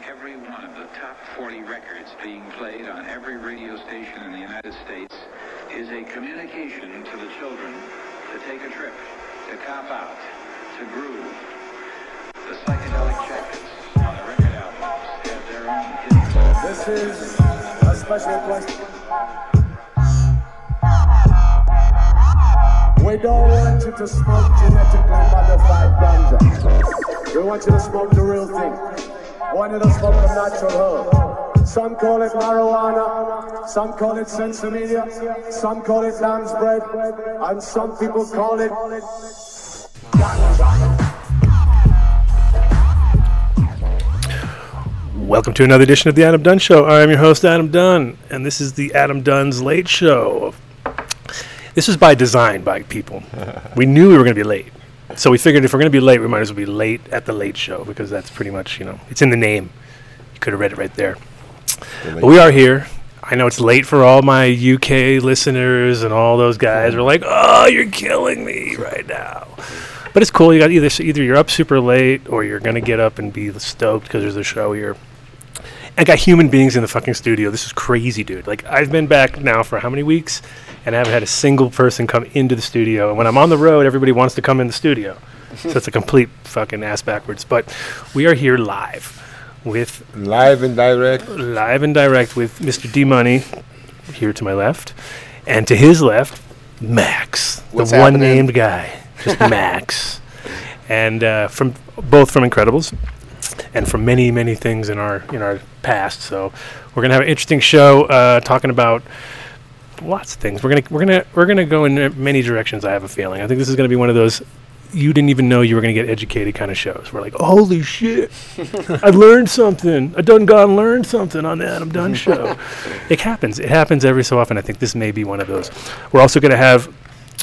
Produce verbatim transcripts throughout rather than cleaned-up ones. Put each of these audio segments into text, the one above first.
nearly every one of the top forty records being played on every radio station in the United States is a communication to the children to take a trip, to cop out, to groove. The psychedelic jackets on the record albums have their own hidden. This is a special question. We don't want you to smoke genetically modified ganja. We want you to smoke the real thing. We want you to smoke the natural herb. Some call it marijuana, some call it sensimedia, some call it lamb's bread, and some people call it ganja. Welcome to another edition of the Adam Dunn Show. I am your host, Adam Dunn, and this is the Adam Dunn's Late Show. This is by design by people. We knew we were going to be late. So we figured if we're going to be late, we might as well be late at the late show, because that's pretty much, you know, it's in the name. You could have read it right there. The but we are here. I know it's late for all my U K listeners and all those guys who are like, oh, you're killing me right now. But it's cool. You got either, either you're up super late or you're going to get up and be stoked because there's a show here. I got human beings in the fucking studio. This is crazy, dude. Like, I've been back now for how many weeks? And I haven't had a single person come into the studio. And when I'm on the road, everybody wants to come in the studio. So it's a complete fucking ass backwards. But we are here live with... Live and direct. Live and direct with Mister D-Money here to my left. And to his left, Max. What's the happening? One-named guy. Just Max. And uh, from both from Incredibles and from many, many things in our in our past. So we're going to have an interesting show uh, talking about... lots of things. We're gonna we're gonna we're gonna go in many directions. I have a feeling. I think this is gonna be one of those you didn't even know you were gonna get educated kind of shows. We're like, holy shit, I learned something. I done gone learned something on the Adam Dunn Show. It happens. It happens every so often. I think this may be one of those. We're also gonna have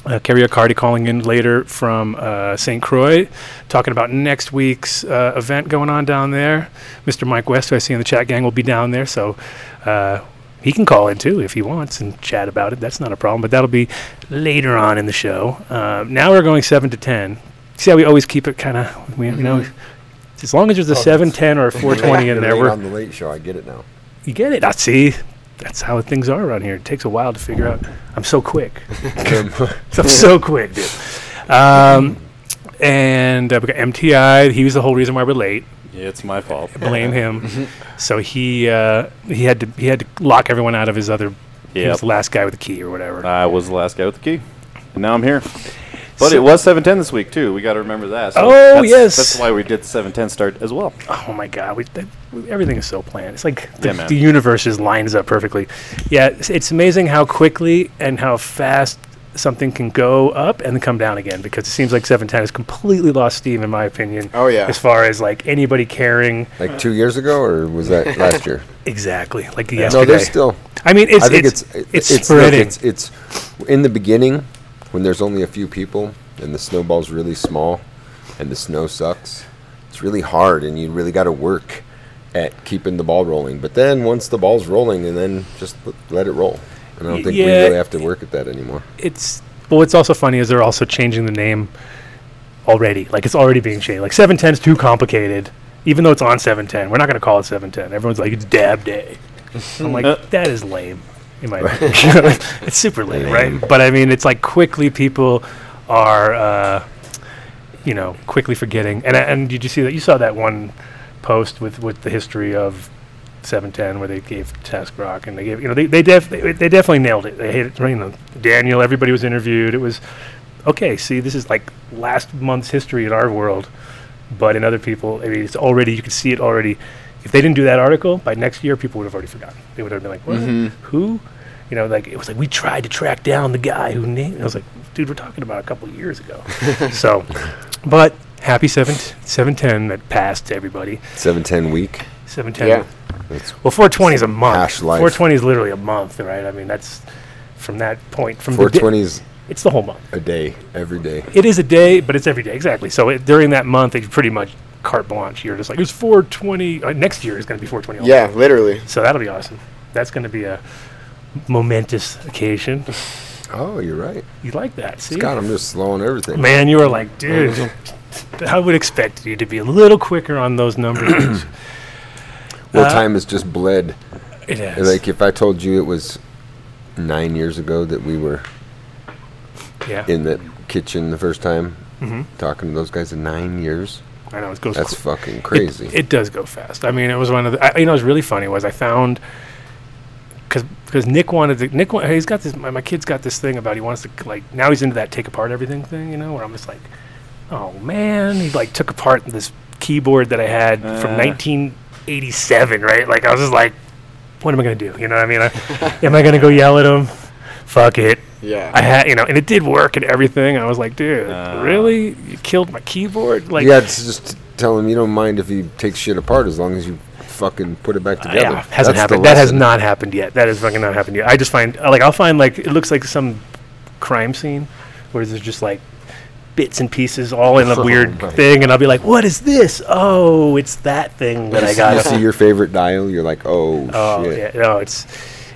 uh, Carrie Accardi calling in later from uh, St Croix, talking about next week's uh, event going on down there. Mister Mike West, who I see in the chat gang, will be down there. So. Uh, He can call in, too, if he wants and chat about it. That's not a problem, but that'll be later on in the show. Uh, now we're going seven to ten. See how we always keep it kind of, you mm-hmm. know, as long as there's a oh, seven, ten, or a four twenty in there. We're on the late show. I get it now. You get it. I see. That's how things are around here. It takes a while to figure out. I'm so quick. I'm so quick, dude. Um, and uh, we got M T I. He was the whole reason why we're late. Yeah, it's my fault. Blame him. So he uh, he had to he had to lock everyone out of his other. Yep. He was the last guy with the key or whatever. I was the last guy with the key, and now I'm here. But so it was seven ten this week too. We got to remember that. So oh that's, yes, that's why we did the seven ten start as well. Oh my God, we, that, we everything is so planned. It's like the, yeah, the universe just lines up perfectly. Yeah, it's, it's amazing how quickly and how fast something can go up and then come down again, because it seems like seven ten has completely lost steam, in my opinion. Oh, yeah. As far as, like, anybody caring. Like two years ago, or was that last year? Exactly. Like yesterday. No, there's still... I mean, it's I think it's, it's, it's, it's spreading. It's, it's in the beginning, when there's only a few people, and the snowball's really small, and the snow sucks, it's really hard, and you really got to work at keeping the ball rolling. But then, once the ball's rolling, and then just let it roll. I don't think yeah, we really have to work at that anymore. It's well. What's also funny is they're also changing the name already. Like, it's already being changed. Like, seven ten is too complicated, even though it's on seven ten. We're not going to call it seven ten. Everyone's like, it's Dab Day. I'm like, that is lame. In my opinion. It's super lame, lame, right? But I mean, it's like quickly people are, uh, you know, quickly forgetting. And and did you see that? You saw that one post with, with the history of seven ten, where they gave Task Rock, and they gave, you know, they they, def- they, they definitely nailed it. They hated, you know, Daniel, everybody was interviewed. It was, okay, see, this is like last month's history in our world, but in other people, I mean, it's already, you could see it already. If they didn't do that article, by next year, people would have already forgotten. They would have been like, what? Mm-hmm. Who? You know, like, it was like, we tried to track down the guy who named, and I was like, dude, we're talking about a couple of years ago. So, but happy seven ten that passed to everybody. seven ten week. seven ten. Yeah. Well, four twenty is a month. four twenty is literally a month, right? I mean, that's from that point. From four twenty is di- it's the whole month. A day, every day. It is a day, but it's every day, exactly. So it, during that month, it's pretty much carte blanche. You're just like, it's four twenty. Uh, next year is going to be four twenty. Yeah, month. Literally. So that'll be awesome. That's going to be a momentous occasion. Oh, you're right. You like that, see? Scott, I'm just slowing everything. Man, you were like, dude, I would expect you to be a little quicker on those numbers. Well, uh, time has just bled. It has. Like, if I told you it was nine years ago that we were yeah. in that kitchen the first time, mm-hmm. talking to those guys in nine years. I know, it goes. That's cr- fucking crazy. It, it does go fast. I mean, it was one of the. I, you know, it was really funny. Was I found because because Nick wanted to. Nick, wa- he's got this. My, my kid's got this thing about he wants to like. Now he's into that take apart everything thing. You know, where I'm just like, oh man, he like took apart this keyboard that I had uh. from nineteen eighty-seven, right? Like I was just like, what am I gonna do? You know what I mean? I, am I gonna go yell at him? Fuck it. Yeah, I had, you know, and it did work and everything. I was like, dude, uh, really? You killed my keyboard? Like, yeah, it's just tell him you don't mind if you take shit apart as long as you fucking put it back together. Uh, yeah, hasn't That's happened. That has not happened yet. That has fucking not happened yet. I just find, like, I'll find, like, it looks like some crime scene where there's just, like, bits and pieces all in a oh weird thing, and I'll be like, what is this? Oh, it's that thing that I got. You see your favorite dial, you're like, oh, oh shit. Yeah, no, it's...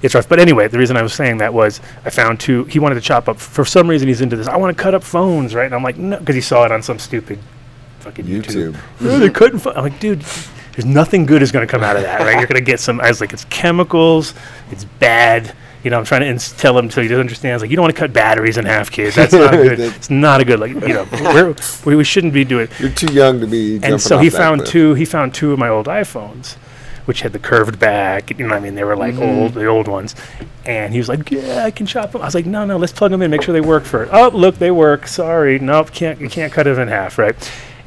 It's rough. But anyway, the reason I was saying that was I found two. He wanted to chop up. For some reason, he's into this. I want to cut up phones, right? And I'm like, no, because he saw it on some stupid fucking YouTube. YouTube. No, they're cutting phones. I'm like, dude, there's nothing good is going to come out of that, right? You're going to get some. I was like, it's chemicals. It's bad. You know, I'm trying to ins- tell him so he doesn't understand. I was like, you don't want to cut batteries in half, kids. That's not good. It's not a good, like, you know, we're, we, we shouldn't be doing. You're too young to be. And so he found two. He found two of my old iPhones, which had the curved back, you know what I mean? They were like mm-hmm. old, the old ones. And he was like, yeah, I can chop them. I was like, no, no, let's plug them in, make sure they work for it. Oh, look, they work. Sorry. Nope, can't, you can't cut it in half, right?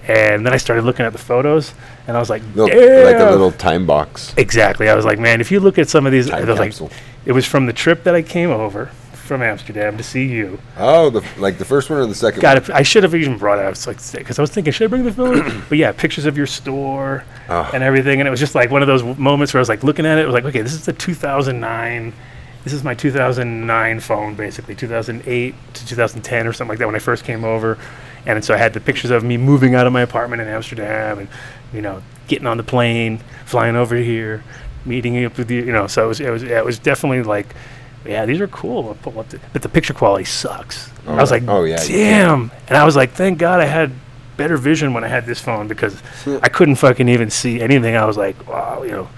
And then I started looking at the photos, and I was like, damn. Like a little time box. Exactly. I was like, man, if you look at some of these, I was like, it was from the trip that I came over from Amsterdam to see you. Oh, the like the first one or the second God, one? God, I should have even brought it out. It's like because I was thinking, should I bring the phone? But yeah, pictures of your store oh. and everything, and it was just like one of those w- moments where I was like looking at it, it was like, okay, this is the two thousand nine. This is my two thousand nine phone, basically two thousand eight to two thousand ten or something like that when I first came over, and so I had the pictures of me moving out of my apartment in Amsterdam, and you know, getting on the plane, flying over here, meeting up with you, you know. So it was, it was, it was definitely like. Yeah, these are cool. But the picture quality sucks. Oh, I was like, oh, yeah, damn. And I was like, thank God I had better vision when I had this phone because I couldn't fucking even see anything. I was like, wow, you know,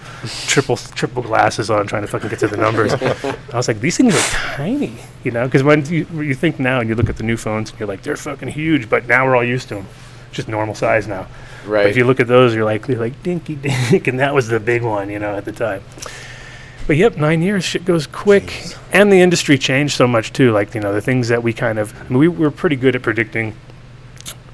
triple triple glasses on trying to fucking get to the numbers. I was like, these things are tiny, you know, because when you, you think now and you look at the new phones, you're like, they're fucking huge, but now we're all used to them. Just normal size now. Right. But if you look at those, you're like, you're like dinky dink, and that was the big one, you know, at the time. But yep, nine years, shit goes quick. Jeez. And the industry changed so much too. Like, you know, the things that we kind of, I mean, we were pretty good at predicting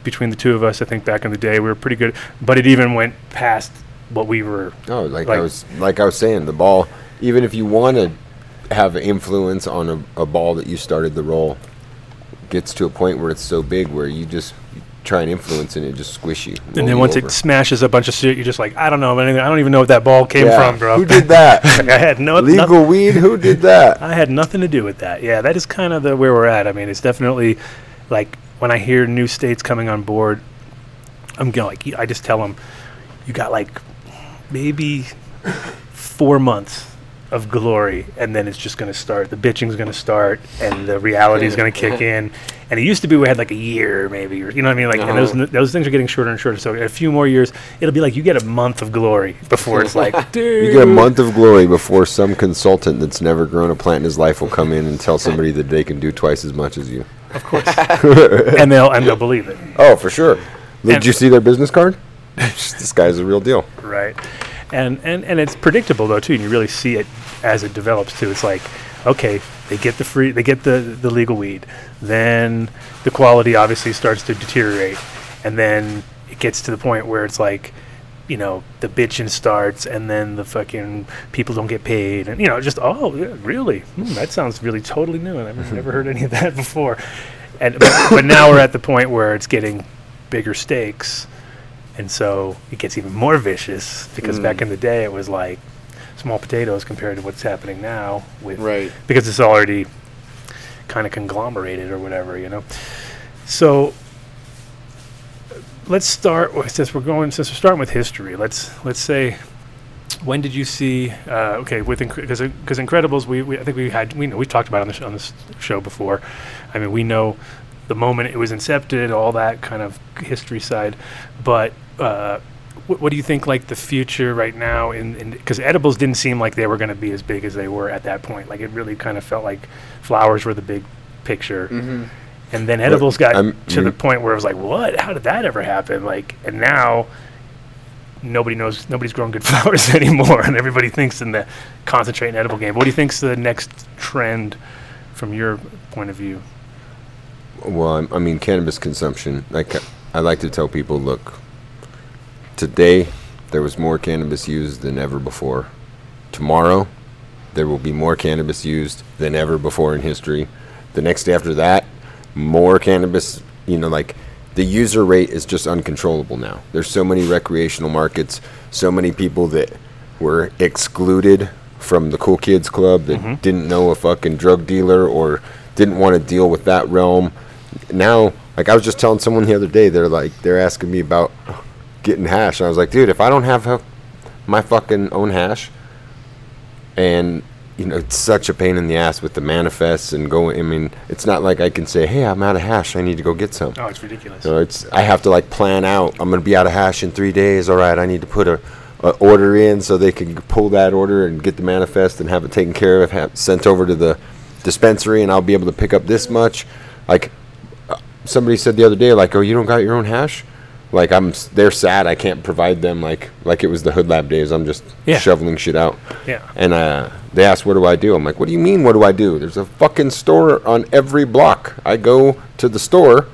between the two of us, I think back in the day, we were pretty good, but it even went past what we were. Oh, like, like I was, like I was saying, the ball, even if you want to have influence on a, a ball that you started the roll, gets to a point where it's so big where you just try and influence and it just squish you. And then once over. It smashes a bunch of shit, you're just like, I don't know anything. I don't even know what that ball came yeah. from, bro. Who did that? I had no legal noth- weed. Who did that? I had nothing to do with that. Yeah, that is kind of the where we're at. I mean, it's definitely like when I hear new states coming on board, I'm going like, I just tell them, you got like maybe four months of glory, and then it's just going to start. The bitching's going to start, and the reality is going to kick in. And it used to be we had like a year, maybe, or, you know what I mean? Like, uh-huh. and those n- those things are getting shorter and shorter. So in a few more years, it'll be like you get a month of glory before it's like, dude, you get a month of glory before some consultant that's never grown a plant in his life will come in and tell somebody that they can do twice as much as you. Of course, and they'll and they'll believe it. Oh, for sure. Did and you see their business card? This guy's a real deal, right? And, and and it's predictable though too, and you really see it as it develops too. It's like, okay, they get the free, they get the, the legal weed, then the quality obviously starts to deteriorate, and then it gets to the point where it's like, you know, the bitching starts, and then the fucking people don't get paid, and you know, just oh yeah, really, mm, that sounds really totally new, and I've never heard any of that before. And but, but now we're at the point where it's getting bigger stakes. And so it gets even more vicious because mm. back in the day it was like small potatoes compared to what's happening now with right. because it's already kind of conglomerated or whatever, you know. So let's start with, since we're going since we're starting with history. Let's let's say when did you see uh, okay with because Incre- because Incredibles we, we I think we had we know, we've talked about it on this on this show before. I mean we know the moment it was incepted, all that kind of history side, but. Uh, What, what do you think, like, the future right now? In because edibles didn't seem like they were going to be as big as they were at that point. Like, it really kind of felt like flowers were the big picture. Mm-hmm. And then edibles but got I'm, to mm-hmm. the point where it was like, what? How did that ever happen? Like, and now nobody knows, nobody's growing good flowers anymore. And everybody thinks in the concentrate and edible game. But what do you think's the next trend from your point of view? Well, I'm, I mean, cannabis consumption. Like, I like to tell people, look, today there was more cannabis used than ever before. Tomorrow there will be more cannabis used than ever before in history. The next day after that, more cannabis. You know, like, the user rate is just uncontrollable now. There's so many recreational markets, so many people that were excluded from the cool kids club that mm-hmm. didn't know a fucking drug dealer or didn't want to deal with that realm. Now, like, I was just telling someone the other day, they're like, they're asking me about getting hash, and I was like, dude, if I don't have my fucking own hash, and you know, it's such a pain in the ass with the manifests and going. I mean, it's not like I can say, hey, I'm out of hash, I need to go get some. Oh, it's ridiculous. So it's, I have to, like, plan out. I'm going to be out of hash in three days. All right, I need to put a, a order in so they can pull that order and get the manifest and have it taken care of, have sent over to the dispensary, and I'll be able to pick up this much. Like, uh, somebody said the other day, like, oh, you don't got your own hash? Like, I'm, they're sad I can't provide them, like, like it was the Hood Lab days. I'm just yeah. shoveling shit out. Yeah. And uh, they asked, what do I do? I'm like, what do you mean, what do I do? There's a fucking store on every block. I go to the store,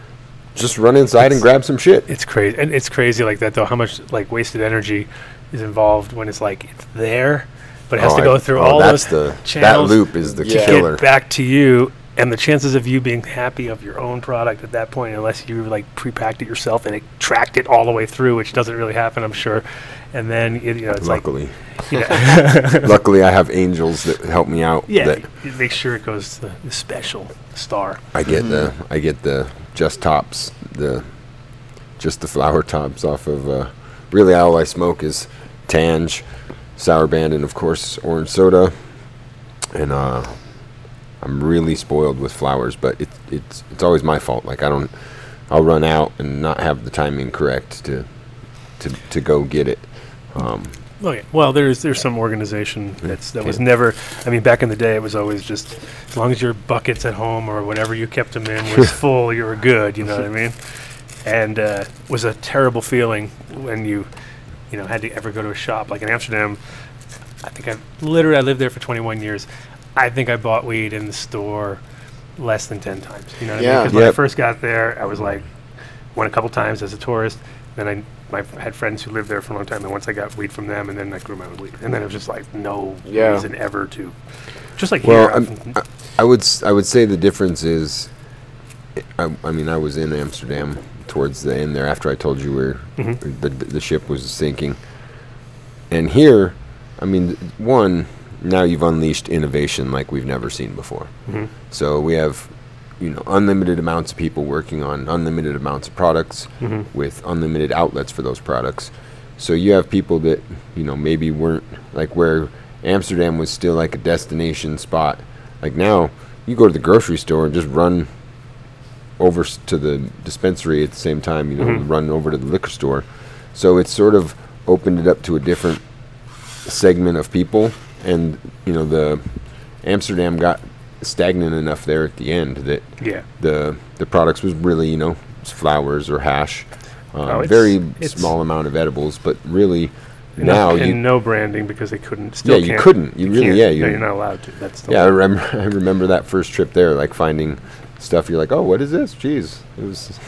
just run inside it's, and grab some shit. It's crazy. And it's crazy like that, though, how much, like, wasted energy is involved when it's, like, it's there, but it has oh, to go I, through oh, all that's those the, channels. That loop is the yeah. killer. Get back to you. And the chances of you being happy of your own product at that point, unless you, like, pre-packed it yourself and it tracked it all the way through, which doesn't really happen, I'm sure. And then, it, you know, it's Luckily. Like... Luckily. Yeah. Luckily, I have angels that help me out. Yeah, that you make sure it goes to the special star. I get mm. the I get the just tops, the just the flower tops off of... Uh, really, all I smoke is Tange, Sour Band, and, of course, orange soda. And... uh I'm really spoiled with flowers, but it, it's it's always my fault. Like, I don't, I'll run out and not have the timing correct to to, to go get it. Um, okay. Well, there's there's some organization that's that was never. I mean, back in the day, it was always just as long as your buckets at home or whatever you kept them in was full, you were good. You know what I mean? And uh, was a terrible feeling when you you know had to ever go to a shop like in Amsterdam. I think I literally I lived there for twenty-one years. I think I bought weed in the store less than ten times. You know what yeah, I mean? Because yep. when I first got there, I was like, went a couple times as a tourist. Then I my f- had friends who lived there for a long time. And once I got weed from them, and then I grew my own weed. And then it was just like, no yeah. reason ever to. Just like well, here. I, I would s- I would say the difference is, I, I mean, I was in Amsterdam towards the end there after I told you where mm-hmm. the, the ship was sinking. And here, I mean, one... now you've unleashed innovation like we've never seen before. Mm-hmm. So we have, you know, unlimited amounts of people working on unlimited amounts of products mm-hmm. with unlimited outlets for those products. So you have people that, you know, maybe weren't, like where Amsterdam was still like a destination spot. Like now, you go to the grocery store and just run over s- to the dispensary at the same time, you know, mm-hmm. run over to the liquor store. So it's sort of opened it up to a different segment of people. And, you know, the Amsterdam got stagnant enough there at the end that yeah. the the products was really, you know, flowers or hash. Um, oh, it's, very it's small amount of edibles, but really and now... And you no branding because they couldn't. Still yeah, you couldn't. You, you really, yeah. You no, you're not allowed to. That's the yeah, I remember, I remember that first trip there, like finding stuff. You're like, oh, what is this? Jeez. It was...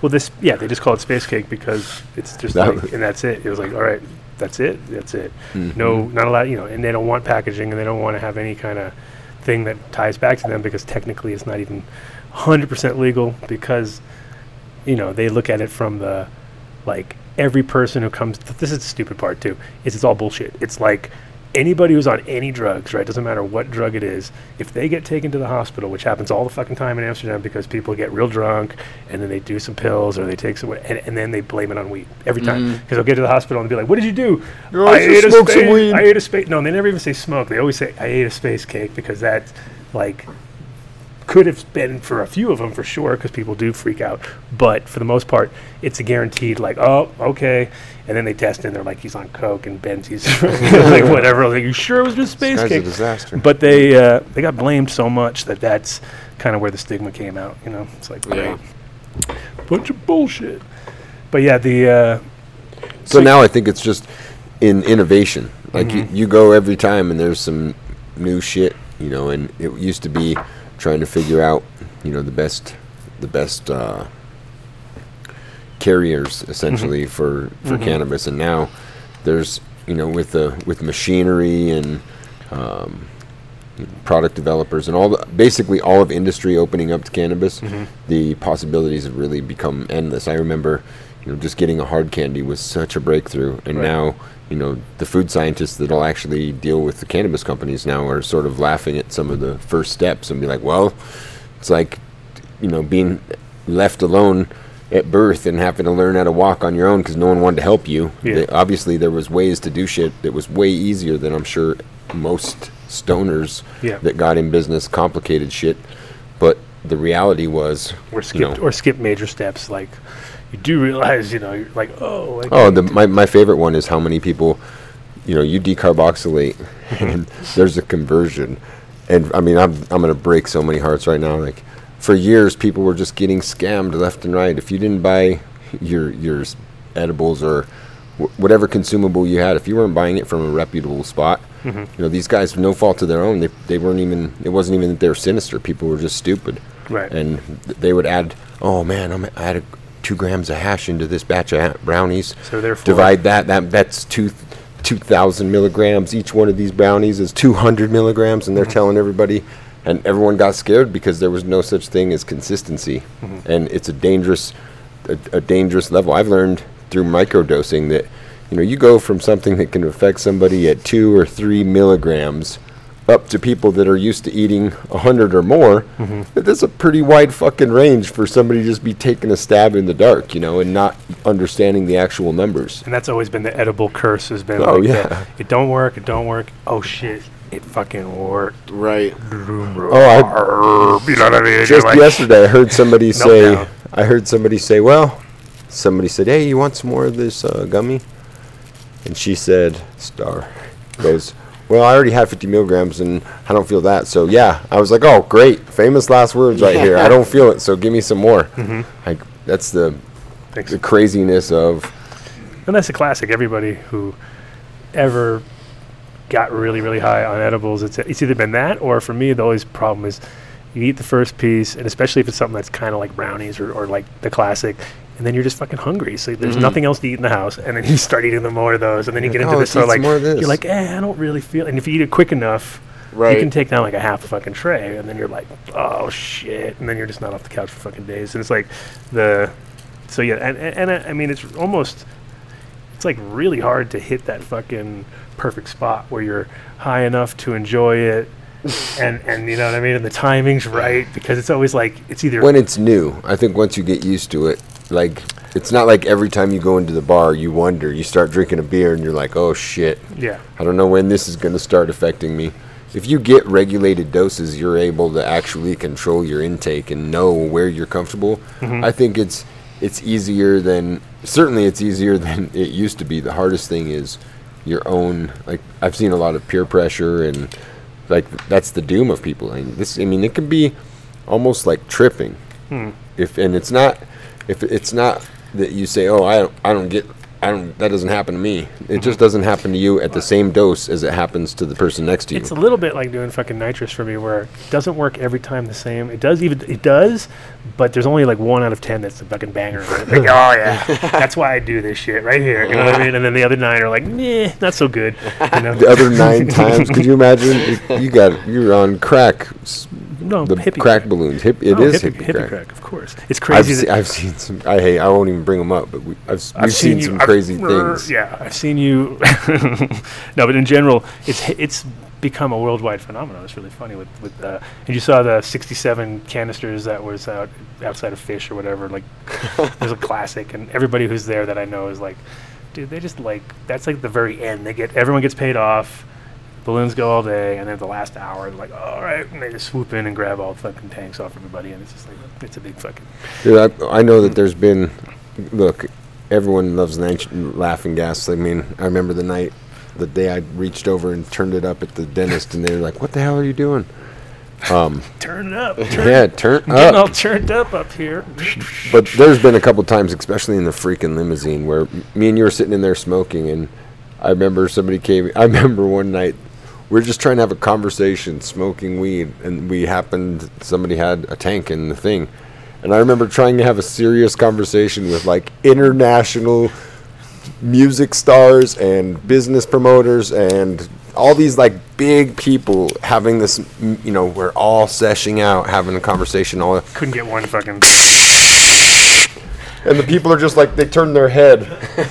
Well, this, yeah, they just call it space cake because it's just that like, and that's it. It was like, all right. That's it. That's it. Mm-hmm. No, not a lot, you know, and they don't want packaging and they don't want to have any kind of thing that ties back to them because technically it's not even one hundred percent legal because, you know, they look at it from the, like, every person who comes, th- this is the stupid part too, is it's all bullshit. It's like anybody who's on any drugs, right, doesn't matter what drug it is, if they get taken to the hospital, which happens all the fucking time in Amsterdam because people get real drunk and then they do some pills or they take some, and, and then they blame it on weed every mm. time. Because they'll get to the hospital and they'll be like, what did you do? You're I ate a smoke spa- some weed. I ate a space. No, they never even say smoke. They always say, I ate a space cake because that's like Could have been for a few of them for sure, because people do freak out. But for the most part, it's a guaranteed, like, oh, okay. And then they test and they're like, he's on coke and Benzie's like whatever. I was like, you sure it was just space cake? This guy's a disaster. But they uh, they got blamed so much that that's kind of where the stigma came out. You know, it's like, yeah, great, bunch of bullshit. But yeah, the uh, so now I think it's just in innovation. Like mm-hmm. you, you go every time and there's some new shit. You know, and it used to be trying to figure out, you know, the best, the best uh, carriers essentially mm-hmm. for, for mm-hmm. cannabis, and now there's, you know, with the with machinery and um, product developers and all the, basically all of industry opening up to cannabis, mm-hmm. the possibilities have really become endless. I remember, you know, just getting a hard candy was such a breakthrough, and right. now, you know, the food scientists that'll actually deal with the cannabis companies now are sort of laughing at some of the first steps and be like, well, it's like, you know, being left alone at birth and having to learn how to walk on your own because no one wanted to help you. Yeah. They, obviously, there was ways to do shit that was way easier than I'm sure most stoners yeah. that got in business complicated shit. But the reality was... Or skipped, you know, or skipped major steps like... You do realize, you know, you're like, oh. I oh, the, my my favorite one is how many people, you know, you decarboxylate, and there's a conversion, and I mean, I'm I'm gonna break so many hearts right now. Like, for years, people were just getting scammed left and right. If you didn't buy your your edibles or w- whatever consumable you had, if you weren't buying it from a reputable spot, mm-hmm. you know, these guys, no fault of their own, they they weren't even. It wasn't even that they were sinister. People were just stupid, right? And th- they would add, oh man, I'm I had a two grams of hash into this batch of ha- brownies. So therefore, divide that. That that's two, th- two thousand milligrams. Each one of these brownies is two hundred milligrams, and they're mm-hmm. telling everybody, and everyone got scared because there was no such thing as consistency, mm-hmm. and it's a dangerous, a, a dangerous level. I've learned through microdosing that, you know, you go from something that can affect somebody at two or three milligrams, up to people that are used to eating a hundred or more, mm-hmm. that's a pretty wide fucking range for somebody to just be taking a stab in the dark, you know, and not understanding the actual numbers. And that's always been the edible curse, has been oh, like yeah. that. It don't work, it don't work, oh shit, it fucking worked. Right. Oh, I, you know what I mean? Just like yesterday I heard somebody say, no. I heard somebody say, well, somebody said, hey, you want some more of this uh, gummy? And she said, Star, goes, well, I already had fifty milligrams, and I don't feel that. So, yeah. I was like, oh, great. Famous last words right here. I don't feel it, so give me some more. Mm-hmm. Like, that's the, the craziness of... And that's a classic. Everybody who ever got really, really high on edibles, it's, it's either been that, or for me, the always problem is you eat the first piece, and especially if it's something that's kind of like brownies or, or like the classic... And then you're just fucking hungry. So there's mm-hmm. nothing else to eat in the house. And then you start eating the more of those. And then you get oh, into this. So like, more of this. You're like, eh, I don't really feel. And if you eat it quick enough, right. you can take down like a half a fucking tray. And then you're like, oh, shit. And then you're just not off the couch for fucking days. And it's like the. So yeah. And, and, and I, I mean, it's almost. It's like really hard to hit that fucking perfect spot where you're high enough to enjoy it. and and you know what I mean? And the timing's right. Because it's always like, it's either. When it's new, I think once you get used to it. Like, it's not like every time you go into the bar, you wonder, you start drinking a beer and you're like, oh shit. Yeah. I don't know when this is going to start affecting me. If you get regulated doses, you're able to actually control your intake and know where you're comfortable. Mm-hmm. I think it's, it's easier than, certainly it's easier than it used to be. The hardest thing is your own, like, I've seen a lot of peer pressure and like, that's the doom of people. I mean, this, I mean, it can be almost like tripping. Hmm. If, and it's not, If it's not that you say, "Oh, I don't, I don't get, I don't," that doesn't happen to me. It just doesn't happen to you at the same dose as it happens to the person next to you. It's a little bit like doing fucking nitrous for me, where it doesn't work every time the same. It does even, it does, but there's only like one out of ten that's the fucking banger. Like, oh yeah, that's why I do this shit right here. You know what I mean? And then the other nine are like, meh, not so good. You know? The other nine times, could you imagine? You got, you're on crack. No, the crack crack balloons. Hip, it no, is hippie, hippie, hippie crack. crack, of course. It's crazy. I've, that se- I've seen some. I hate. I won't even bring them up, but we, I've, I've we've seen, seen you, some I've, crazy uh, things. Yeah, I've seen you. No, but in general, it's it's become a worldwide phenomenon. It's really funny with with. Uh, and you saw the sixty-seven canisters that was out outside of Fish or whatever. Like, it was a classic, and everybody who's there that I know is like, dude, they just like that's like the very end. They get everyone gets paid off. Balloons go all day, and then the last hour, they're like, all right, and they just swoop in and grab all the fucking tanks off everybody, and it's just like, it's a big fucking... Dude, I, I know that there's been, look, everyone loves an ancient laughing gas. I mean, I remember the night, the day I reached over and turned it up at the dentist, and they were like, what the hell are you doing? Um, turn it up. Turn yeah, turn I'm up. Getting all turned up up here. But there's been a couple times, especially in the freaking limousine, where me and you were sitting in there smoking, and I remember somebody came, I remember one night, we're just trying to have a conversation, smoking weed, and we happened, somebody had a tank in the thing. And I remember trying to have a serious conversation with, like, international music stars and business promoters and all these, like, big people having this, you know, we're all seshing out, having a conversation. All couldn't get one fucking... And the people are just, like, they turn their head.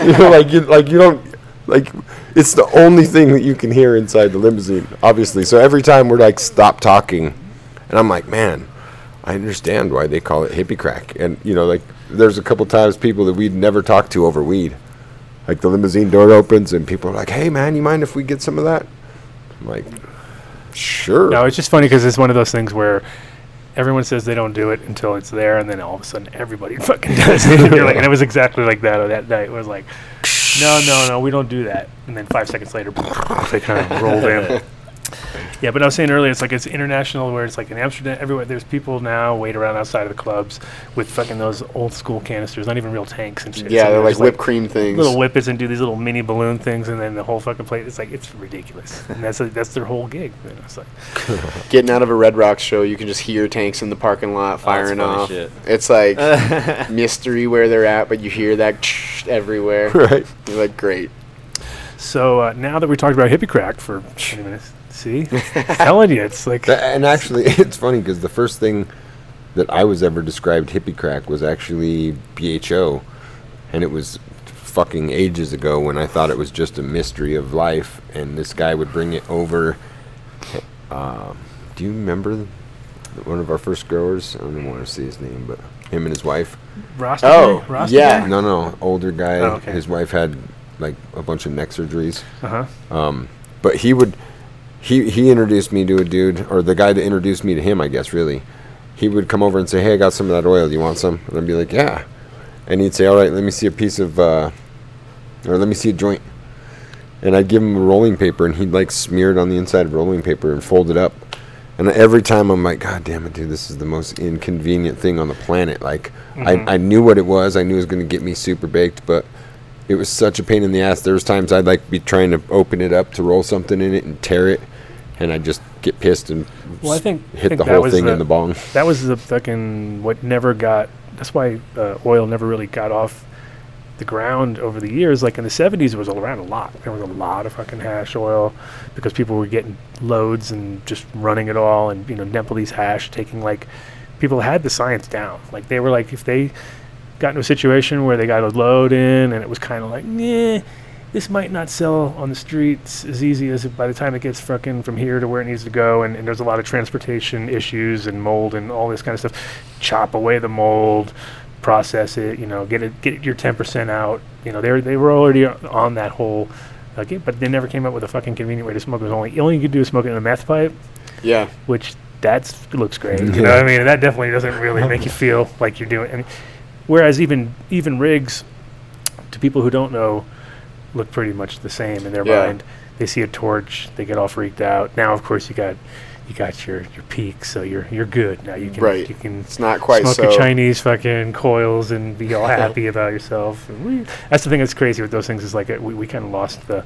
You know, like you, like, you don't... Like, it's the only thing that you can hear inside the limousine, obviously. So every time we're like, stop talking. And I'm like, man, I understand why they call it hippie crack. And, you know, like, there's a couple times people that we'd never talked to over weed. Like, the limousine door opens and people are like, hey, man, you mind if we get some of that? I'm like, sure. No, it's just funny because it's one of those things where everyone says they don't do it until it's there. And then all of a sudden everybody fucking does it. And, you're like, and it was exactly like that on that night. It was like... No, no, no, we don't do that. And then five seconds later, they kind of rolled in. Yeah, but I was saying earlier, it's like it's international where it's like in Amsterdam, everywhere. There's people now wait around outside of the clubs with fucking those old school canisters, not even real tanks and shit. Yeah, so they're like whipped like cream things. Little whippets and do these little mini balloon things, and then the whole fucking place, it's like, it's ridiculous. And that's a, that's their whole gig. You know, it's like getting out of a Red Rocks show, you can just hear tanks in the parking lot firing oh, off. Shit. It's like mystery where they're at, but you hear that everywhere. Right. You're like, great. So uh, now that we talked about hippie crack for twenty minutes, see, telling you, it's like. Th- and actually, it's funny because the first thing that I was ever described hippie crack was actually B H O, and it was fucking ages ago when I thought it was just a mystery of life, and this guy would bring it over. Uh, do you remember one of our first growers? I don't even want to see his name, but him and his wife. Rasta oh, Rasta yeah. Guy? No, no, older guy. Oh, okay. His wife had like a bunch of neck surgeries. Uh huh. Um, but he would. He he introduced me to a dude, or the guy that introduced me to him, I guess, really. He would come over and say, hey, I got some of that oil. Do you want some? And I'd be like, yeah. And he'd say, all right, let me see a piece of, uh, or let me see a joint. And I'd give him a rolling paper, and he'd, like, smear it on the inside of rolling paper and fold it up. And every time I'm like, God damn it, dude, this is the most inconvenient thing on the planet. Like, mm-hmm. I, I knew what it was. I knew it was going to get me super baked, but... It was such a pain in the ass. There was times I'd like be trying to open it up to roll something in it and tear it, and I'd just get pissed and well, I think, hit I think the whole thing the, in the bong. That was the fucking what never got. That's why uh, oil never really got off the ground over the years. Like in the seventies, it was around a lot. There was a lot of fucking hash oil because people were getting loads and just running it all, and you know, Nepalese hash taking like people had the science down. Like they were like if they. Got into a situation where they got a load in, and it was kind of like, nah, this might not sell on the streets as easy as by the time it gets fucking from here to where it needs to go, and, and there's a lot of transportation issues and mold and all this kind of stuff. Chop away the mold, process it, you know, get it, get your ten percent out. You know, they they were already on that whole, okay, but they never came up with a fucking convenient way to smoke. It was only only you could do is smoke it in a meth pipe. Yeah, which that looks great. Yeah. You know what I mean? And that definitely doesn't really make you feel like you're doing. And, Whereas even even rigs, to people who don't know, look pretty much the same in their yeah. mind. They see a torch, they get all freaked out. Now, of course, you got you got your, your peak, so you're you're good. Now you can right. you can it's not quite smoke so. your Chinese fucking coils and be all happy about yourself. That's the thing that's crazy with those things is like it, we we kind of lost the.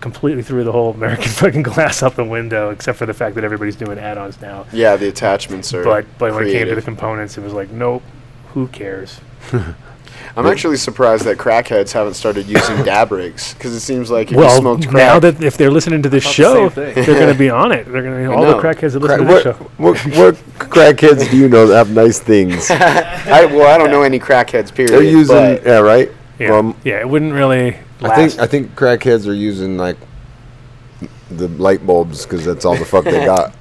Completely threw the whole American fucking glass out the window, except for the fact that everybody's doing add-ons now. Yeah, the attachments are. But but creative. When it came to the components, it was like nope. Who cares? I'm actually surprised that crackheads haven't started using dab rigs because it seems like if well, you smoked crack. Now that if they're listening to this show, the they're going to be on it. They're going to all know. the crackheads that listen Cra- to this what, show. What, what crackheads do you know that have nice things? I, well, I don't know any crackheads. Period. They're using yeah, right. Yeah, um, yeah, it wouldn't really. Last. I think I think crackheads are using like. The light bulbs because that's all the fuck they got.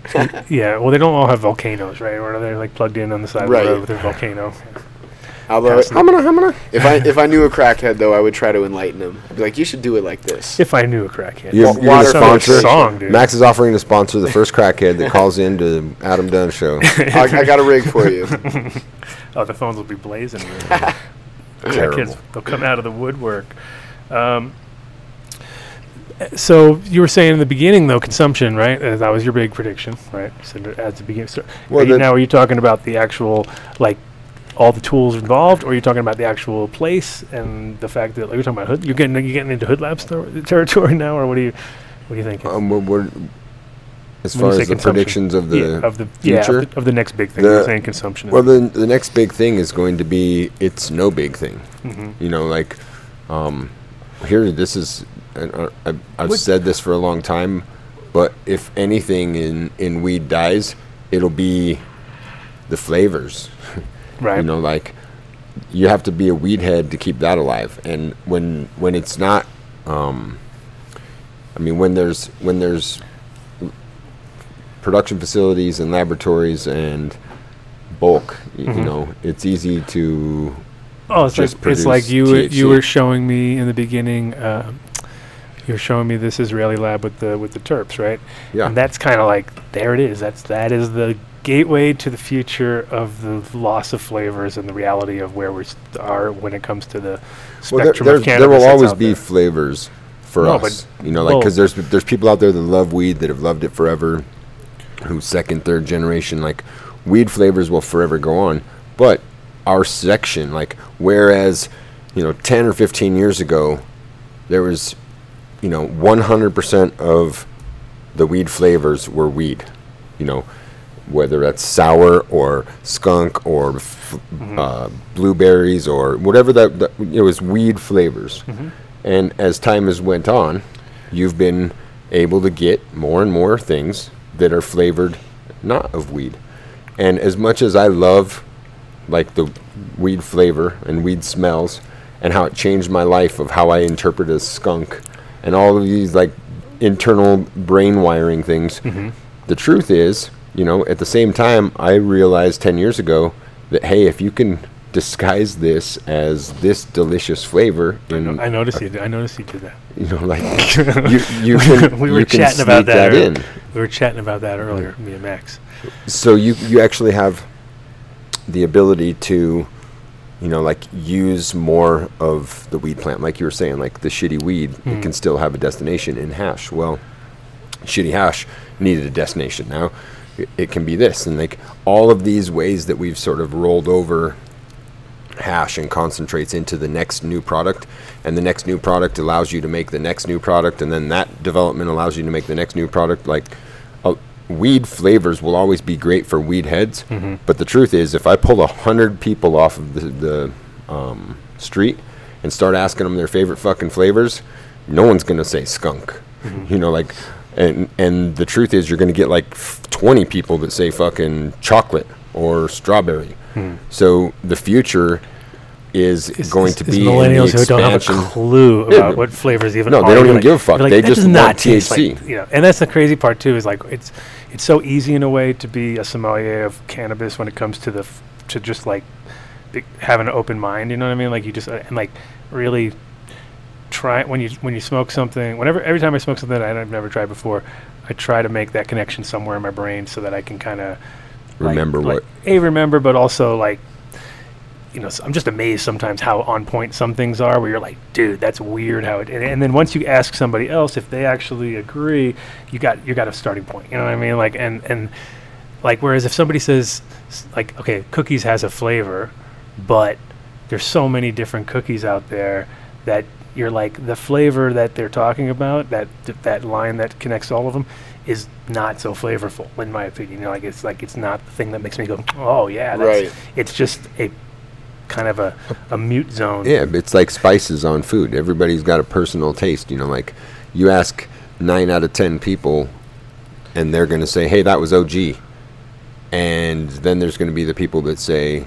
Yeah, well, they don't all have volcanoes, right? Or they're like plugged in on the side right. of the road with a volcano. Although, I'm gonna, I'm gonna. If I if I knew a crackhead though, I would try to enlighten him. I'd be like, you should do it like this. If I knew a crackhead, you're, you're water sponsor. Song, dude. Max is offering to sponsor the first crackhead that calls in to the Adam Dunn Show. I, I got a rig for you. Oh, the phones will be blazing. Crackheads, they'll come out of the woodwork. Um, so you were saying in the beginning though, consumption, right? Uh, that was your big prediction, right? So at the beginning, so well, are now are you talking about the actual like? all the tools involved, or are you talking about the actual place and the fact that like, you're talking about hood, you're getting you're getting into Hood Labs ter- territory now, or what do you what do you think? Um, we're, as far as the predictions of the yeah, of the future, yeah, of, the, of the next big thing, you're saying consumption. Well, the the next big thing is going to be it's no big thing. Mm-hmm. You know, like um, here this is an, uh, I've, I've said this for a long time, but if anything in in weed dies, it'll be the flavors. Right. You know, like you have to be a weed head to keep that alive. And when when it's not, um, I mean, when there's when there's production facilities and laboratories and bulk, mm-hmm. you know, it's easy to. Oh, it's just like it's like you were, you were showing me in the beginning. Uh, You're showing me this Israeli lab with the with the terps, right? Yeah. And that's kind of like there it is. That's that is the gateway to the future of the loss of flavors and the reality of where we st- are when it comes to the well, spectrum there, of cannabis. There will always be there. flavors for no, us, you know, like because there's there's people out there that love weed that have loved it forever, who second, third generation, like weed flavors will forever go on. But our section, like whereas, you know, ten or fifteen years ago, there was. You know, one hundred percent of the weed flavors were weed. You know, whether that's sour or skunk or f- mm-hmm. uh, blueberries or whatever that, that it was weed flavors. Mm-hmm. And as time has went on, you've been able to get more and more things that are flavored not of weed. And as much as I love like the weed flavor and weed smells and how it changed my life of how I interpret a skunk. And all of these like internal brain wiring things. Mm-hmm. The truth is, you know, at the same time, I realized ten years ago that, hey, if you can disguise this as this delicious flavor. I, no- I noticed you. I noticed you did that. You know, like you, you can. we were you chatting can about that. that in. We were chatting about that earlier, me and Max. So you you actually have the ability to. You know, like use more of the weed plant, like you were saying, like the shitty weed mm. it can still have a destination in hash. Well, shitty hash needed a destination. Now it, it can be this, and like all of these ways that we've sort of rolled over hash and concentrates into the next new product, and the next new product allows you to make the next new product, and then that development allows you to make the next new product. Like uh, weed flavors will always be great for weed heads, mm-hmm. but the truth is, if I pull a hundred people off of the, the um, street and start asking them their favorite fucking flavors, no one's gonna say skunk, mm-hmm. you know. Like, and and the truth is, you're gonna get like twenty people that say fucking chocolate or strawberry. Mm. So the future is, is going is, to is be millennials who don't have a clue about yeah, what flavors even. No, are. they don't even like, give a fuck. Like, they just want not T H C. Like, you know, and that's the crazy part too. Is like it's it's so easy in a way to be a sommelier of cannabis when it comes to the f- to just like b- have an open mind. You know what I mean? Like you just uh, and like really try when you when you smoke something. Whenever every time I smoke something that I've never tried before, I try to make that connection somewhere in my brain so that I can kind of like, remember like, what a remember, but also like. You know, so I'm just amazed sometimes how on point some things are where you're like, dude, that's weird how it and, and then once you ask somebody else if they actually agree, you got you got a starting point. You know what I mean? Like and and like whereas if somebody says like, okay, cookies has a flavor, but there's so many different cookies out there that you're like the flavor that they're talking about, that th- that line that connects all of them is not so flavorful in my opinion. You know, like it's like it's not the thing that makes me go, oh yeah, that's right. It's just a kind of a, a mute zone. Yeah, it's like spices on food. Everybody's got a personal taste, you know, like you ask nine out of ten people and they're going to say, hey, that was O G. And then there's going to be the people that say,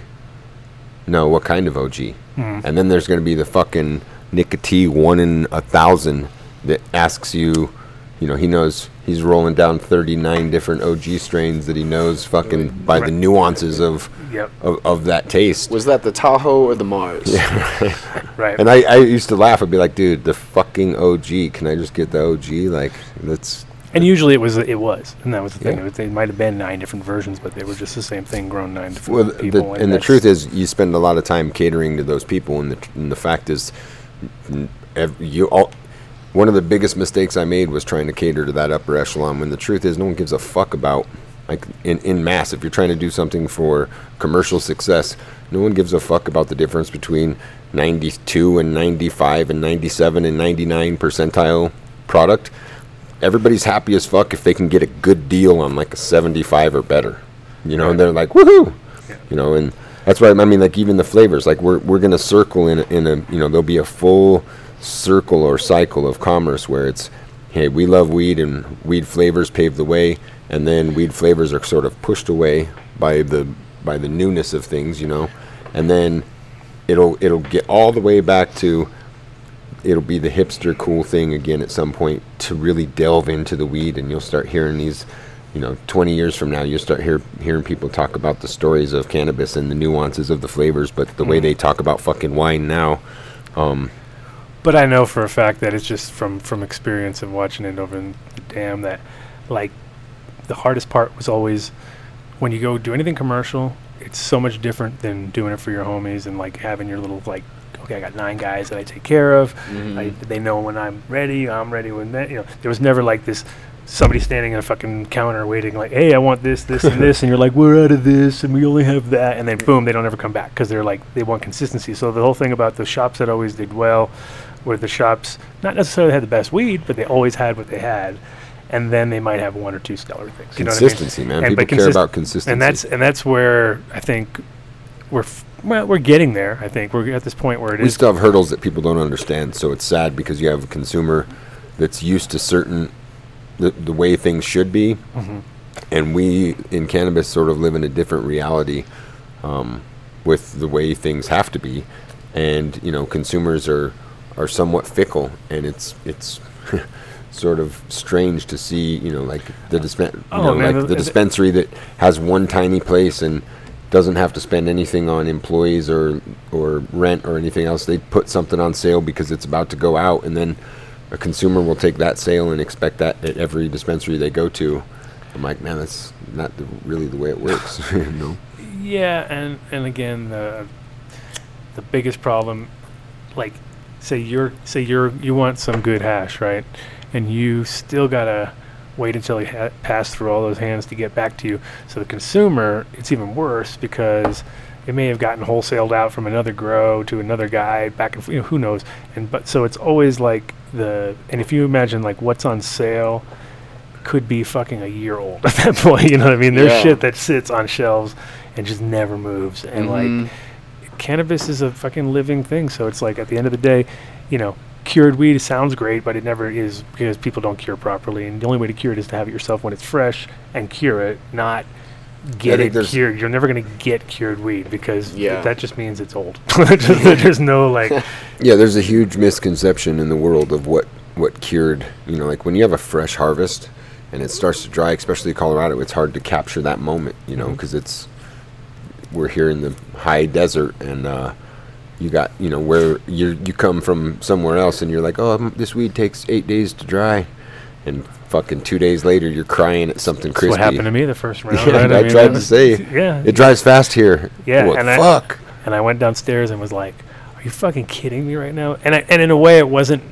no, what kind of O G? Mm. And then there's going to be the fucking Nicotine one in a thousand that asks you, you know, he knows he's rolling down thirty-nine different O G strains that he knows fucking by right. the nuances of, yep. of of that taste. Was that the Tahoe or the Mars? Yeah, right. right. And I, I used to laugh. I'd be like, dude, the fucking O G. Can I just get the O G? Like, that's... And usually it was, it was, and that was the thing. Yeah. It was, they might have been nine different versions, but they were just the same thing grown nine different well, people. The, and, and the truth is, you spend a lot of time catering to those people, and the, tr- and the fact is, every, you all. One of the biggest mistakes I made was trying to cater to that upper echelon. When the truth is, no one gives a fuck about, like in in mass. If you're trying to do something for commercial success, no one gives a fuck about the difference between ninety-two and ninety-five and ninety-seven and ninety-nine percentile product. Everybody's happy as fuck if they can get a good deal on like a seventy-five or better, you know, right. and they're like, woohoo, yeah. you know, and that's why I mean, like even the flavors, like we're we're gonna circle in a, in a, you know, there'll be a full circle or cycle of commerce where it's, hey, we love weed and weed flavors pave the way, and then weed flavors are sort of pushed away by the by the newness of things, you know, and then it'll it'll get all the way back to. It'll be the hipster cool thing again at some point to really delve into the weed, and you'll start hearing these, you know, twenty years from now, you'll start hear, hearing people talk about the stories of cannabis and the nuances of the flavors, but the mm. way they talk about fucking wine now. Um, but I know for a fact that it's just from, from experience of watching it over in the dam that, like, the hardest part was always when you go do anything commercial, it's so much different than doing it for your homies and, like, having your little, like, okay, I got nine guys that I take care of. Mm-hmm. I, they know when I'm ready. I'm ready when that. You know, there was never like this somebody standing at a fucking counter waiting, like, hey, I want this, this, and this, and you're like, we're out of this, and we only have that, and then boom, they don't ever come back because they're like, they want consistency. So the whole thing about the shops that always did well, were the shops not necessarily had the best weed, but they always had what they had, and then they might have one or two stellar things. You consistency, know what I mean? Man. And people consist- care about consistency, and that's and that's where I think we're. F- Well, we're getting there, I think. We're at this point where it we is... We still have hurdles that people don't understand, so it's sad because you have a consumer that's used to certain... the, the way things should be, mm-hmm. and we, in cannabis, sort of live in a different reality um, with the way things have to be, and, you know, consumers are, are somewhat fickle, and it's... it's sort of strange to see, you know, like the, dispen- oh, you know, man, like the, the dispensary that has one tiny place and... doesn't have to spend anything on employees or or rent or anything else. They put something on sale because it's about to go out, and then a consumer will take that sale and expect that at every dispensary they go to. I'm like, man, that's not the, really the way it works. You know? Yeah, and, and again, the the biggest problem, like, say you're say you're you want some good hash, right? And you still gotta wait until he ha- passed through all those hands to get back to you. So the consumer, it's even worse because it may have gotten wholesaled out from another grow to another guy back and f- you know, who knows. And but so it's always like the, and if you imagine like what's on sale could be fucking a year old at that point, you know what I mean? There's yeah. shit that sits on shelves and just never moves. And mm-hmm. like cannabis is a fucking living thing. So it's like at the end of the day, you know, cured weed sounds great, but it never is because people don't cure properly. And the only way to cure it is to have it yourself when it's fresh and cure it, not get it cured. You're never going to get cured weed because yeah. that just means it's old. just, there's no like. Yeah, there's a huge misconception in the world of what, what cured, you know, like when you have a fresh harvest and it starts to dry, especially Colorado, it's hard to capture that moment, you know, because mm-hmm. it's, we're here in the high desert and, uh, you got, you know, where you you come from somewhere else and you're like, oh, m- this weed takes eight days to dry. And fucking two days later, you're crying at something crispy. That's what happened to me the first round. Yeah, right? I, I mean, tried to say, yeah, it dries fast here. Yeah. What and fuck? I, and I went downstairs and was like, are you fucking kidding me right now? And I, and in a way, it wasn't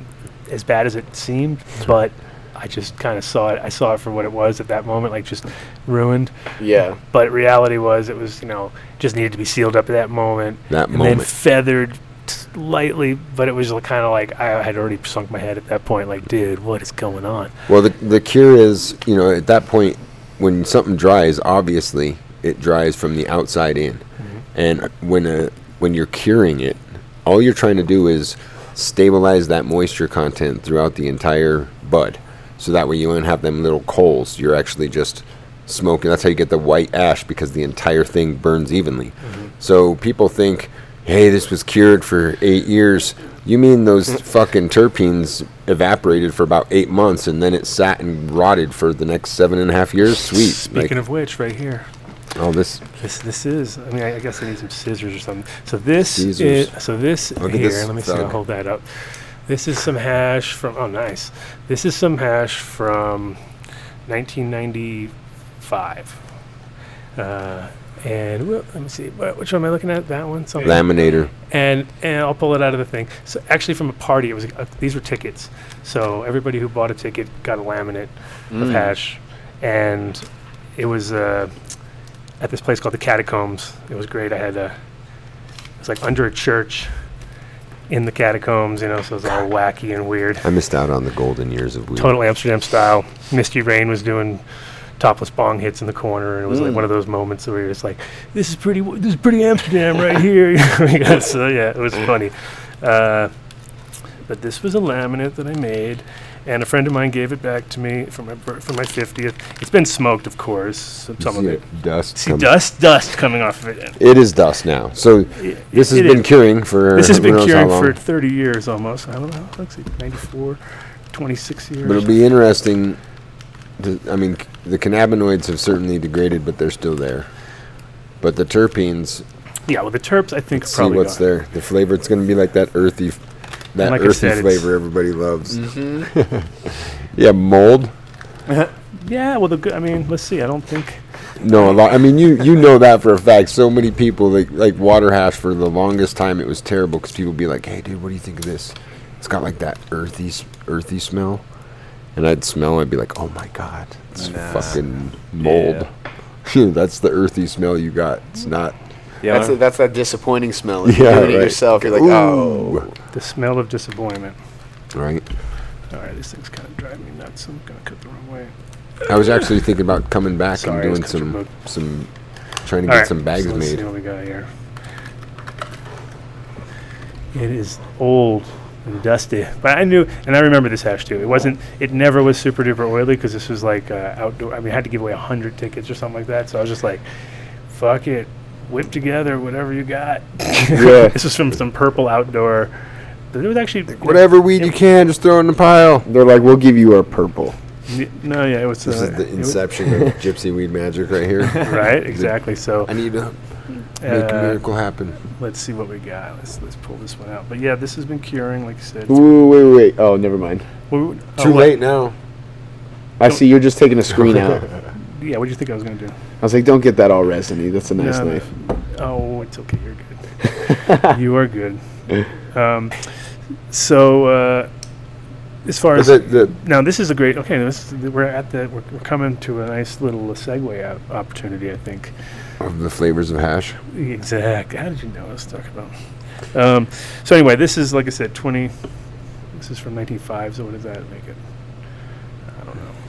as bad as it seemed, but I just kind of saw it. I saw it for what it was at that moment, like just ruined. Yeah. But reality was it was, you know, just needed to be sealed up at that moment. That and moment. And then feathered slightly, but it was kind of like I had already sunk my head at that point, like, dude, what is going on? Well, the the cure is, you know, at that point, when something dries, obviously it dries from the outside in. Mm-hmm. And when a, when you're curing it, all you're trying to do is stabilize that moisture content throughout the entire bud. So that way you won't have them little coals. You're actually just smoking. That's how you get the white ash because the entire thing burns evenly. Mm-hmm. So people think, hey, this was cured for eight years. You mean those fucking terpenes evaporated for about eight months, and then it sat and rotted for the next seven and a half years. Sweet. Speaking like, of which, right here. Oh, this. This this is. I mean, I, I guess I need some scissors or something. So this Caesars. is. So this Look here. This let me thug. see. I'll hold that up. This is some hash from. Oh, nice. This is some hash from nineteen ninety-five. Uh, and well, let me see. What, which one am I looking at? That one. Something. Laminator. And and I'll pull it out of the thing. So actually, from a party, it was. Uh, these were tickets. So everybody who bought a ticket got a laminate mm. of hash, and it was a. Uh, at this place called the Catacombs. It was great. I had a, it was like under a church in the Catacombs, you know, so it was all wacky and weird. I missed out on the golden years of weed. Total Amsterdam style. Misty Rain was doing topless bong hits in the corner, and it was mm. like one of those moments where you're just like, this is pretty, w- this is pretty Amsterdam right here. So yeah, it was funny. Uh, but this was a laminate that I made, and a friend of mine gave it back to me for my bur- for my fiftieth. It's been smoked, of course. So some of it, it dust. See dust, dust coming off of it. It is dust now. So it, this it has it been curing for. This has been curing for thirty years almost. I don't know. Let's see, ninety-four, twenty-six years. But it'll be interesting. To, I mean, c- the cannabinoids have certainly degraded, but they're still there. But the terpenes. Yeah, well, the terps I think let's probably. See what's gone. There. The flavor. It's going to be like that earthy. F- That like earthy said, flavor everybody loves. Mm-hmm. Yeah, mold. Uh, yeah, well, the good. I mean, let's see. I don't think. No, a lot. I mean, you you know that for a fact. So many people like like water hash for the longest time. It was terrible because people would be like, "Hey, dude, what do you think of this? It's got like that earthy earthy smell," and I'd smell. I'd be like, "Oh my god, it's nah. fucking mold." Yeah. That's the earthy smell you got. It's not. Yeah, that's, a, that's that disappointing smell. If yeah, you're doing right. it yourself, you're like, ooh. Oh. The smell of disappointment. Right. All right, this thing's kind of driving me nuts. I'm going to cut the wrong way. I was actually thinking about coming back Sorry, and doing some, some, trying to All get right. some bags so let's made. Let's see what we got here. It is old and dusty. But I knew, and I remember this hash too. It wasn't, it never was super duper oily because this was like uh, outdoor. I mean, I had to give away one hundred tickets or something like that. So I was just like, fuck it. Whip together whatever you got. Yeah. This is from some purple outdoor. There was actually like whatever weed you can, just throw in the pile. They're like, we'll give you our purple. Y- no, yeah, it was. This uh, is the inception of gypsy weed magic right here. Right, exactly. So I need to uh, make a miracle happen. Let's see what we got. Let's let's pull this one out. But yeah, this has been curing, like I said. Ooh, wait, wait, wait. Oh, never mind. Well, oh, Too late now. I Don't see you're just taking a screen out. Yeah, what did you think I was going to do? I was like, don't get that all resiny. That's a nice no, knife. Oh, it's okay. You're good. You are good. Um, so, uh, as far as... It, the now, this is a great... Okay, this is, we're at the... We're, we're coming to a nice little uh, segue opportunity, I think. Of the flavors of hash? Exactly. How did you know what I was talking about? Um, so, anyway, this is, like I said, twenty... This is from nineteen oh five, so what does that make it?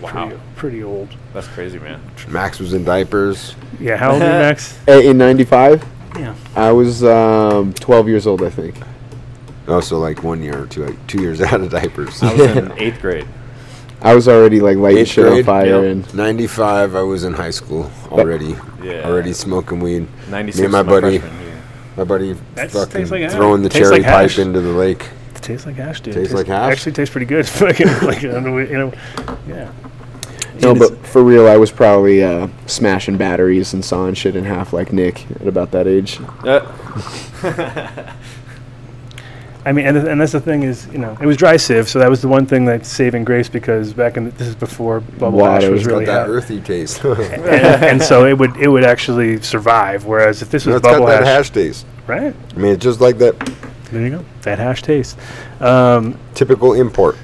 Wow. Pretty, pretty old. That's crazy, man. Max was in diapers. Yeah, how old are you, Max? A- in ninety-five? Yeah. I was um, twelve years old, I think. Oh, so like one year or two, like two years out of diapers. I was in eighth grade. I was already like lighting shit on fire. Yep. And ninety-five, I was in high school already. Yeah. Already smoking weed. ninety-six, me and my buddy, my buddy That's fucking like throwing the cherry like pipe hash. into the lake. Tastes like hash, dude. Tastes, tastes like hash. Actually, tastes pretty good. Like, you know, yeah. No, but for real, I was probably uh, smashing batteries and sawing shit in half like Nick at about that age. Uh. I mean, and, th- and that's the thing is, you know, it was dry sieve, so that was the one thing that's saving grace because back in the, this is before bubble Water, hash was really got that out. Earthy taste, and, and so it would it would actually survive. Whereas if this was no, it's bubble got hash, that hash taste, right? I mean, it's just like that. There you go. That hash taste. Um, typical import.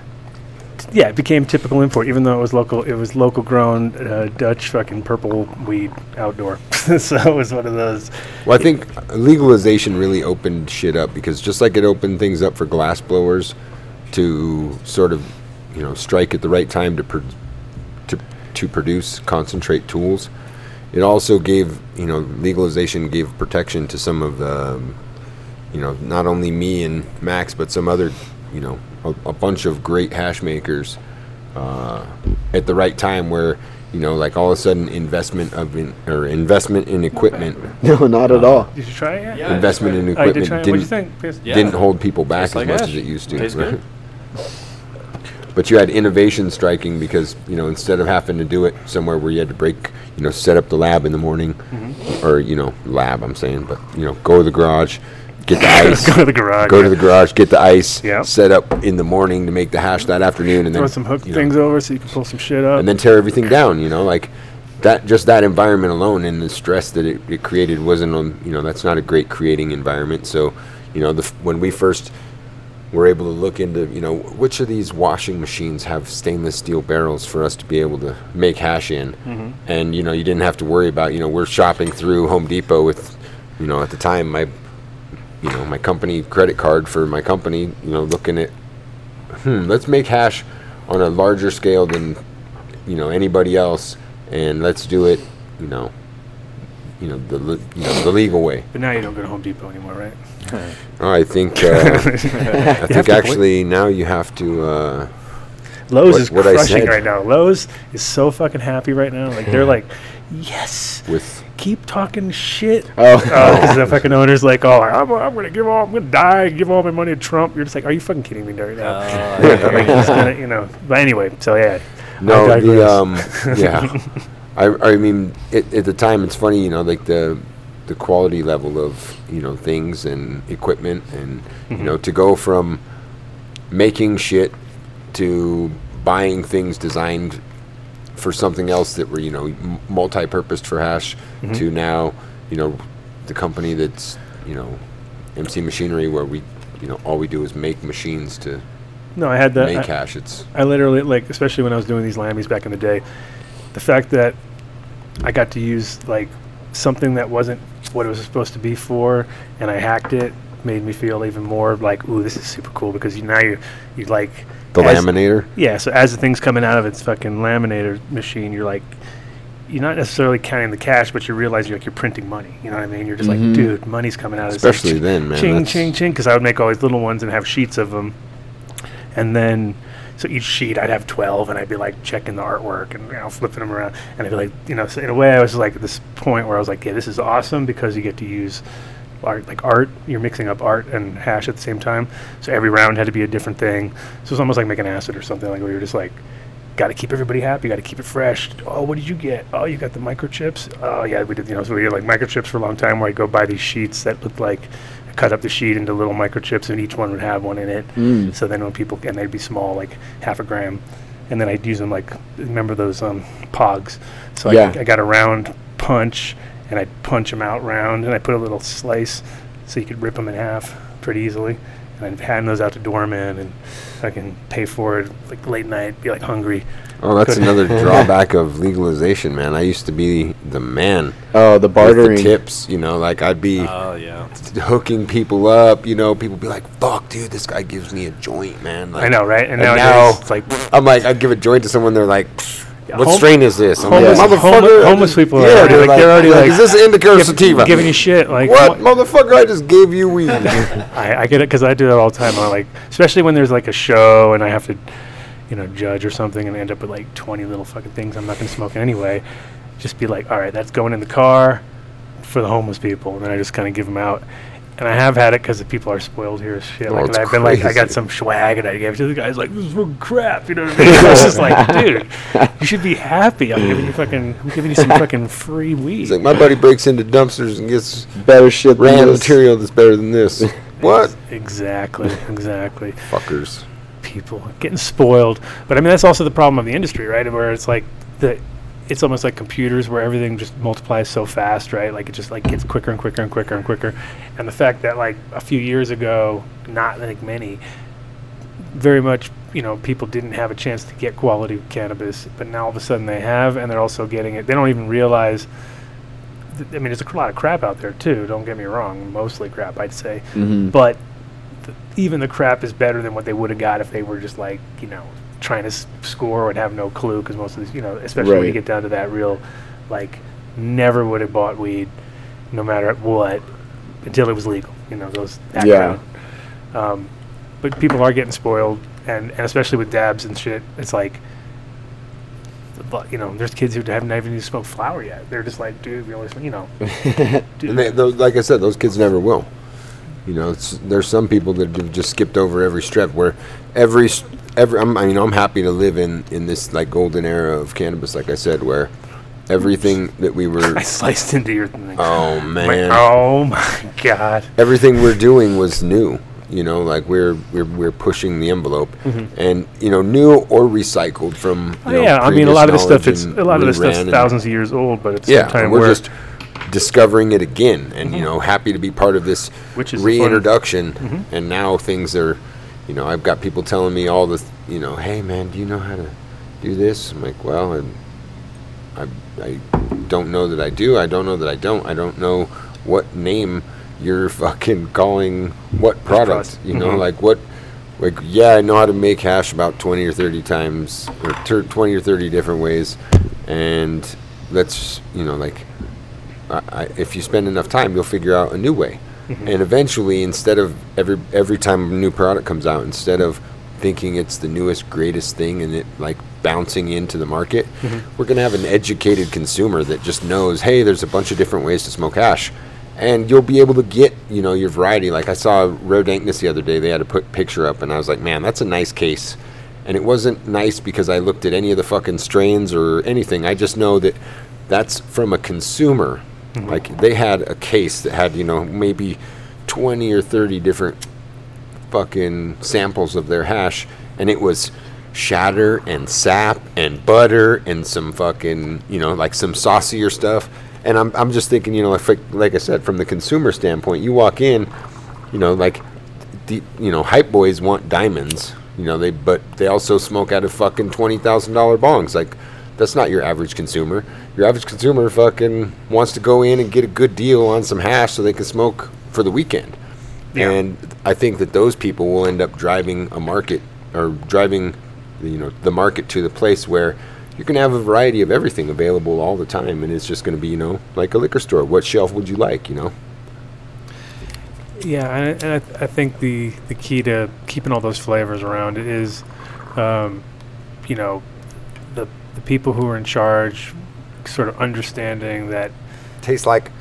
T- yeah, it became typical import, even though it was local. It was local grown uh, Dutch fucking purple weed outdoor. So it was one of those. Well, I think legalization really opened shit up because just like it opened things up for glass blowers to sort of, you know, strike at the right time to pro- to to produce concentrate tools, it also gave, you know, legalization gave protection to some of the. Um, You know, not only me and Max, but some other, you know, a, a bunch of great hash makers uh, at the right time where, you know, like all of a sudden investment of in, or investment in equipment. No, not at all. Did you try it yet? Yeah, investment in equipment oh, did didn't, didn't hold people back Tastes as like much hash. as it used to. Right? But you had innovation striking because, you know, instead of having to do it somewhere where you had to break, you know, set up the lab in the morning, mm-hmm. or, you know, lab, I'm saying, but, you know, go to the garage, get the ice. Go to the garage. Go yeah. to the garage, get the ice, yep. set up in the morning to make the hash that afternoon. and Throw then some hook you know, things over so you can pull some shit up. And then tear everything down, you know, like that, just that environment alone and the stress that it, it created wasn't, on, you know, that's not a great creating environment. So, you know, the f- when we first... we're able to look into, you know, which of these washing machines have stainless steel barrels for us to be able to make hash in. Mm-hmm. And, you know, you didn't have to worry about, you know, we're shopping through Home Depot with, you know, at the time, my, you know, my company credit card for my company, you know, looking at, hmm, let's make hash on a larger scale than, you know, anybody else. And let's do it, you know, you know, the, you know, the legal way. But now you don't go to Home Depot anymore, right? Right. Oh, I think uh, I think actually point. Now you have to. Uh, Lowe's what, is what crushing right now. Lowe's is so fucking happy right now. Like they're like, yes, with keep talking shit. Oh, because uh, the fucking owner's like, oh, I'm, I'm gonna give all, I'm gonna die, give all my money to Trump. You're just like, are you fucking kidding me right now? Uh, like, gonna, you know. But anyway, so yeah. No, the um, yeah. I I mean, it, at the time, it's funny, you know, like the. the quality level of, you know, things and equipment and, mm-hmm. you know, to go from making shit to buying things designed for something else that were, you know, m- multi-purposed for hash, mm-hmm. to now, you know, the company that's, you know, M C Machinery, where we, you know, all we do is make machines to no, I had that make I hash. It's I literally, like, especially when I was doing these lammies back in the day, the fact that I got to use, like, something that wasn't what it was supposed to be for, and I hacked it, made me feel even more like, ooh, this is super cool, because you now you you like the laminator. Yeah, so as the thing's coming out of its fucking laminator machine, you're like, you're not necessarily counting the cash, but you realize you're like you're printing money. You know what I mean? You're just mm-hmm. like, dude, money's coming out. Especially of this. Then, man. Ching, ching, ching, because I would make all these little ones and have sheets of them, and then. So each sheet, I'd have twelve, and I'd be, like, checking the artwork and, you know, flipping them around. And I'd be like, you know, so in a way, I was, like, at this point where I was like, yeah, this is awesome because you get to use art, like art. You're mixing up art and hash at the same time. So every round had to be a different thing. So it was almost like making acid or something, like where you're just like, got to keep everybody happy. Got to keep it fresh. Oh, what did you get? Oh, you got the microchips? Oh, yeah, we did, you know, so we did, like, microchips for a long time where I'd go buy these sheets that looked like, cut up the sheet into little microchips, and each one would have one in it. Mm. So then when people, and they'd be small, like half a gram, and then I'd use them like, remember those um, pogs? So yeah. I, I got a round punch, and I'd punch them out round, and I put a little slice so you could rip them in half pretty easily. And I'd hand those out to doormen, and I can pay for it like late night, be like hungry. Oh, that's Could another drawback of legalization, man. I used to be the man. Oh, the bartering. With the tips, you know, like I'd be oh, yeah. hooking people up, you know. People be like, fuck, dude, this guy gives me a joint, man. Like, I know, right? And, and now it's like, I'm like, I'd give a joint to someone, they're like, what Home- strain is this? I'm homeless, like, yeah. homeless, homeless people are yeah, already like, like, they're already like, like, is this indica or sativa? Giving you shit. Like, what? Wh- Motherfucker, I just gave you weed. I, I get it because I do that all the time. I like, especially when there's like a show and I have to, you know, judge or something and end up with like twenty little fucking things I'm not going to smoke anyway. Just be like, all right, that's going in the car for the homeless people. And then I just kind of give them out. And I have had it because the people are spoiled here as shit. Oh, like, and I've crazy. been like, I got some swag, and I gave it to the guys. Like, this is fucking crap, you know what I mean? I was just like, dude, you should be happy. I'm giving you fucking, I'm giving you some fucking free weed. It's like my buddy breaks into dumpsters and gets better shit, raw material that's better than this. What? Exactly, exactly. Fuckers. People getting spoiled, but I mean that's also the problem of the industry, right? Where it's like the. It's almost like computers where everything just multiplies so fast, right? Like it just like gets quicker and quicker and quicker and quicker. And the fact that like a few years ago, not like many, very much, you know, people didn't have a chance to get quality cannabis, but now all of a sudden they have, and they're also getting it. They don't even realize. Th- I mean, there's a lot of crap out there too. Don't get me wrong, mostly crap, I'd say, mm-hmm. but th- even the crap is better than what they would have got if they were just like, you know, trying to s- score and have no clue, because most of these, you know, especially right. when you get down to that real, like, never would have bought weed, no matter what, until it was legal, you know, those that yeah. Um But people are getting spoiled, and, and especially with dabs and shit, it's like, you know, there's kids who haven't even smoked flower yet. They're just like, dude, we always, you know. And they, those, like I said, those kids never will. You know, it's, there's some people that have just skipped over every step, where every... St- every I'm, I mean, I'm happy to live in, in this like golden era of cannabis, like I said, where everything that we were I sliced into your thing. Oh man! My, oh my god! Everything we're doing was new. You know, like we're we're we're pushing the envelope, mm-hmm. and you know, new or recycled from. You oh, know, yeah, I mean, a lot of this stuff it's a lot of this stuff's thousands of years old, but it's yeah, time we're just discovering it again, and mm-hmm. you know, happy to be part of this Which is reintroduction. Mm-hmm. And now things are, you know, I've got people telling me all the, th- you know, hey man, do you know how to do this? I'm like, well, and. I, I don't know that I do. I don't know that I don't. I don't know what name you're fucking calling what product. You know, mm-hmm. like what, like, yeah, I know how to make hash about twenty or thirty times, or ter- twenty or thirty different ways. And let's, you know, like, I, I, if you spend enough time, you'll figure out a new way. Mm-hmm. And eventually, instead of every, every time a new product comes out, instead of thinking it's the newest, greatest thing and it, like, bouncing into the market, mm-hmm. we're going to have an educated consumer that just knows, hey, there's a bunch of different ways to smoke hash, and you'll be able to get, you know, your variety. Like I saw Rodankness the other day, they had a put picture up, and I was like, man, that's a nice case. And it wasn't nice because I looked at any of the fucking strains or anything. I just know that that's from a consumer. Mm-hmm. Like they had a case that had, you know, maybe twenty or thirty different fucking samples of their hash, and it was shatter and sap and butter and some fucking, you know, like some saucier stuff. And I'm I'm just thinking, you know, if, like, like I said, from the consumer standpoint, you walk in, you know, like, the, you know, hype boys want diamonds, you know, they but they also smoke out of fucking twenty thousand dollars bongs. Like, that's not your average consumer. Your average consumer fucking wants to go in and get a good deal on some hash so they can smoke for the weekend. Yeah. And I think that those people will end up driving a market or driving... you know, the market to the place where you're going to have a variety of everything available all the time, and it's just going to be, you know, like a liquor store. What shelf would you like, you know? Yeah, and I, I think the, the key to keeping all those flavors around is, um, you know, the the people who are in charge sort of understanding that... Tastes like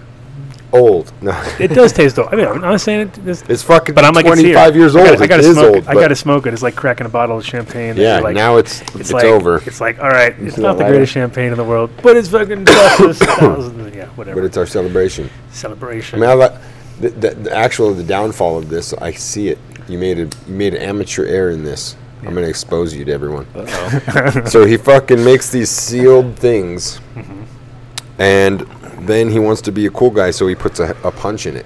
old. No, it does taste old. I mean, I'm not saying it. It's, it's fucking but I'm like, twenty-five years old. I gotta, I gotta it is old. It. I got to smoke it. It's like cracking a bottle of champagne. Yeah, like, now it's it's, it's like, over. It's like, all right, it's, it's not the greatest champagne in the world, but it's fucking delicious. Yeah, whatever. But it's our celebration. Celebration. I mean, I like the, the, the actual the downfall of this. I see it. You made a you made an amateur error in this. Yeah. I'm gonna expose you to everyone. So he fucking makes these sealed things, mm-hmm. and. Then he wants to be a cool guy, so he puts a, a punch in it.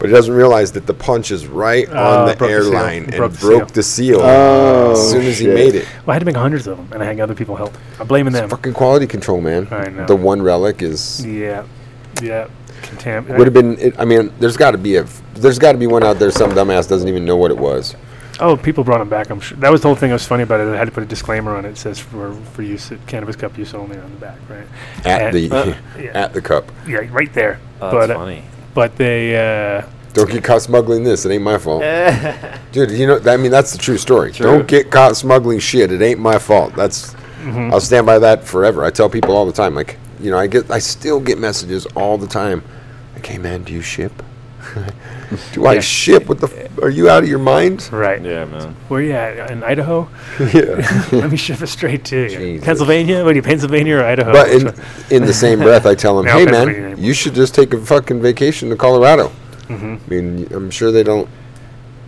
But he doesn't realize that the punch is right uh, on the airline and broke the seal, broke the seal oh, as soon as shit. He made it. Well, I had to make hundreds of them, and I had other people help. I'm blaming it's them. Fucking quality control, man. I know. The one relic is... Yeah. Yeah. Contam- Would have been... It, I mean, there's got to be a... There's got to be one out there some dumbass doesn't even know what it was. Oh, people brought them back. I'm sure. That was the whole thing that was funny about it. I had to put a disclaimer on it. It says for for use at cannabis cup use only on the back, right? At and the uh, yeah. at the cup. Yeah, right there. Oh, but, that's uh, funny. But they uh, don't get caught smuggling this. It ain't my fault, dude. You know, I mean, that's the true story. True. Don't get caught smuggling shit. It ain't my fault. That's mm-hmm. I'll stand by that forever. I tell people all the time, like, you know, I get I still get messages all the time. Like, hey man, do you ship? Do yeah. I ship? What the? F- are you out of your mind? Right. Yeah, man. Where you at? In Idaho? Yeah. Let me ship it straight to you. Jesus. Pennsylvania? What are you, Pennsylvania or Idaho? But in, in the same breath, I tell them, no, hey, man, anymore. You should just take a fucking vacation to Colorado. Mm-hmm. I mean, I'm sure they don't.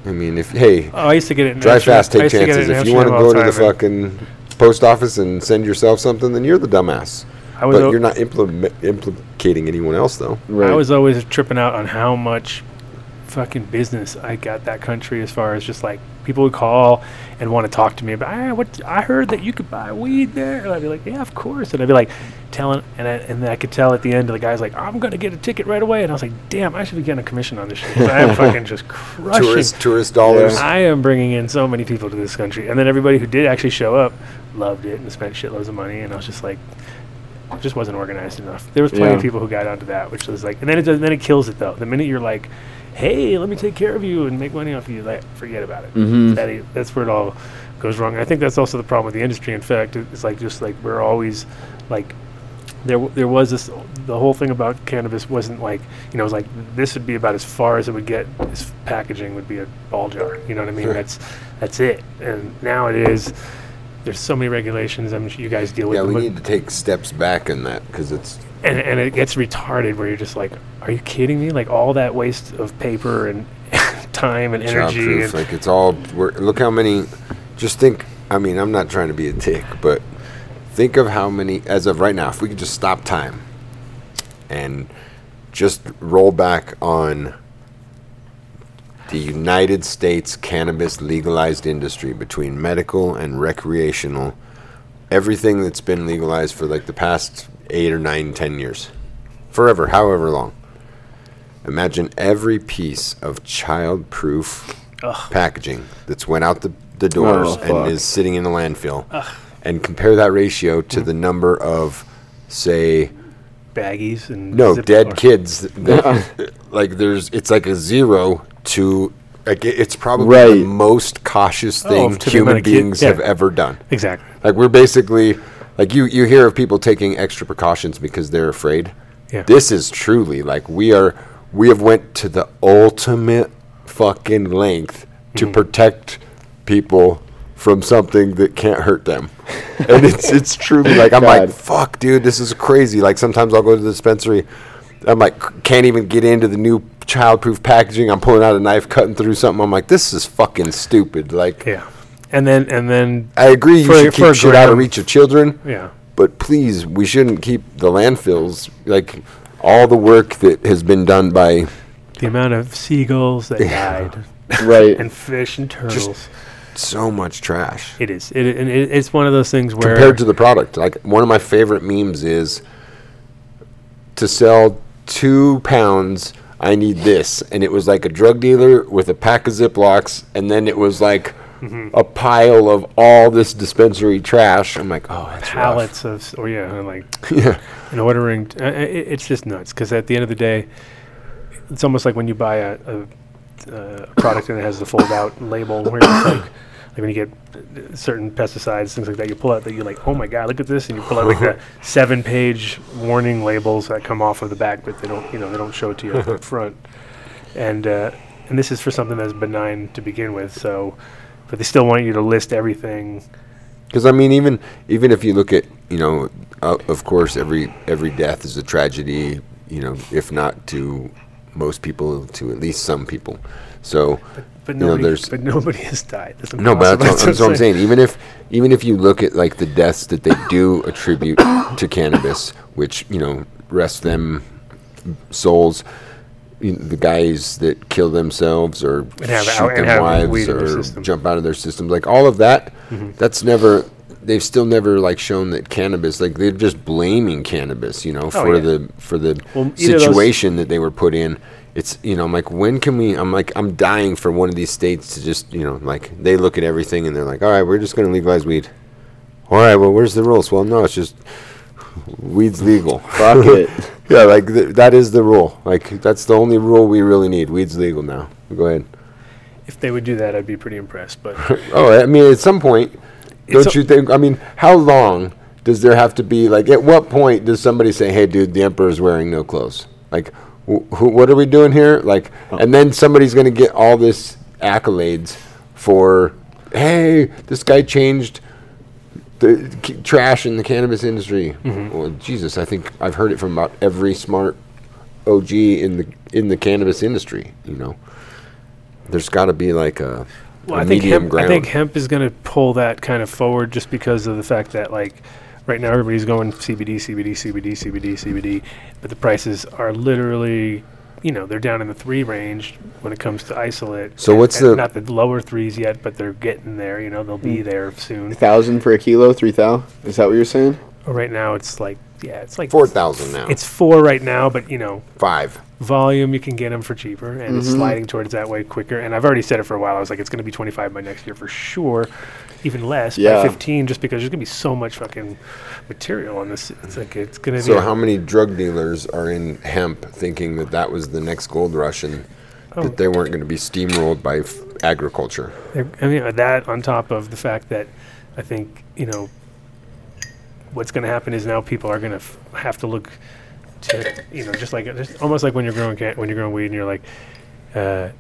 I mean, if hey, oh, I used to get it. Drive fast, take chances. If you want to go to the fucking post office and send yourself something, then you're the dumbass. I was but o- you're not implement, implicating anyone else, though. Right. I was always tripping out on how much fucking business I got that country as far as just, like, people would call and want to talk to me about, ah, what, I heard that you could buy weed there. And I'd be like, yeah, of course. And I'd be like, telling, and, I, and then I could tell at the end, the guy's like, I'm going to get a ticket right away. And I was like, damn, I should be getting a commission on this shit. I am fucking just crushing. Tourist, tourist dollars. I am bringing in so many people to this country. And then everybody who did actually show up loved it and spent shitloads of money. And I was just like... It just wasn't organized enough. There was plenty yeah. of people who got onto that, which was like, and then it does, then it kills it though. The minute you're like, "Hey, let me take care of you and make money off you," like, forget about it. Mm-hmm. That, that's where it all goes wrong. I think that's also the problem with the industry. In fact, it's like just like we're always like there w- there was this, the whole thing about cannabis wasn't like, you know, it was like, this would be about as far as it would get, this packaging would be a ball jar, you know what I mean? Sure. That's that's it. And now it is, there's so many regulations, I'm sure you guys deal with. Yeah, we need to take steps back in that, because it's... And and it gets retarded where you're just like, are you kidding me? Like, all that waste of paper and time and energy. Job proof, like, it's all, we're, look how many, just think, I mean, I'm not trying to be a tick, but... Think of how many, as of right now, if we could just stop time and just roll back on the United States cannabis legalized industry between medical and recreational, everything that's been legalized for like the past eight or nine, ten years, forever, however long. Imagine every piece of child-proof Ugh. packaging that's went out the, the doors oh, and fuck. is sitting in the landfill. Ugh. And compare that ratio to mm. the number of, say, baggies and no dead kids. That, like there's, it's like a zero to. Like it's probably right. the most cautious thing oh, human beings yeah. have ever done. Exactly. Like we're basically, like you, you hear of people taking extra precautions because they're afraid. Yeah. This is truly like we are. We have went to the ultimate fucking length mm. to protect people from something that can't hurt them. And it's it's truly like, I'm God. like, fuck, dude, this is crazy. Like, sometimes I'll go to the dispensary. I'm like, can't even get into the new child-proof packaging. I'm pulling out a knife, cutting through something. I'm like, this is fucking stupid. Like, yeah. And then, and then. I agree, you should keep shit out of reach of children. Yeah. But please, we shouldn't keep the landfills. Like, all the work that has been done by. The amount of seagulls that died. Right. And fish and turtles. Just so much trash. It is. It, it, it it's one of those things where compared to the product, like one of my favorite memes is to sell two pounds, I need this, and it was like a drug dealer with a pack of Ziplocs, and then it was like mm-hmm. a pile of all this dispensary trash. I'm like, oh, that's pallets rough. of, or yeah, I'm like, yeah, and ordering. T- uh, it, it's just nuts because at the end of the day, it's almost like when you buy a. a Uh, product and it has the fold-out label where it's like, like when you get uh, certain pesticides, things like that, you pull out that you're like, oh my god, look at this, and you pull out like the seven-page warning labels that come off of the back, but they don't, you know, they don't show it to you up front. And uh, and this is for something that's benign to begin with. So, but they still want you to list everything. Because I mean, even even if you look at, you know, uh, of course, every every death is a tragedy. You know, if not to most people, to at least some people. So, but, but you nobody, know, there's but nobody has died. That's no, but that's, that's, what, that's what I'm saying. Even if, even if you look at like the deaths that they do attribute to cannabis, which, you know, rest them souls, you know, the guys that kill themselves or have shoot out, their wives or jump out of their system, like all of that, mm-hmm. that's never. They've still never like shown that cannabis, like they're just blaming cannabis, you know, oh, for yeah. the for the well, situation that they were put in. It's, you know, I'm like, when can we? I'm like, I'm dying for one of these states to just, you know, like they look at everything and they're like, all right, we're just going to legalize weed. All right, well, where's the rules? Well, no, it's just weed's legal. Fuck it. Yeah, like th- that is the rule. Like that's the only rule we really need. Weed's legal now. Go ahead. If they would do that, I'd be pretty impressed. But oh, I mean, at some point. Don't you think? I mean, how long does there have to be? Like, at what point does somebody say, "Hey, dude, the emperor's wearing no clothes"? Like, wh- wh- what are we doing here? Like, oh. And then somebody's going to get all this accolades for, "Hey, this guy changed the c- trash in the cannabis industry." Mm-hmm. Well, Jesus, I think I've heard it from about every smart O G in the in the cannabis industry. You know, there's got to be like a. Well, I think, hemp, I think hemp is going to pull that kind of forward just because of the fact that, like, right now everybody's going C B D, C B D, C B D, C B D, C B D, but the prices are literally, you know, they're down in the three range when it comes to isolate. So and what's and the... Not the lower threes yet, but they're getting there, you know, they'll be there soon. one thousand for a kilo, three thousand? Is that what you're saying? Well, right now it's like, yeah, it's like... four thousand now. It's four right now, but, you know... Five. Volume, you can get them for cheaper, and mm-hmm. it's sliding towards that way quicker. And I've already said it for a while. I was like, it's going to be twenty-five by next year for sure, even less yeah. by fifteen, just because there's going to be so much fucking material on this. It's like it's going to. So be how many drug dealers are in hemp thinking that that was the next gold rush and oh. that they weren't going to be steamrolled by f- agriculture? I mean, that on top of the fact that I think, you know, what's going to happen is now people are going to f- have to look to, you know, just like just almost like when you're growing can- when you're growing weed and you're like, uh,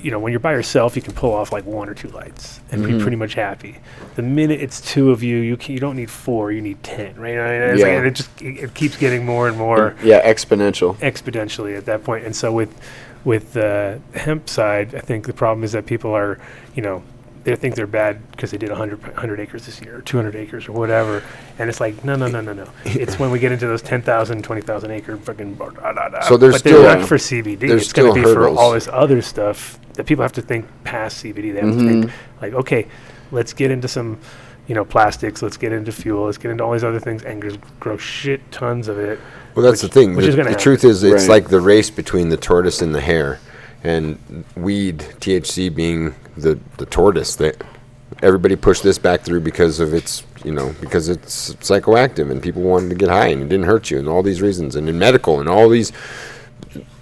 you know, when you're by yourself, you can pull off like one or two lights and mm-hmm. be pretty much happy. The minute it's two of you, you can, you don't need four, you need ten, right? I mean, it's yeah. like, and it just it, it keeps getting more and more. And, yeah, exponential. Exponentially at that point. And so with with the uh, hemp side, I think the problem is that people are, you know, they think they're bad because they did one hundred, one hundred acres this year or two hundred acres or whatever. And it's like, no, no, no, no, no. It's when we get into those ten thousand, twenty thousand acre fucking blah, blah, blah. So there's but still they're not for C B D. It's going to be hurdles. For all this other stuff that people have to think past C B D. They have mm-hmm. to think like, okay, let's get into some, you know, plastics. Let's get into fuel. Let's get into all these other things and just grow shit tons of it. Well, that's which, the thing. Which the is gonna the truth is it's right. like the race between the tortoise and the hare. And weed, T H C being the, the tortoise that everybody pushed this back through because of its, you know, because it's psychoactive and people wanted to get high and it didn't hurt you and all these reasons. And in medical and all these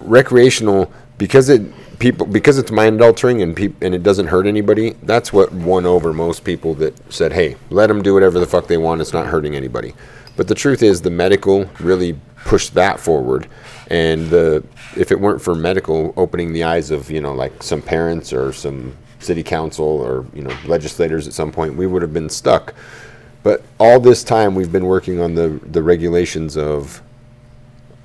recreational, because it people because it's mind altering and peop, and it doesn't hurt anybody, that's what won over most people that said, hey, let them do whatever the fuck they want. It's not hurting anybody. But the truth is the medical really pushed that forward. And the, if it weren't for medical opening the eyes of, you know, like some parents or some city council or, you know, legislators at some point, we would have been stuck. But all this time we've been working on the, the regulations of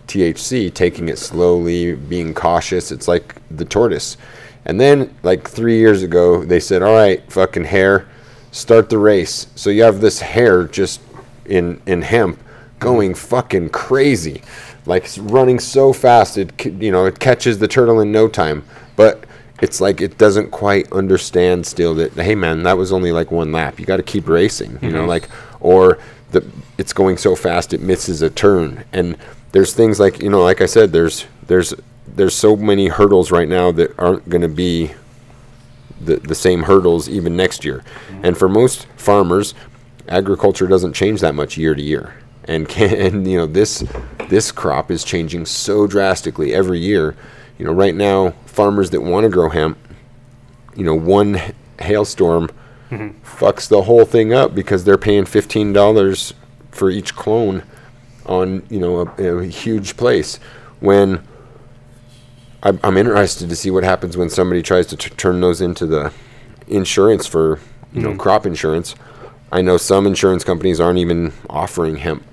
T H C, taking it slowly, being cautious. It's like the tortoise. And then like three years ago, they said, all right, fucking hare, start the race. So you have this hare just in, in hemp going fucking crazy. Like it's running so fast, it c- you know it catches the turtle in no time. But it's like it doesn't quite understand still that hey man, that was only like one lap. You got to keep racing, mm-hmm. you know. Like or the it's going so fast it misses a turn. And there's things like you know, like I said, there's there's there's so many hurdles right now that aren't going to be the the same hurdles even next year. Mm-hmm. And for most farmers, agriculture doesn't change that much year to year. And can and, you know this this crop is changing so drastically every year. You know right now farmers that want to grow hemp, you know one hailstorm mm-hmm. fucks the whole thing up because they're paying fifteen dollars for each clone on you know a, a huge place. When I'm, I'm interested to see what happens when somebody tries to t- turn those into the insurance for you mm-hmm. know crop insurance. I know some insurance companies aren't even offering hemp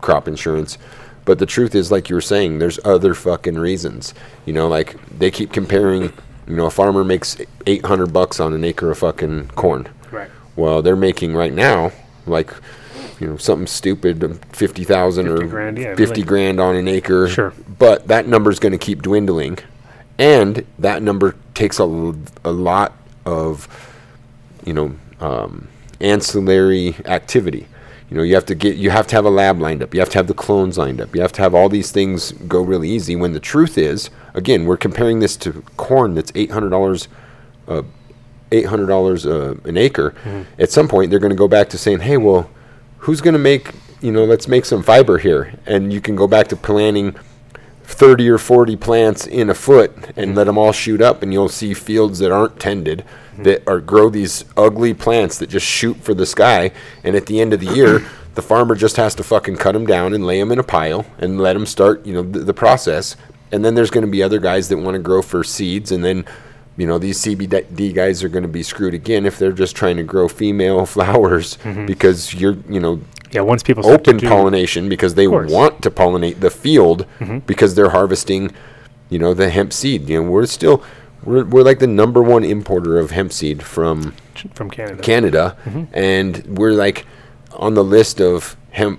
crop insurance, but the truth is, like you were saying, there's other fucking reasons. You know, like they keep comparing. You know, a farmer makes eight hundred bucks on an acre of fucking corn. Right. Well, they're making right now, like, you know, something stupid, fifty thousand or grand, yeah, fifty like grand on an acre. Sure. But that number's going to keep dwindling, and that number takes a l- a lot of, you know, um, ancillary activity. You know, you have to get, you have to have a lab lined up. You have to have the clones lined up. You have to have all these things go really easy. When the truth is, again, we're comparing this to corn that's eight hundred dollars, uh, eight hundred dollars uh, an acre. Mm-hmm. At some point, they're going to go back to saying, "Hey, well, who's going to make? You know, let's make some fiber here." And you can go back to planting thirty or forty plants in a foot and mm-hmm. let them all shoot up, and you'll see fields that aren't tended. That are grow these ugly plants that just shoot for the sky, and at the end of the year, the farmer just has to fucking cut them down and lay them in a pile and let them start, you know, th- the process. And then there's going to be other guys that want to grow for seeds, and then, you know, these C B D guys are going to be screwed again if they're just trying to grow female flowers mm-hmm. because you're, you know, yeah, once people open pollination because they want to pollinate the field mm-hmm. because they're harvesting, you know, the hemp seed. You know, we're still. We're we're like the number one importer of hemp seed from from Canada, Canada, mm-hmm. and we're like on the list of hemp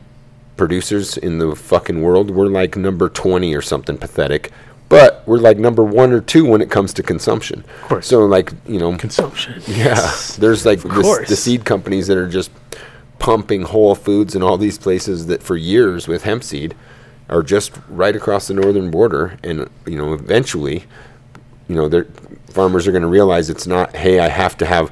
producers in the fucking world. We're like number twenty or something pathetic, but we're like number one or two when it comes to consumption. Of course. So like you know, consumption. Yeah, yes. There's like the, the seed companies that are just pumping Whole Foods and all these places that for years with hemp seed are just right across the northern border, and you know eventually. You know, their farmers are going to realize it's not, hey, I have to have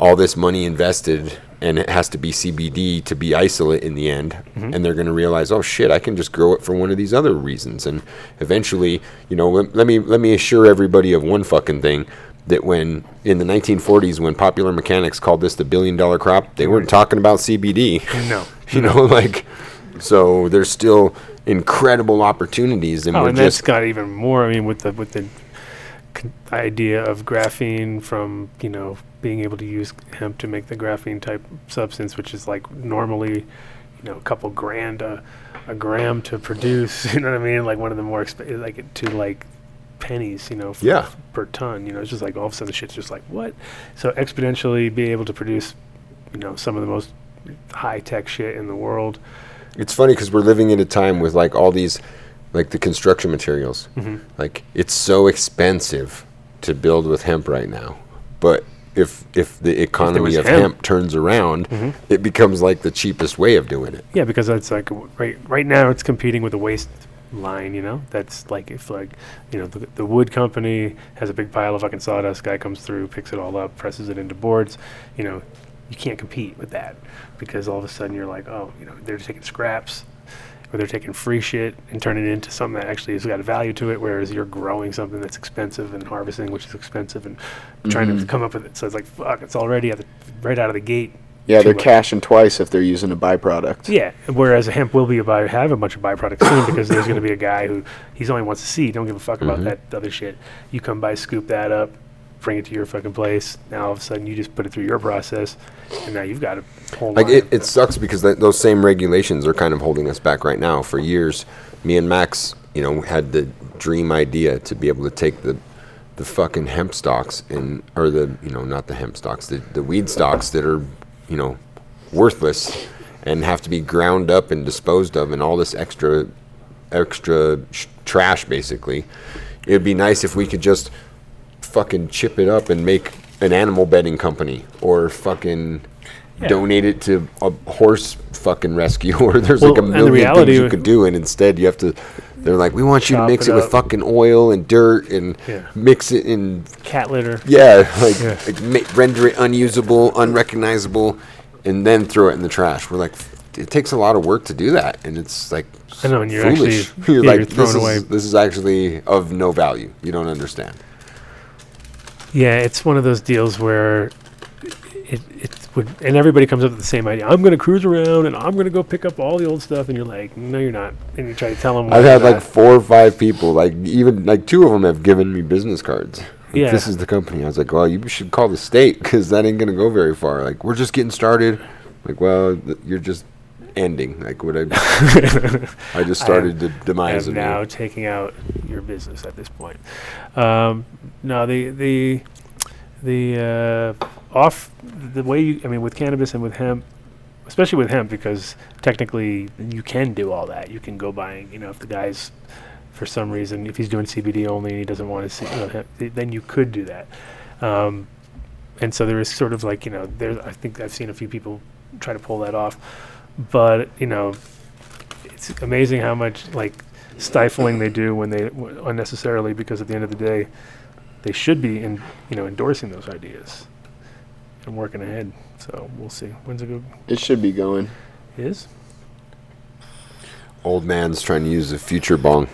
all this money invested and it has to be C B D to be isolate in the end. Mm-hmm. And they're going to realize, oh, shit, I can just grow it for one of these other reasons. And eventually, you know, let, let me let me assure everybody of one fucking thing. that when in the nineteen forties, when popular mechanics called this the billion dollar crop, they weren't talking about C B D. No. You know, like, so there's still incredible opportunities. And, oh, we're and just that's got even more. I mean, with the, with the idea of graphene from, you know, being able to use hemp to make the graphene type substance, which is like normally, you know, a couple grand a, a gram to produce, you know what I mean? Like one of the more expensive, like to like, pennies, you know, yeah. f- per ton, you know, it's just like all of a sudden the shit's just like, what? So exponentially being able to produce, you know, some of the most high-tech shit in the world. It's funny because we're living in a time with like all these, like the construction materials. Mm-hmm. Like it's so expensive to build with hemp right now. But if if the economy if of hemp. hemp turns around, mm-hmm. it becomes like the cheapest way of doing it. Yeah, because it's like right right now it's competing with the waste line, you know, that's like if like, you know, the, the wood company has a big pile of fucking sawdust, guy comes through, picks it all up, presses it into boards, you know, you can't compete with that because all of a sudden you're like, oh, you know, they're taking scraps or they're taking free shit and turning it into something that actually has got a value to it, whereas you're growing something that's expensive and harvesting, which is expensive, and mm-hmm. trying to come up with it. So it's like, fuck, it's already at the, right out of the gate. Yeah, they're cashing twice if they're using a byproduct. Yeah, whereas hemp will be a by, have a bunch of byproducts soon because there's going to be a guy who he's only wants to see. Don't give a fuck mm-hmm. about that other shit. You come by, scoop that up, bring it to your fucking place. Now all of a sudden you just put it through your process, and now you've got a whole like it, it sucks because th- those same regulations are kind of holding us back right now. For years, me and Max, you know, had the dream idea to be able to take the the fucking hemp stocks and or the you know not the hemp stocks the the weed stocks that are you know, worthless and have to be ground up and disposed of and all this extra extra sh- trash, basically. It'd be nice if we could just fucking chip it up and make an animal bedding company or fucking yeah. donate it to a horse fucking rescue or there's well, like a million things you could do, and instead you have to, they're like, we want you to mix it, it with fucking oil and dirt and yeah. mix it in cat litter. Yeah, like, yeah. like ma- render it unusable, unrecognizable, and then throw it in the trash. We're like, f- it takes a lot of work to do that, and it's like I know, and you're foolish. Actually, you're yeah, like, you're throwing this away. Is, this is actually of no value. You don't understand. Yeah, it's one of those deals where it it would, and everybody comes up with the same idea. I'm going to cruise around and I'm going to go pick up all the old stuff, and you're like, no, you're not. And you try to tell them. I've had like not. four or five people, like even like two of them have given me business cards. Like, yeah. This is the company. I was like, well, you should call the state because that ain't going to go very far. Like, we're just getting started. Like, well, th- you're just ending. Like, what I I just started I am, to demise. I am now you. taking out your business at this point. Um, no, the the the. Uh, Off the way you, I mean, with cannabis and with hemp, especially with hemp, because technically you can do all that. You can go buying, you know, if the guy's for some reason, if he's doing C B D only and he doesn't want to see, you know, hemp, th- then you could do that. Um, and so there is sort of like, you know, there's, I think I've seen a few people try to pull that off, but, you know, it's amazing how much like stifling they do when they w- unnecessarily, because at the end of the day, they should be in, you know, endorsing those ideas. I'm working ahead, so we'll see. When's it go? It should be going. Is? Old man's trying to use a future bong.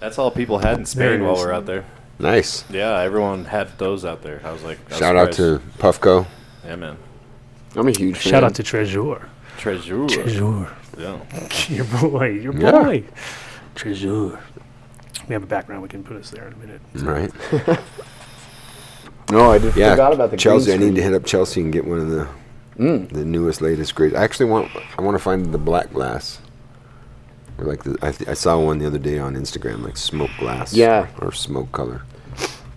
That's all people had in Spain while we're out there. Nice. Yeah, everyone had those out there. I was like, I shout was out to Puffco. Yeah, man. I'm a huge fan. Shout out to Trezor. Trezor. Trezor. Yeah. Your boy. Your boy. Yeah. Trezor. We have a background. We can put us there in a minute. Right. No, I did yeah, forgot about the Chelsea. I need to hit up Chelsea and get one of the mm. the newest, latest, greatest. I actually want I want to find the black glass. Or like the, I, th- I saw one the other day on Instagram, like smoke glass. Yeah. Or, or smoke color.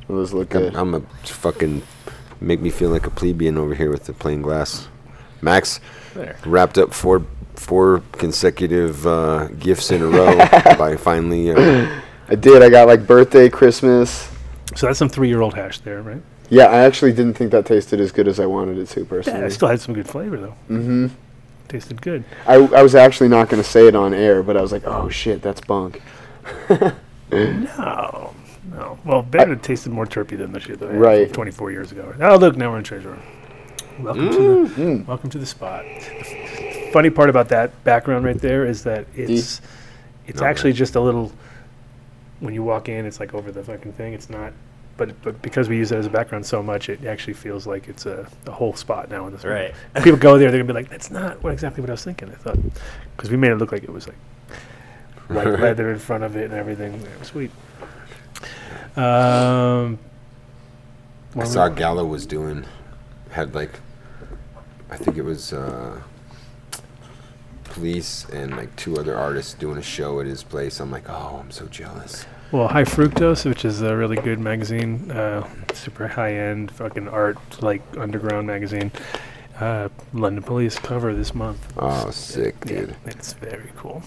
Those look I'm, good. I'm a fucking make me feel like a plebeian over here with the plain glass. Max there. wrapped up four four consecutive uh, gifts in a row by finally. Uh, I did. I got like birthday, Christmas. So that's some three-year-old hash there, right? Yeah, I actually didn't think that tasted as good as I wanted it to, personally. Yeah, it still had some good flavor, though. Mm-hmm. Tasted good. I, I was actually not going to say it on air, but I was like, oh, shit, that's bunk. no. No. Well, bet it tasted more terpy than the shit that I right. had twenty-four years ago. Oh, look, now we're in Treasure. Welcome, mm. to the, mm. welcome to the spot. The funny part about that background right there is that it's, it's no, actually man. just a little when you walk in, it's like over the fucking thing. It's not, but but because we use it as a background so much, it actually feels like it's a, a whole spot now in this right. room. People go there, they're gonna be like, that's not what exactly what I was thinking. I thought, because we made it look like it was like white leather in front of it and everything. It was sweet. Um, I saw Gallo was doing had like, I think it was uh, Police and like two other artists doing a show at his place. I'm like, oh, I'm so jealous. Well, High Fructose, which is a really good magazine, uh, super high end fucking art, like underground magazine. Uh, London Police cover this month. Oh, it's sick, it, dude! Yeah, it's very cool.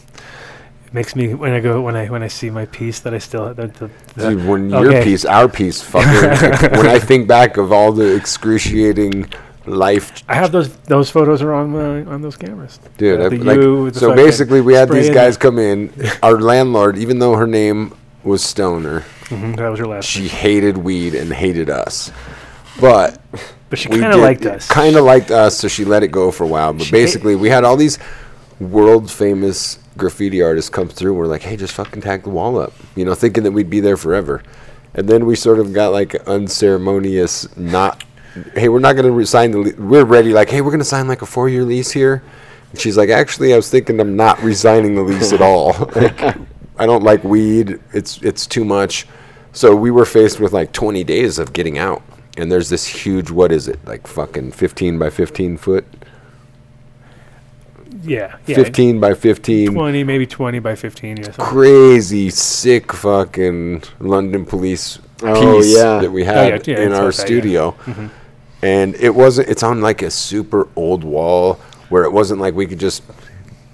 Makes me when I go when I when I see my piece that I still the, the, the dude when okay. your piece our piece fucking when I think back of all the excruciating life I have those those photos are on my, on those cameras dude uh, I, like, U, so basically we had these guys come in our landlord even though her name was Stoner mm-hmm, that was her last she name. Hated weed and hated us but but she kind of liked us kind of liked us so she let it go for a while but she basically hate- we had all these world famous graffiti artists come through and we're like, hey, just fucking tag the wall up, you know, thinking that we'd be there forever. And then we sort of got like unceremonious, not, hey, we're not going to sign the, le- we're ready, like, hey, we're going to sign like a four year lease here. And she's like, actually, I was thinking I'm not resigning the lease at all. Like, I don't like weed. It's, it's too much. So we were faced with like twenty days of getting out. And there's this huge, what is it? Like fucking fifteen by fifteen foot. Yeah, yeah. fifteen by fifteen. twenty, maybe twenty by fifteen. Yeah, crazy, sick fucking London Police piece oh, yeah. that we had oh, yeah, yeah, in our studio. That, yeah. mm-hmm. And it wasn't, it's on like a super old wall where it wasn't like we could just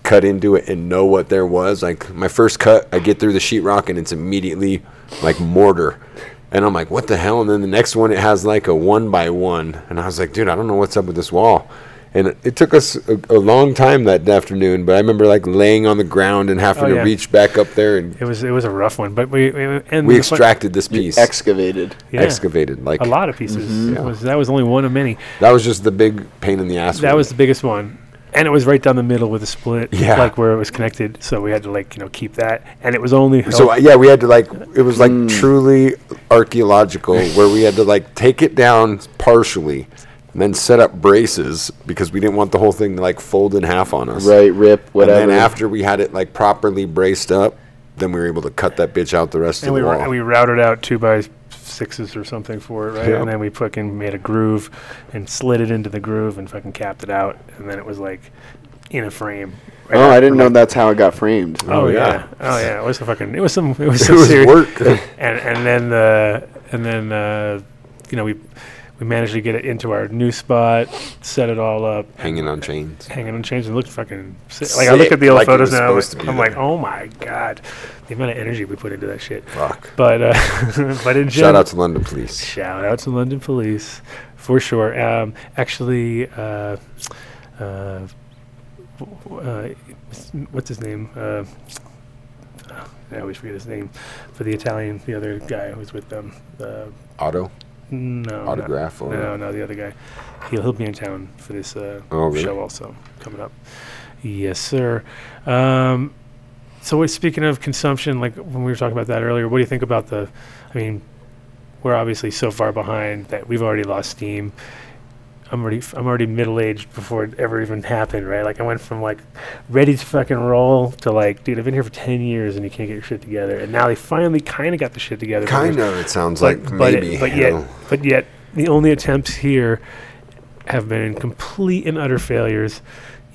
cut into it and know what there was. Like my first cut, I get through the sheetrock and it's immediately like mortar. And I'm like, what the hell? And then the next one, it has like a one by one. And I was like, dude, I don't know what's up with this wall. And it took us a, a long time that afternoon, but I remember like laying on the ground and having oh, yeah. to reach back up there. And it was it was a rough one, but we we, and we extracted this piece, excavated, yeah. excavated like a lot of pieces. Mm-hmm. Yeah. Was, that was only one of many. That was just the big pain in the ass. That one. Was the biggest one, and it was right down the middle with a split, yeah. like where it was connected. So we had to like you know keep that, and it was only so uh, yeah we had to like it was like mm. truly archaeological where we had to like take it down partially. And then set up braces because we didn't want the whole thing to, like, fold in half on us. Right, rip, whatever. And then after we had it, like, properly braced up, then we were able to cut that bitch out the rest and of we the wall. Ra- and we routed out two by sixes or something for it, right? Yep. And then we fucking made a groove and slid it into the groove and fucking capped it out. And then it was, like, in a frame. Right oh, I didn't know that's how it got framed. Oh, oh yeah. yeah. Oh, yeah. It was a fucking – it was some – It was, some it was serious work. and, and then, uh, and then uh, you know, we – We managed to get it into our new spot, set it all up. Hanging on chains. Hanging on chains. It looked fucking sick. sick. Like, I look at the old like photos now, I'm, I'm like, oh, my God. The amount of energy we put into that shit. Fuck. But, uh, but in general. Shout out to London Police. Shout out to London Police, for sure. Um, actually, uh, uh, uh, what's his name? Uh, I always forget his name. For the Italian, the other guy who was with them. Uh, Otto? No, autograph not, or no, no, the other guy. He'll he'll be in town for this uh, oh, really? show also coming up. Yes, sir. Um, so, what, speaking of consumption, like when we were talking about that earlier, what do you think about the? I mean, we're obviously so far behind that we've already lost steam. I'm already f- I'm already middle aged before it ever even happened, right? Like I went from like ready to fucking roll to like, dude, I've been here for ten years and you can't get your shit together, and now they finally kind of got the shit together. Kind of, it sounds but, like but maybe, it, but yet, know. but yet, the only attempts here have been complete and utter failures.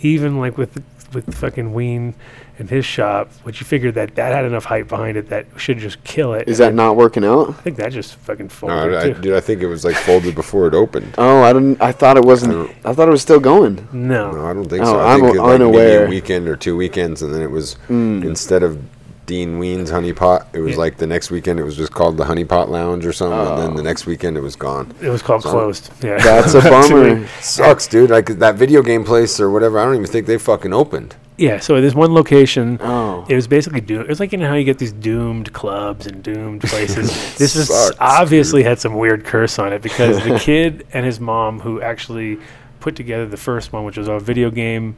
Even like with with fucking Ween and his shop, which you figured that that had enough hype behind it that should just kill it. Is that not working out? I think that just fucking folded. No, I, I, dude, I think it was like folded before it opened. Oh, I didn't. I thought it wasn't. I, I thought it was still going. No, no, I don't think oh, so. I I'm think it, like, unaware. Maybe a weekend or two weekends, and then it was mm. instead of Dean Ween's Honey Pot, it was yeah. like the next weekend it was just called the Honey Pot Lounge or something, oh. and then the next weekend it was gone. It was called so closed. Yeah, that's a bummer. Sucks, dude. Like that video game place or whatever. I don't even think they fucking opened. Yeah, so there's one location. Oh. It was basically doomed. It was like, you know how you get these doomed clubs and doomed places. This is Sucks, obviously dude. had some weird curse on it because the kid and his mom who actually put together the first one, which was a video game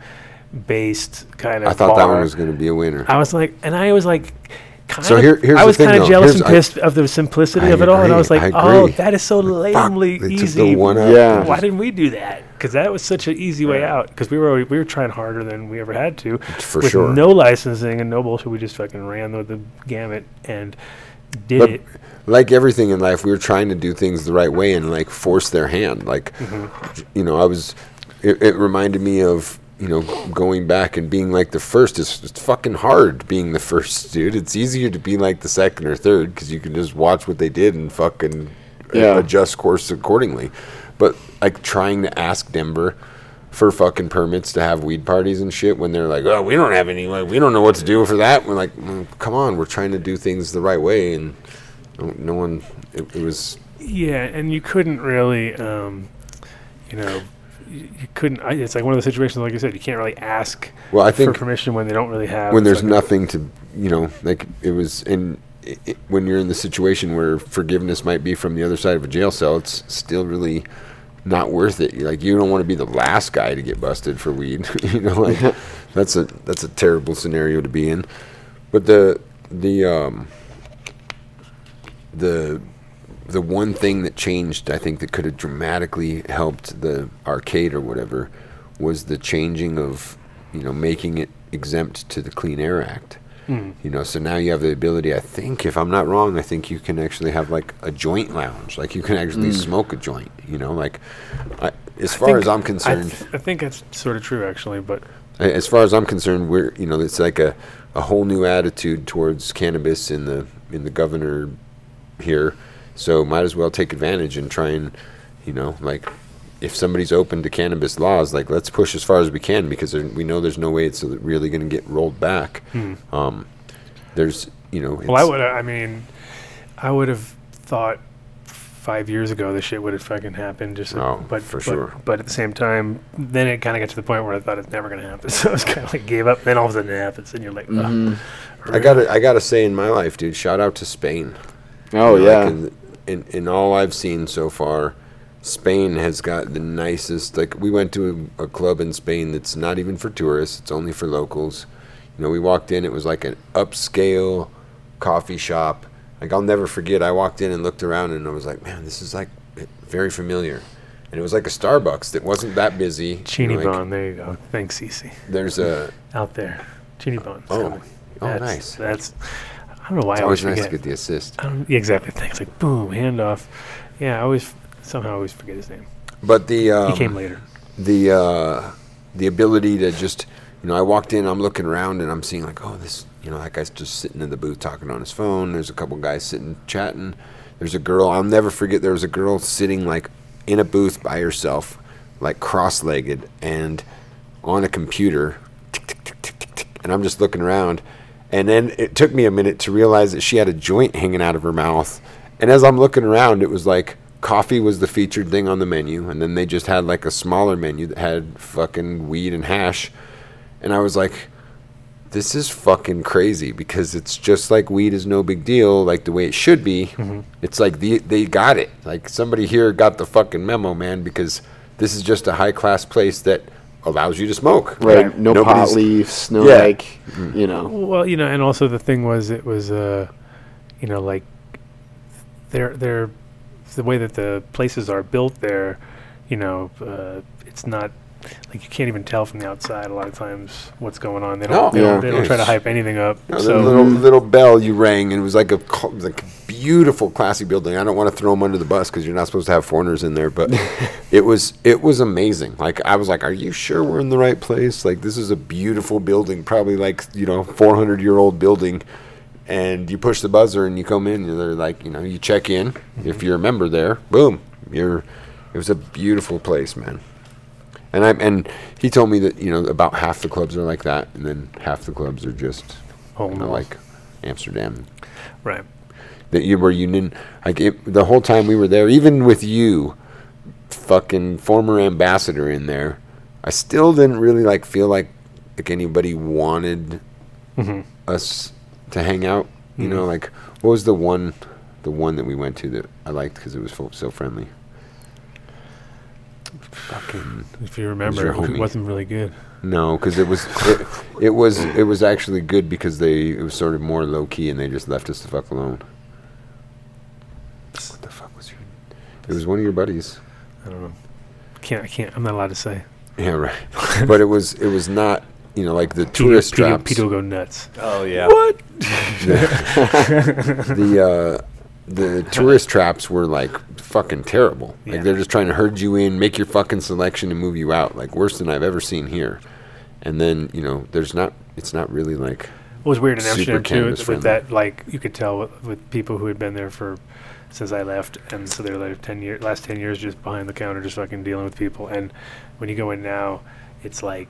based kind of I thought bar, that one was going to be a winner. I was like, and I was like, kind so of, here, here's I was kind of jealous and pissed I, of the simplicity I of it agree, all, and I was like, I oh, that is so latenly Fuck, easy. One yeah. Why didn't we do that? Because that was such an easy way out. Because we were we were trying harder than we ever had to. For with sure. No licensing and no bullshit. We just fucking ran the, the gamut and did but it. Like everything in life, we were trying to do things the right way and like force their hand. Like, mm-hmm. you know, I was. It, it reminded me of. You know, going back and being like the first is it's fucking hard being the first, dude. It's easier to be like the second or third because you can just watch what they did and fucking yeah. adjust course accordingly. But like trying to ask Denver for fucking permits to have weed parties and shit when they're like, oh, we don't have any, like, we don't know what to do for that. We're like, mm, come on, we're trying to do things the right way. And no one, it, it was. Yeah, and you couldn't really, um, you know. You couldn't. It's like one of the situations, like I said, you can't really ask well, I think for permission when they don't really have. When there's like nothing to, you know, like it was. And when you're in the situation where forgiveness might be from the other side of a jail cell, it's still really not worth it. Like you don't want to be the last guy to get busted for weed. You know, like that's a that's a terrible scenario to be in. But the the um the. The one thing that changed, I think, that could have dramatically helped the arcade or whatever was the changing of, you know, making it exempt to the Clean Air Act. Mm. You know, so now you have the ability, I think, if I'm not wrong, I think you can actually have, like, a joint lounge. Like, you can actually mm. smoke a joint, you know, like, I, as I far as I'm concerned. I, th- I think that's sort of true, actually, but. I, as far as I'm concerned, we're, you know, it's like a, a whole new attitude towards cannabis in the in the governor here. So might as well take advantage and try and, you know, like if somebody's open to cannabis laws, like let's push as far as we can because there, we know there's no way it's really going to get rolled back. Hmm. Um, there's, you know. Well, I would. I mean, I would have thought five years ago this shit would have fucking happened. Just oh, a, but for but, sure. But at the same time, then it kind of got to the point where I thought it's never going to happen. So I was kind of like gave up. Then all of a sudden it happens, and you're like, oh, mm-hmm. I gotta, I gotta say, in my life, dude, shout out to Spain. Oh you know, yeah. Like In, in all I've seen so far, Spain has got the nicest. Like we went to a, a club in Spain that's not even for tourists; it's only for locals. You know, we walked in; it was like an upscale coffee shop. Like I'll never forget. I walked in and looked around, and I was like, "Man, this is like very familiar." And it was like a Starbucks that wasn't that busy. Chini like, Bon, there you go. Thanks, Cece. There's a out there Chini Bon. Oh, coming. oh, that's, nice. That's. I don't know why it's I always forget. Nice to get the assist. Um, exactly. Thanks. Like boom, handoff. Yeah, I always somehow always forget his name. But the um, he came later. The uh, the ability to just you know I walked in, I'm looking around, and I'm seeing like oh this you know that guy's just sitting in the booth talking on his phone. There's a couple guys sitting chatting. There's a girl. I'll never forget. There was a girl sitting like in a booth by herself, like cross-legged and on a computer. Tick, tick, tick, tick, tick, tick, and I'm just looking around. And then it took me a minute to realize that she had a joint hanging out of her mouth. And as I'm looking around, it was like coffee was the featured thing on the menu. And then they just had like a smaller menu that had fucking weed and hash. And I was like, this is fucking crazy because it's just like weed is no big deal, like the way it should be. Mm-hmm. It's like the, they got it. Like somebody here got the fucking memo, man, because this is just a high-class place that allows you to smoke. Right. No Nobody's pot leaves, no yeah. like, mm. you know. Well, you know, and also the thing was it was, uh, you know, like they're, they're, the way that the places are built there, you know, uh, it's not, like you can't even tell from the outside a lot of times what's going on. They don't, no, they, yeah. don't, they don't try to hype anything up. No, so the little, little bell you rang and it was like a, like a beautiful classy building. I don't want to throw them under the bus because you're not supposed to have foreigners in there, but it was it was amazing. Like I was like, are you sure we're in the right place? Like this is a beautiful building, probably like you know four hundred year old building. And you push the buzzer and you come in and they're like, you know, you check in. Mm-hmm. If you're a member there, boom, you're. It was a beautiful place, man. And I and he told me that you know about half the clubs are like that, and then half the clubs are just oh, you know, like Amsterdam, right? That you were union like it, the whole time we were there, even with you, fucking former ambassador in there, I still didn't really like feel like like anybody wanted mm-hmm. us to hang out. You mm-hmm. know, like what was the one the one that we went to that I liked because it was so friendly. fucking. If you remember, it homie. wasn't really good. No, because it was it, it was it was actually good because they it was sort of more low key and they just left us the fuck alone. What the fuck was your? It was one of your buddies. I don't know. Can't I can't. I'm not allowed to say. Yeah, right. But it was it was not. You know, like the Peter, tourist Peter, traps. People go nuts. Oh yeah. What? the uh, the tourist traps were like fucking terrible. Yeah. Like they're just trying to herd you in, make your fucking selection, and move you out. Like worse than I've ever seen here. And then you know, there's not. It's not really like. It was weird in Amsterdam too. With that, like you could tell with, with people who had been there for since I left, and so they're like ten years, last ten years, just behind the counter, just fucking dealing with people. And when you go in now, it's like.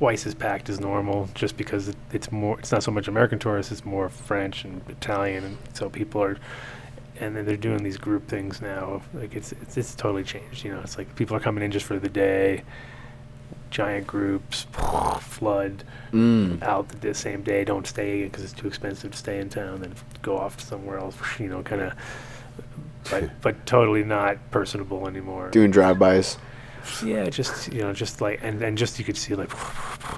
Twice as packed as normal, just because it, it's more. It's not so much American tourists; it's more French and Italian, and so people are. And then they're doing these group things now. Like it's it's, it's totally changed. You know, it's like people are coming in just for the day. Giant groups flood mm. out the same day. Don't stay because it's too expensive to stay in town. Then go off somewhere else. You know, kind of. But but totally not personable anymore. Doing drive-bys. Yeah, just you know, just like and, and just you could see like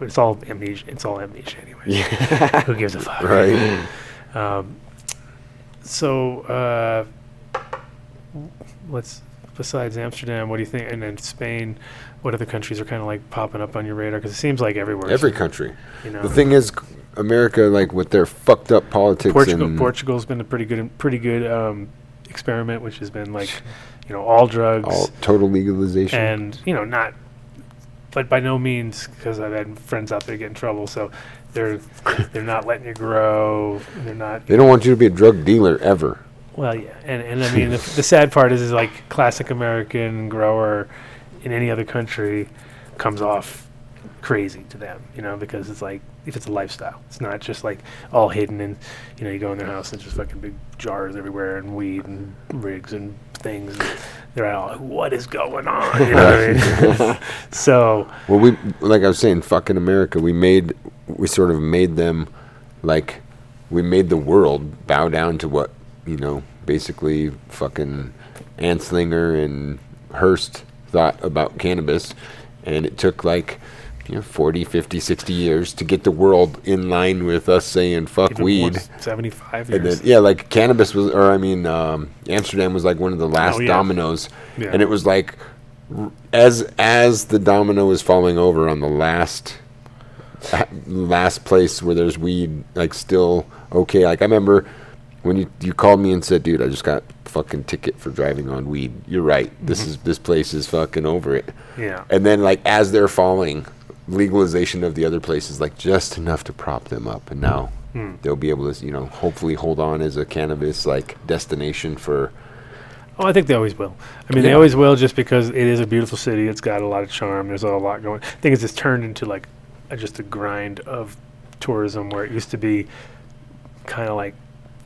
it's all amnesia. It's all amnesia anyway. Yeah. Who gives a fuck? Right. um, so uh, let's. Besides Amsterdam, what do you think? And then Spain, what other countries are kind of like popping up on your radar? Because it seems like everywhere. Every country. You know? The thing is, America, like with their fucked up politics. Portugal. And Portugal's been a pretty good, pretty good um, experiment, which has been like. You know, all drugs. All total legalization. And, you know, not, but by no means, because I've had friends out there get in trouble, so they're they're not letting you grow. They're not. They don't want you to be a drug dealer ever. Well, yeah. And, and I mean, the, the sad part is, is like classic American grower in any other country comes off crazy to them, you know, because it's like, if it's a lifestyle, it's not just like all hidden and, you know, you go in their house and just fucking big jars everywhere and weed and rigs and things and they're all like, what is going on, you know what I mean? So well, we like I was saying, fucking America, we made we sort of made them like we made the world bow down to what, you know, basically fucking Anslinger and Hearst thought about cannabis, and it took like, you know, forty, fifty, sixty years to get the world in line with us saying fuck even weed. seventy-five years. And then, yeah, like cannabis was, or I mean, um, Amsterdam was like one of the last oh, yeah. dominoes. Yeah. And it was like, r- as as the domino was falling over on the last uh, last place where there's weed, like still okay. Like I remember when you, you called me and said, dude, I just got fucking ticket for driving on weed. You're right. This mm-hmm. is this place is fucking over it. Yeah. And then like as they're falling... legalization of the other places, like just enough to prop them up, and now mm. they'll be able to, you know, hopefully hold on as a cannabis like destination for. Oh, I think they always will. I mean, yeah. they always will, just because it is a beautiful city. It's got a lot of charm. There's a lot going. I think it's just turned into like a, just a grind of tourism where it used to be kind of like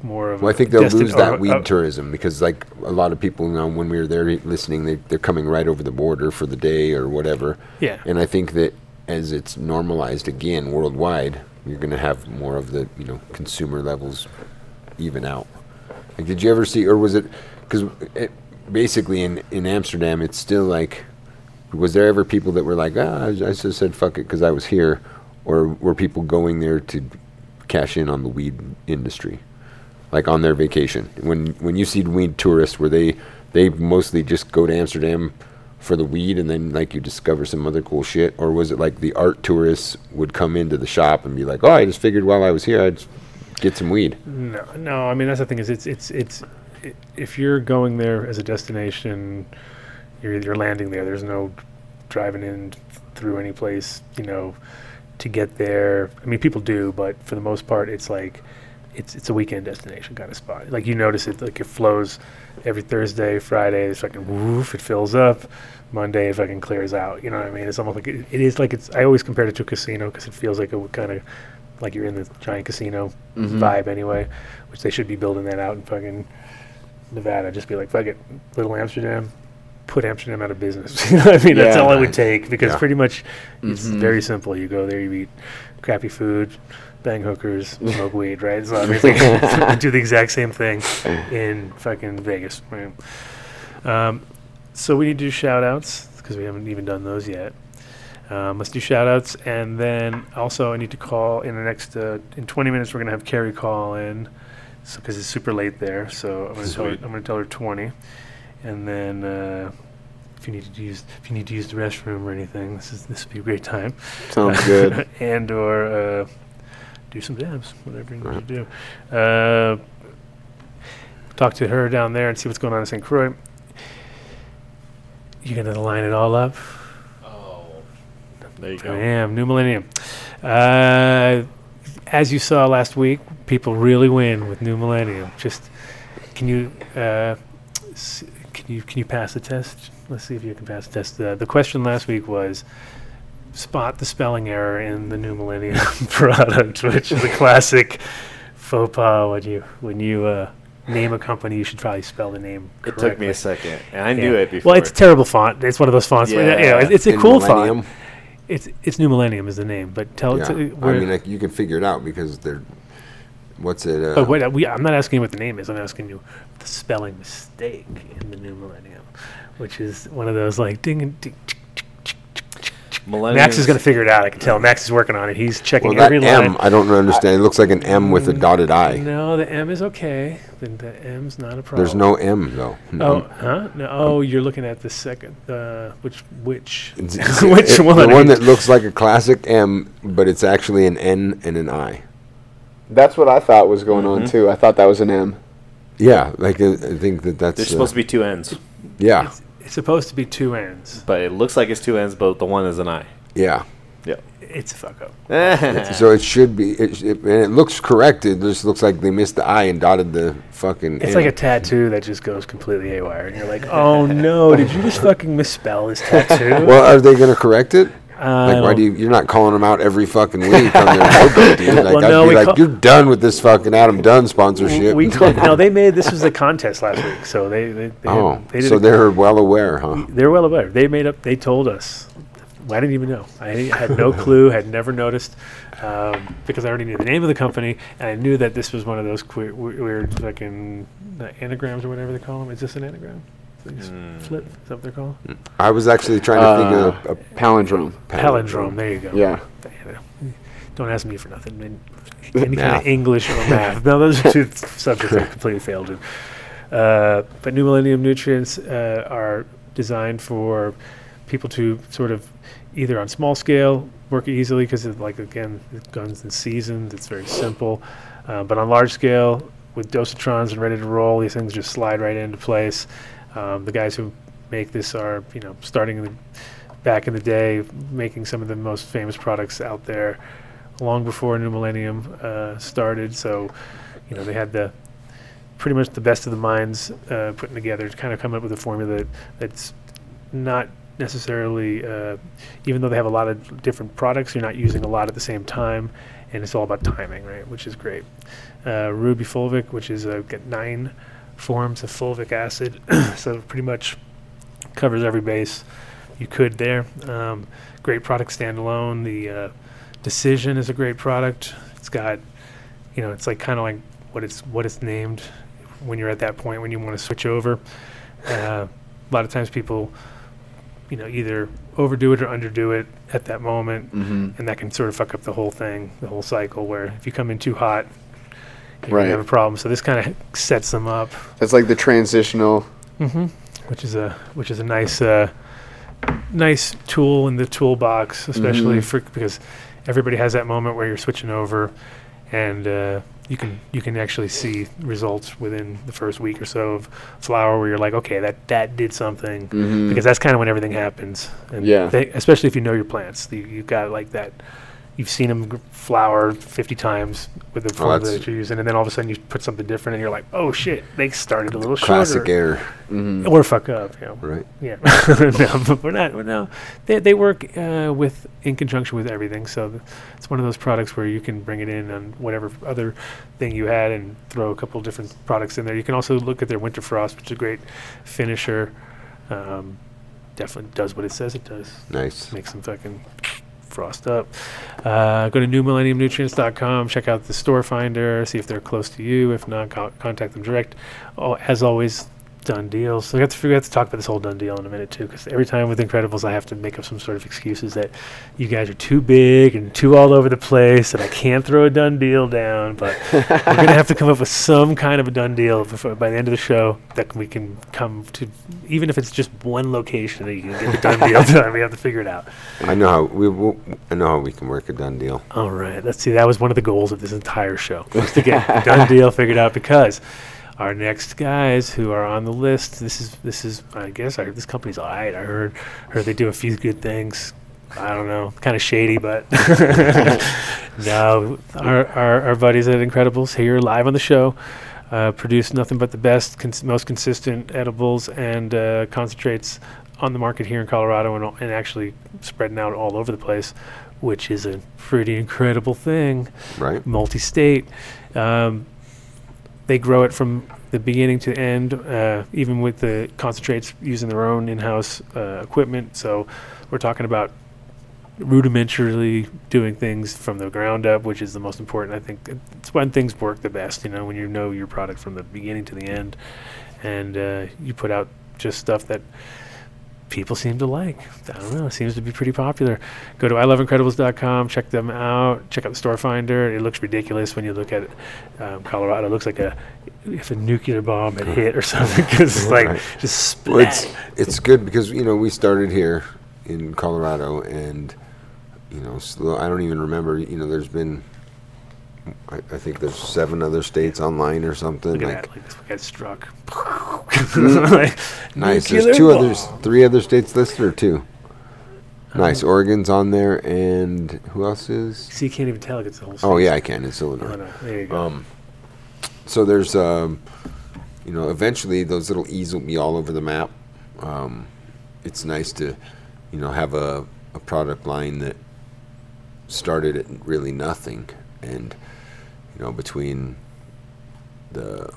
more of. Well, a I think they'll lose that weed uh, tourism because, like, a lot of people, you know, when we were there listening, they they're coming right over the border for the day or whatever. Yeah, and I think that. As it's normalized again worldwide, you're going to have more of the, you know, consumer levels even out. Like, did you ever see, or was it, because basically in, in Amsterdam, it's still like, was there ever people that were like, ah, I, I just said fuck it because I was here, or were people going there to cash in on the weed industry, like on their vacation? When when you see weed tourists, were they they mostly just go to Amsterdam for the weed and then like you discover some other cool shit? Or was it like the art tourists would come into the shop and be like, oh, I just figured while I was here I'd get some weed? No, no. I mean, that's the thing is it's it's it's it, if you're going there as a destination, you're you're landing there. There's no driving in through any place, you know, to get there. I mean, people do, but for the most part, it's like it's it's a weekend destination kind of spot. Like you notice it, like it flows every Thursday, Friday. It's fucking woof, it fills up. Monday, it fucking clears out. You know what I mean? It's almost like it, it is like it's. I always compare it to a casino because it feels like a kind of like you're in the giant casino mm-hmm. vibe anyway, which they should be building that out in fucking Nevada. Just be like, fuck it, little Amsterdam, put Amsterdam out of business. You know what I mean? Yeah. That's all it would take because yeah. pretty much mm-hmm. it's very simple. You go there, you eat crappy food. Bang hookers, smoke weed, right? So I mean, like, do the exact same thing in fucking Vegas, right? Um, So we need to do shout-outs, because we haven't even done those yet. Um, let's do shout-outs, and then also I need to call in the next, uh, in twenty minutes we're going to have Carrie call in, because so, it's super late there, so I'm going to tell her, I'm going to tell her twenty. And then uh, if you need to use if you need to use the restroom or anything, this is this would be a great time. Sounds good. And or uh, do some dabs, whatever you need right. to do. Uh, talk to her down there and see what's going on in Saint Croix. You gonna line it all up? Oh, there you go. Damn, New Millennium. Uh, as you saw last week, people really win with New Millennium. Just can you? Uh, S- can you can you pass the test? Let's see if you can pass the test. Uh, the question last week was, spot the spelling error in the New Millennium product, which is a classic faux pas. When you when you uh, name a company, you should probably spell the name correctly. It took me a second, and I yeah. knew it before. Well, it's a terrible font. It's one of those fonts. Yeah, where, you know, it's, it's a in cool Millennium. Font. It's it's New Millennium is the name, but tell. Yeah. T- I mean, like, you can figure it out because they're. What's it? Uh, oh, wait, uh, we, I'm not asking you what the name is. I'm asking you the spelling mistake in the New Millennium, which is one of those like ding and ding. Max is going to figure it out. I can tell. Max is working on it. He's checking well, every line. M, I don't understand. I, it looks like an M with a dotted I. No, the M is okay. The, the M's not a problem. There's no M though. No. Oh, huh? No. Oh, um, you're looking at the second. Uh, which which which it, one? The one that looks like a classic M, but it's actually an N and an I. That's what I thought was going mm-hmm. on, too. I thought that was an M. Yeah, like uh, I think that that's... There's uh, supposed to be two N's. Yeah. It's, it's supposed to be two N's. But it looks like it's two N's, but the one is an I. Yeah. Yeah. It's a fuck-up. So it should be... It, it, and it looks correct. It just looks like they missed the I and dotted the fucking... It's M. Like a tattoo that just goes completely haywire. And you're like, oh, no, did you just fucking misspell this tattoo? Well, are they going to correct it? Like, um, why do you, you're not calling them out every fucking week on their logo, dude? Like, well, no, I'd be like, call- you're done with this fucking Adam Dunn sponsorship. We call- no, they made, this was a contest last week, so they, they, they Oh, had, they did so they're con- well aware, huh? They're well aware. They made up, they told us. I didn't even know. I had no clue, had never noticed, um, because I already knew the name of the company, and I knew that this was one of those queer, weird fucking anagrams or whatever they call them. Is this an anagram? Mm. Flip, is that what they're called? I was actually trying uh, to think of a palindrome. palindrome. Palindrome, there you go. Yeah. Don't ask me for nothing. Man. Any nah. kind of English or math. No, those are two subjects I completely failed in. Uh, but New Millennium nutrients uh, are designed for people to sort of either on small scale work easily because, like again, it guns and seasons. It's very simple, uh, but on large scale with dosatrons and ready to roll, these things just slide right into place. Um, the guys who make this are, you know, starting in the, back in the day, making some of the most famous products out there long before New Millennium uh, started. So, you know, they had the pretty much the best of the minds uh, putting together to kind of come up with a formula that, that's not necessarily, uh, even though they have a lot of different products, you're not using a lot at the same time. And it's all about timing, right, which is great. Uh, Ruby Fulvic, which is uh, got nine forms of fulvic acid, so it pretty much covers every base you could there. Um, great product standalone. The uh, Decision is a great product. It's got, you know, it's like kind of like what it's what it's named when you're at that point when you want to switch over. Uh, a lot of times people, you know, either overdo it or underdo it at that moment, mm-hmm. and that can sort of fuck up the whole thing, the whole cycle. Where if you come in too hot. You right. have a problem, so this kind of sets them up. That's like the transitional, mm-hmm. which is a which is a nice uh, nice tool in the toolbox, especially mm-hmm. for because everybody has that moment where you're switching over, and uh, you can you can actually see results within the first week or so of flower where you're like, okay, that, that did something, mm-hmm. because that's kind of when everything happens, and yeah, they, especially if you know your plants, you, you've got like that. You've seen them flower fifty times with the formula oh, that you're using, and then all of a sudden you put something different, and you're like, "Oh shit, they started a little classic shorter." Classic error, mm. or fuck up, you know. Right? Yeah, no, but we're not. We're no, they they work uh, with in conjunction with everything, so th- it's one of those products where you can bring it in on whatever other thing you had and throw a couple different products in there. You can also look at their Winter Frost, which is a great finisher. Um, definitely does what it says it does. Nice. Makes them fucking. Frost up. Uh, go to new millennium nutrients dot com, check out the store finder, see if they're close to you. If not, co- contact them direct. Oh, as always, Done deals. So we have to figure out to talk about this whole done deal in a minute too, because every time with Incredibles, I have to make up some sort of excuses that you guys are too big and too all over the place, and I can't throw a done deal down. But we're gonna have to come up with some kind of a done deal before, by the end of the show, that we can come to, even if it's just one location that you can get the done deal done. We have to figure it out. I know how we w- I know how we can work a done deal. All right, let's see. That was one of the goals of this entire show, was to get the done deal figured out, because our next guys who are on the list, this is, this is I guess, I, this company's all right. I heard heard they do a few good things. I don't know. Kind of shady, but no. Our, our our buddies at Incredibles here live on the show uh, produce nothing but the best, cons- most consistent edibles and uh, concentrates on the market here in Colorado, and, and actually spreading out all over the place, which is a pretty incredible thing. Right. Multi-state. Um They grow it from the beginning to end, uh, even with the concentrates, using their own in-house uh, equipment. So we're talking about rudimentarily doing things from the ground up, which is the most important. I think it's when things work the best, you know, when you know your product from the beginning to the end, and uh, you put out just stuff that people seem to like. I don't know. It seems to be pretty popular. Go to I love incredibles dot com. Check them out. Check out the store finder. It looks ridiculous when you look at it. Um, Colorado looks like a if a nuclear bomb had hit or something, because it's like right. just splat. Well, it's, it's good because, you know, we started here in Colorado, and, you know, slow, I don't even remember. You know, there's been, I, I think there's seven other states online or something. Look at like that. Like this one got struck. like nice. There's two bomb. others, three other states listed, or two. Nice. Um, Oregon's on there, and who else is? So you can't even tell. Like it's the whole state. Oh yeah, I can. It's Illuminar. Oh, no. There you go. Um, so there's, um, you know, eventually those little E's will be all over the map. Um, it's nice to, you know, have a, a product line that started at really nothing. And, you know, between the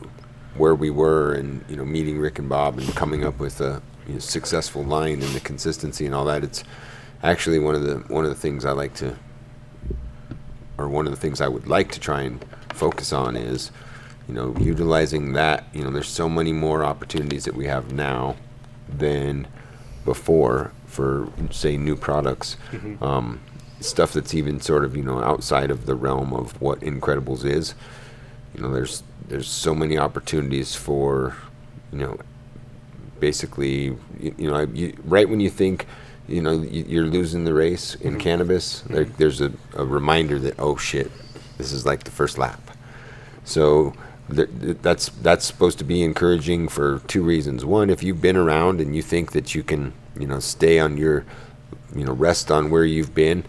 where we were and, you know, meeting Rick and Bob and coming up with a you know, successful line and the consistency and all that, it's actually one of the one of the things I like to, or one of the things I would like to try and focus on is, you know, utilizing that. You know, there's so many more opportunities that we have now than before for, say, new products. Mm-hmm. Um, stuff that's even sort of, you know, outside of the realm of what Incredibles is. You know, there's there's so many opportunities for, you know, basically, you, you know, you, right when you think, you know, you, you're losing the race in mm-hmm. cannabis, mm-hmm. There, there's a, a reminder that, oh shit, this is like the first lap. So th- th- that's that's supposed to be encouraging for two reasons. One, if you've been around and you think that you can, you know, stay on your, you know, rest on where you've been,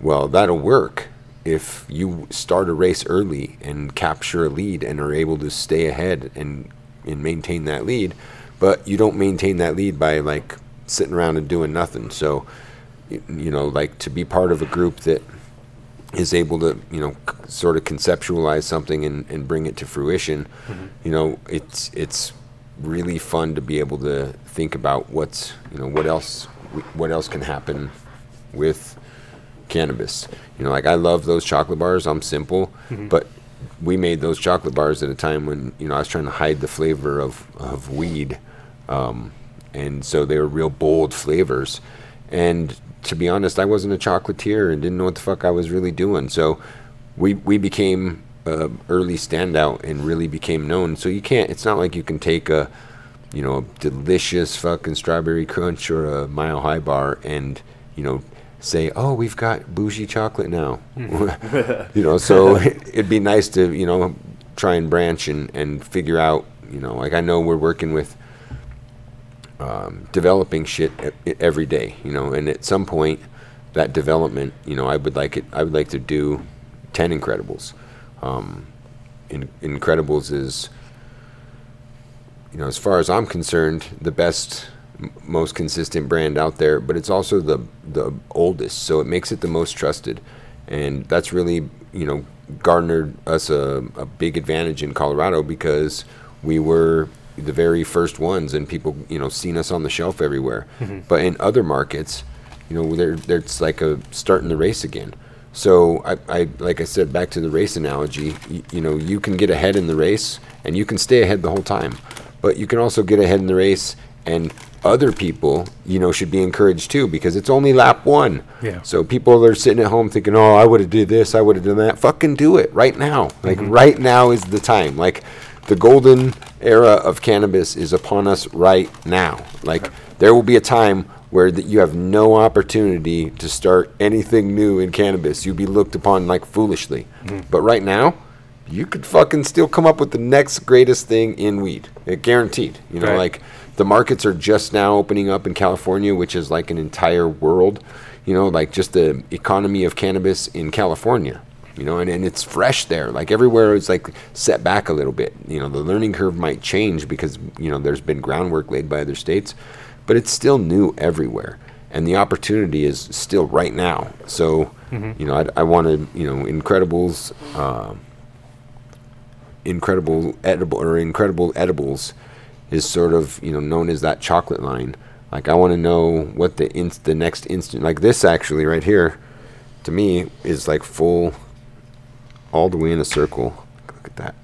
well, that'll work if you start a race early and capture a lead and are able to stay ahead and, and maintain that lead. But you don't maintain that lead by, like, sitting around and doing nothing. So, you know, like, to be part of a group that is able to, you know, c- sort of conceptualize something and, and bring it to fruition, mm-hmm. you know, it's it's really fun to be able to think about what's, you know, what else what else can happen with cannabis. You know, like, I love those chocolate bars. I'm simple, mm-hmm. but we made those chocolate bars at a time when, you know, I was trying to hide the flavor of, of weed. Um, and so they were real bold flavors. And to be honest, I wasn't a chocolatier and didn't know what the fuck I was really doing. So we, we became a early standout and really became known. So you can't, it's not like you can take a, you know, a delicious fucking strawberry crunch or a Mile High bar and, you know, say, oh, we've got bougie chocolate now. You know, so it, it'd be nice to, you know, try and branch and, and figure out, you know, like, I know we're working with um, developing shit e- every day, you know, and at some point that development, you know, I would like it, I would like to do ten Incredibles. Um, in, Incredibles is, you know, as far as I'm concerned, the best, m- most consistent brand out there, but it's also the the oldest, so it makes it the most trusted, and that's really, you know, garnered us a, a big advantage in Colorado, because we were the very first ones, and people, you know, seen us on the shelf everywhere. Mm-hmm. But in other markets, you know, there there's like a starting the race again. So I, I, like I said, back to the race analogy, y- you know, you can get ahead in the race, and you can stay ahead the whole time. but you can also get ahead in the race, and other people, you know, should be encouraged too, because it's only lap one. Yeah. So people are sitting at home thinking, oh, I would have did this, I would have done that. Fucking do it right now. Mm-hmm. Like right now is the time. Like the golden era of cannabis is upon us right now. Like okay. There will be a time where th- you have no opportunity to start anything new in cannabis. You'll be looked upon like foolishly. Mm-hmm. But right now, you could fucking still come up with the next greatest thing in weed. It guaranteed. You know, right. Like the markets are just now opening up in California, which is like an entire world. You know, like just the economy of cannabis in California. You know, and, and it's fresh there. Like everywhere it's like set back a little bit. You know, the learning curve might change because, you know, there's been groundwork laid by other states. But it's still new everywhere. And the opportunity is still right now. So, mm-hmm. you know, I, I wanted, you know, Incredibles... Uh, Incredible edible or Incredible Edibles is sort of, you know, known as that chocolate line. Like I want to know what the in the next instant, like this actually right here to me is like full all the way in a circle. Look at that.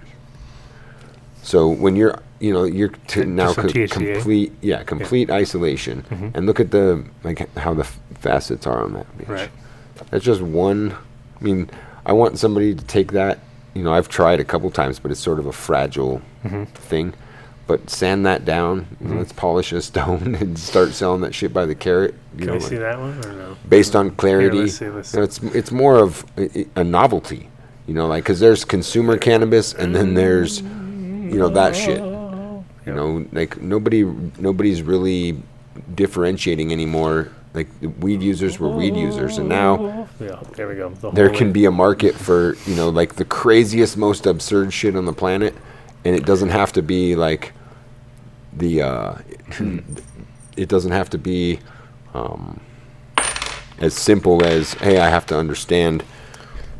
So when you're, you know, you're to now co- complete yeah complete yeah. isolation mm-hmm. and look at the like how the f- facets are on that bitch. Right. That's just one. I mean, I want somebody to take that. You know, I've tried a couple times, but it's sort of a fragile mm-hmm. thing. But sand that down. You know, mm-hmm. let's polish a stone and start selling that shit by the carat. You Can know, we like see that one or no? Based on clarity, yeah, let's see, let's see. You know, it's it's more of a, a novelty. You know, like because there's consumer cannabis and then there's, you know, that shit. You yep. know, like nobody nobody's really differentiating anymore. Like weed users were weed users, and now yeah, there, we go. The there can way. be a market for, you know, like the craziest, most absurd shit on the planet, and it doesn't have to be like the uh, it doesn't have to be um, as simple as hey, I have to understand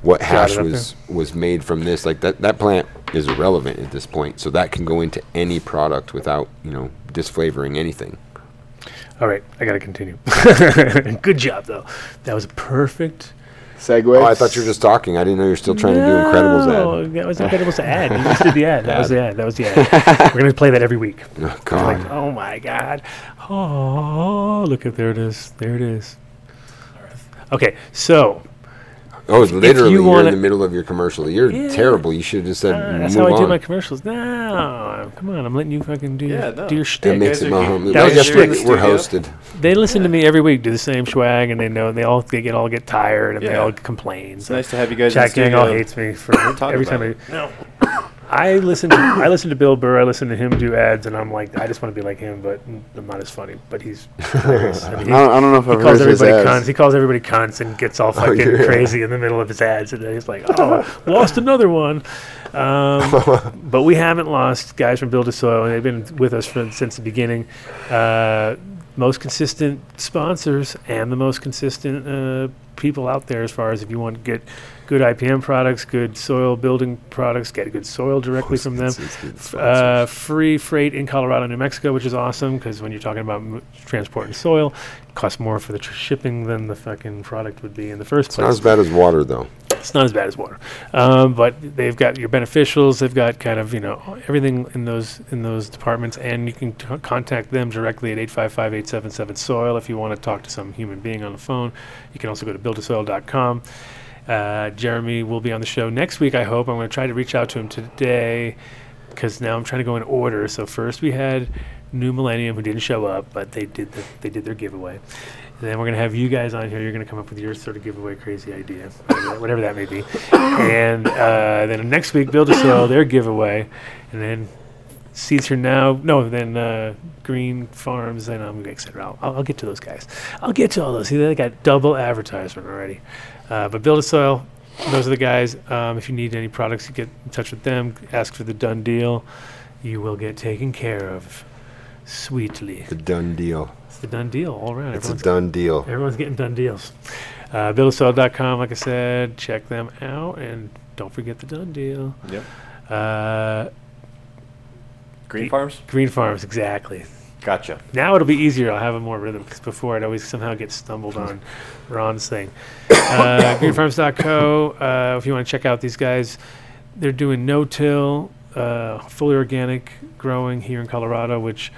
what hash was, was made from this. Like that that plant is irrelevant at this point, so that can go into any product without, you know, disflavoring anything. All right, I got to continue. Good job, though. That was a perfect segue. Oh, I thought you were just talking. I didn't know you were still trying no, to do Incredibles ad. That was Incredibles ad. You just did the ad. That was the ad. That was the ad. We're going to play that every week. Oh, God. Like, oh, my God. Oh, look at there it is. There it is. Okay, so. Oh, it's literally you you're in the middle of your commercial. You're yeah. terrible. You should have just said uh, move That's how I on. do my commercials. No. Come on. I'm letting you fucking do, yeah, your, no. do your shtick. That makes it my home. That was shtick. We're hosted. They listen yeah. to me every week, do the same swag, and they know they all they get all get tired and yeah. they all complain. It's so nice to have you guys. Jack Gang all hates me for every time it. I no. I listen to I listen to Bill Burr. I listen to him do ads, and I'm like, I just want to be like him, but I'm not as funny. But he's hilarious. I mean, he, I don't know if I've heard his ads. Cunts. He calls everybody cunts and gets all fucking oh, yeah. crazy in the middle of his ads, and then he's like, oh, lost another one. Um, but we haven't lost guys from Build a Soil, and they've been with us from, since the beginning. Uh, most consistent sponsors and the most consistent uh, people out there as far as if you want to get good I P M products, good soil building products, get good soil directly from them. Uh, free freight in Colorado, New Mexico, which is awesome because when you're talking about m- transporting soil, it costs more for the tr- shipping than the fucking product would be in the first place. It's not as bad as water, though. It's not as bad as water. Um, but they've got your beneficials. They've got kind of, you know, everything in those in those departments. And you can t- contact them directly at eight five five, eight seven seven, SOIL if you want to talk to some human being on the phone. You can also go to build a soil dot com. Uh, Jeremy will be on the show next week, I hope. I'm going to try to reach out to him today because now I'm trying to go in order. So first we had New Millennium who didn't show up, but they did the, they did their giveaway. And then we're going to have you guys on here. You're going to come up with your sort of giveaway crazy idea, whatever that may be. And uh, then next week, Build a Soil, their giveaway. And then Seeds Here Now. No, then uh, Green Farms, and um, et cetera. I'll, I'll get to those guys. I'll get to all those. See, they got double advertisement already. Uh, but Build a Soil, those are the guys. Um, if you need any products, you get in touch with them. Ask for the done deal. You will get taken care of sweetly. The done deal. It's the done deal all around. It's everyone's a done deal. Everyone's getting done deals. Uh, build a soil dot com, like I said. Check them out. And don't forget the done deal. Yep. Uh, Green Farms? Green Farms, exactly. Gotcha. Now it'll be easier. I'll have a more rhythm because before I'd always somehow get stumbled on Ron's thing. Uh, green farms dot co. Uh, if you want to check out these guys, they're doing no-till uh, fully organic growing here in Colorado, which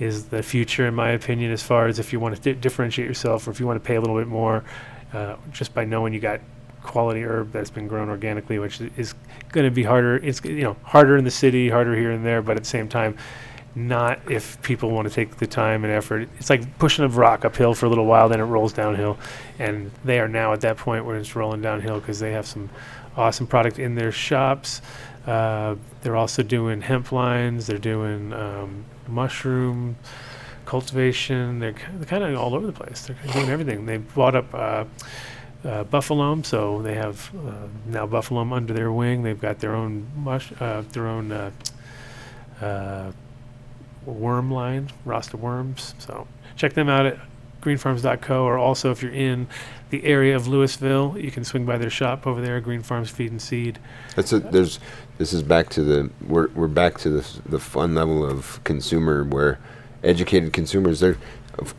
is the future, in my opinion, as far as if you want to di- differentiate yourself or if you want to pay a little bit more, uh, just by knowing you got quality herb that's been grown organically, which is going to be harder. It's, you know, harder in the city, harder here and there, but at the same time, not if people want to take the time and effort. It's like pushing a rock uphill for a little while, then it rolls downhill, and they are now at that point where it's rolling downhill because they have some awesome product in their shops. Uh, they're also doing hemp lines. They're doing um, mushroom cultivation. They're, k- they're kind of all over the place. They're doing everything. They bought up uh, uh, Buffalo, so they have uh, now Buffalo under their wing. They've got their own mush, uh, their own uh, uh, worm line, Rasta worms. So check them out at green farms dot co, or also if you're in the area of Louisville, you can swing by their shop over there, Green Farms Feed and Seed. That's a, there's this is back to the we're we're back to the the fun level of consumer, where educated consumers, they're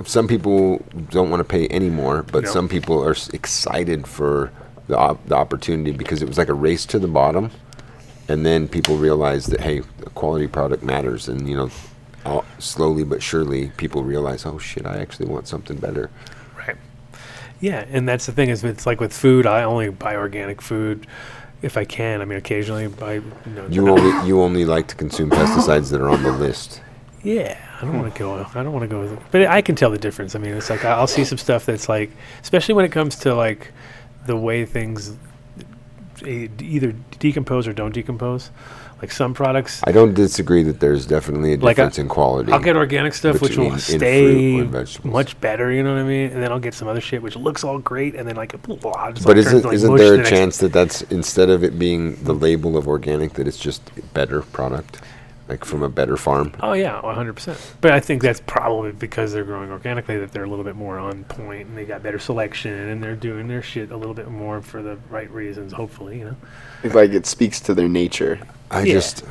some people don't want to pay any more, but no. some people are excited for the op- the opportunity, because it was like a race to the bottom, and then people realized that, hey, the quality product matters, and you know, all, slowly but surely people realize, oh shit, I actually want something better. Right. Yeah, and that's the thing, is it's like with food, I only buy organic food if I can. I mean, occasionally buy. No, you only you only like to consume pesticides that are on the list. Yeah, I don't want to go. I don't want to go with it, but I can tell the difference. I mean, it's like I'll see some stuff that's like, especially when it comes to like the way things either decompose or don't decompose. Like some products, I don't disagree that there's definitely a like difference a, in quality. I'll get organic stuff, which will stay much better, you know what I mean? And then I'll get some other shit which looks all great, and then like, blah, just but like isn't, like isn't there a chance that that's, instead of it being the label of organic, that it's just better product, like from a better farm? Oh yeah, one hundred percent. But I think that's probably because they're growing organically, that they're a little bit more on point, and they got better selection, and they're doing their shit a little bit more for the right reasons, hopefully, you know. If like it speaks to their nature. I yeah. just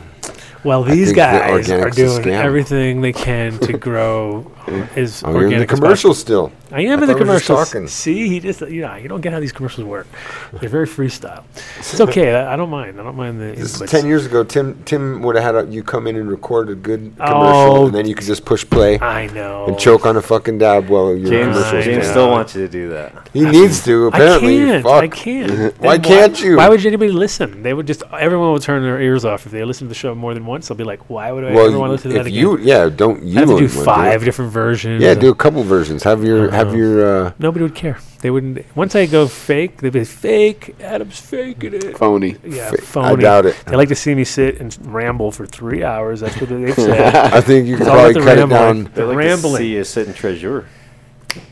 well, these guys the are doing everything they can to grow as organic. You're in the commercial still. I am I in the commercials. See, he just you know you don't get how these commercials work. They're very freestyle. It's okay. I, I don't mind. I don't mind the. This is ten years ago, Tim Tim would have had a, you come in and record a good commercial, oh, and then you could just push play. I know. And choke on a fucking dab while you're James. James still wants you to do that. He I needs mean, to. Apparently, I can't. Fuck. I can't. why can't why, you? Why would anybody listen? They would just. Everyone would turn their ears off if they listened to the show more than once. They'll be like, why would I well, ever want to listen to that again? You, yeah, don't you? I have to do five do different versions. Yeah, do a couple versions. Have your. Uh-huh. Have your. Uh, Nobody would care. They wouldn't. Once I go fake, they'd be fake. Adam's faking it. Phony. Yeah, F- phony. I doubt it. They like to see me sit and ramble for three hours. That's what they've said. I think you could probably cut it down. They like rambling. To see you sit in Trezor.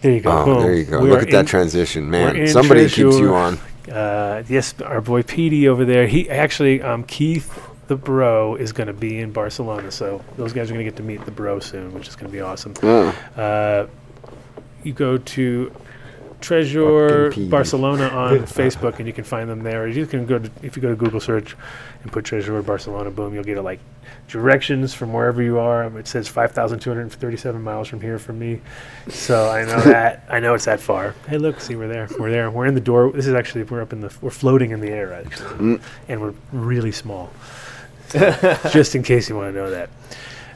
There you go. Oh, boom. There you go. We Look at that transition, man. Somebody Trezor. Keeps you on. Uh, yes, our boy Petey over there. He actually, um, Keith. The Bro is going to be in Barcelona, so those guys are going to get to meet The Bro soon, which is going to be awesome. Mm. Uh, you go to Treasure Barcelona on Facebook, and you can find them there. Or you can go to, if you go to Google search and put Treasure Barcelona, boom, you'll get a, like directions from wherever you are. It says five thousand two hundred thirty-seven miles from here from me, so I know that I know it's that far. Hey, look, see, we're there. We're there. We're in the door. This is actually we're up in the we're floating in the air actually, mm. and we're really small. Just in case you want to know that.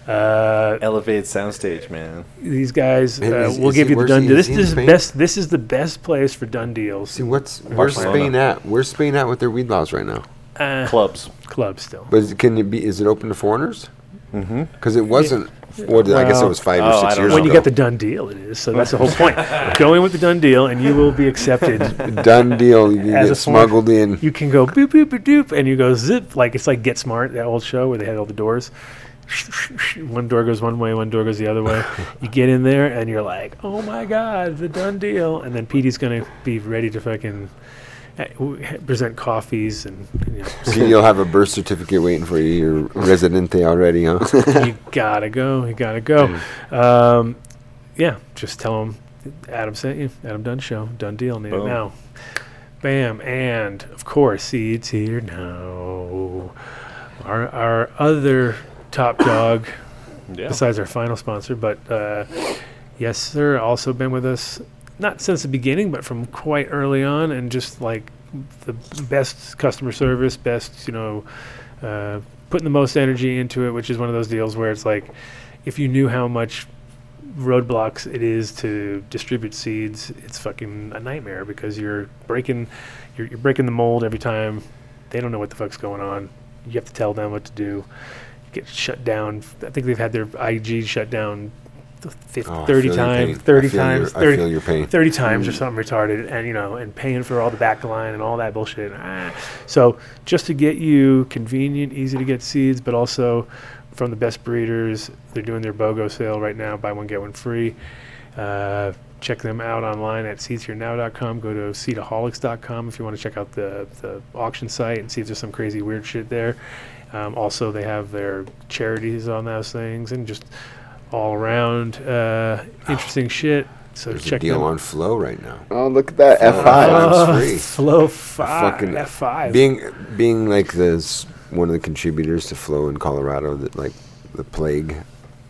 Uh, Elevated soundstage, man. These guys uh, will give you the done deal. This is the best. This is the best place for done deals. See what's where's Spain at? Where's Spain at with their weed laws right now? Uh, clubs, clubs still. But is it, can it be? Is it open to foreigners? Because mm-hmm. it wasn't. Yeah. Well, I guess it was five oh, or six years ago. When you get the done deal, it is. So that's the whole point. Go in with the done deal, and you will be accepted. Done deal. You get smuggled in. You can go boop, boop, doop, and you go zip. Like it's like Get Smart, that old show where they had all the doors. One door goes one way, one door goes the other way. You get in there, and you're like, oh, my God, the done deal. And then Petey's going to be ready to fucking... present coffees and you know. So you'll have a birth certificate waiting for you. You're residente already, huh? You gotta go. You gotta go. Mm. Um, yeah, just tell them Adam sent you. Adam Dunn Show. Done deal. Need it now. Bam. And of course, Seeds Here Now. Our our other top dog, yeah. besides our final sponsor, but uh, yes, sir, also been with us. Not since the beginning, but from quite early on, and just like the best customer service, best, you know, uh, putting the most energy into it, which is one of those deals where it's like, if you knew how much roadblocks it is to distribute seeds, it's fucking a nightmare, because you're breaking you're, you're breaking the mold every time. They don't know what the fuck's going on. You have to tell them what to do. Get shut down. I think they've had their I G shut down fifty, oh, thirty times, thirty times, your, thirty, I feel your pain. thirty times mm. or something retarded, and you know, and paying for all the back line and all that bullshit. Ah. So just to get you convenient, easy to get seeds, but also from the best breeders. They're doing their BOGO sale right now, buy one get one free. Uh, check them out online at seeds here now dot com. Go to seedaholics dot com if you want to check out the, the auction site and see if there's some crazy weird shit there. Um, also, they have their charities on those things, and just all around uh, interesting oh. shit. So There's check a deal them. on Flow right now. Oh, look at that. Flow F five. Oh, free. Flow five. F five. Being, being like this... one of the contributors to Flow in Colorado, that like the plague.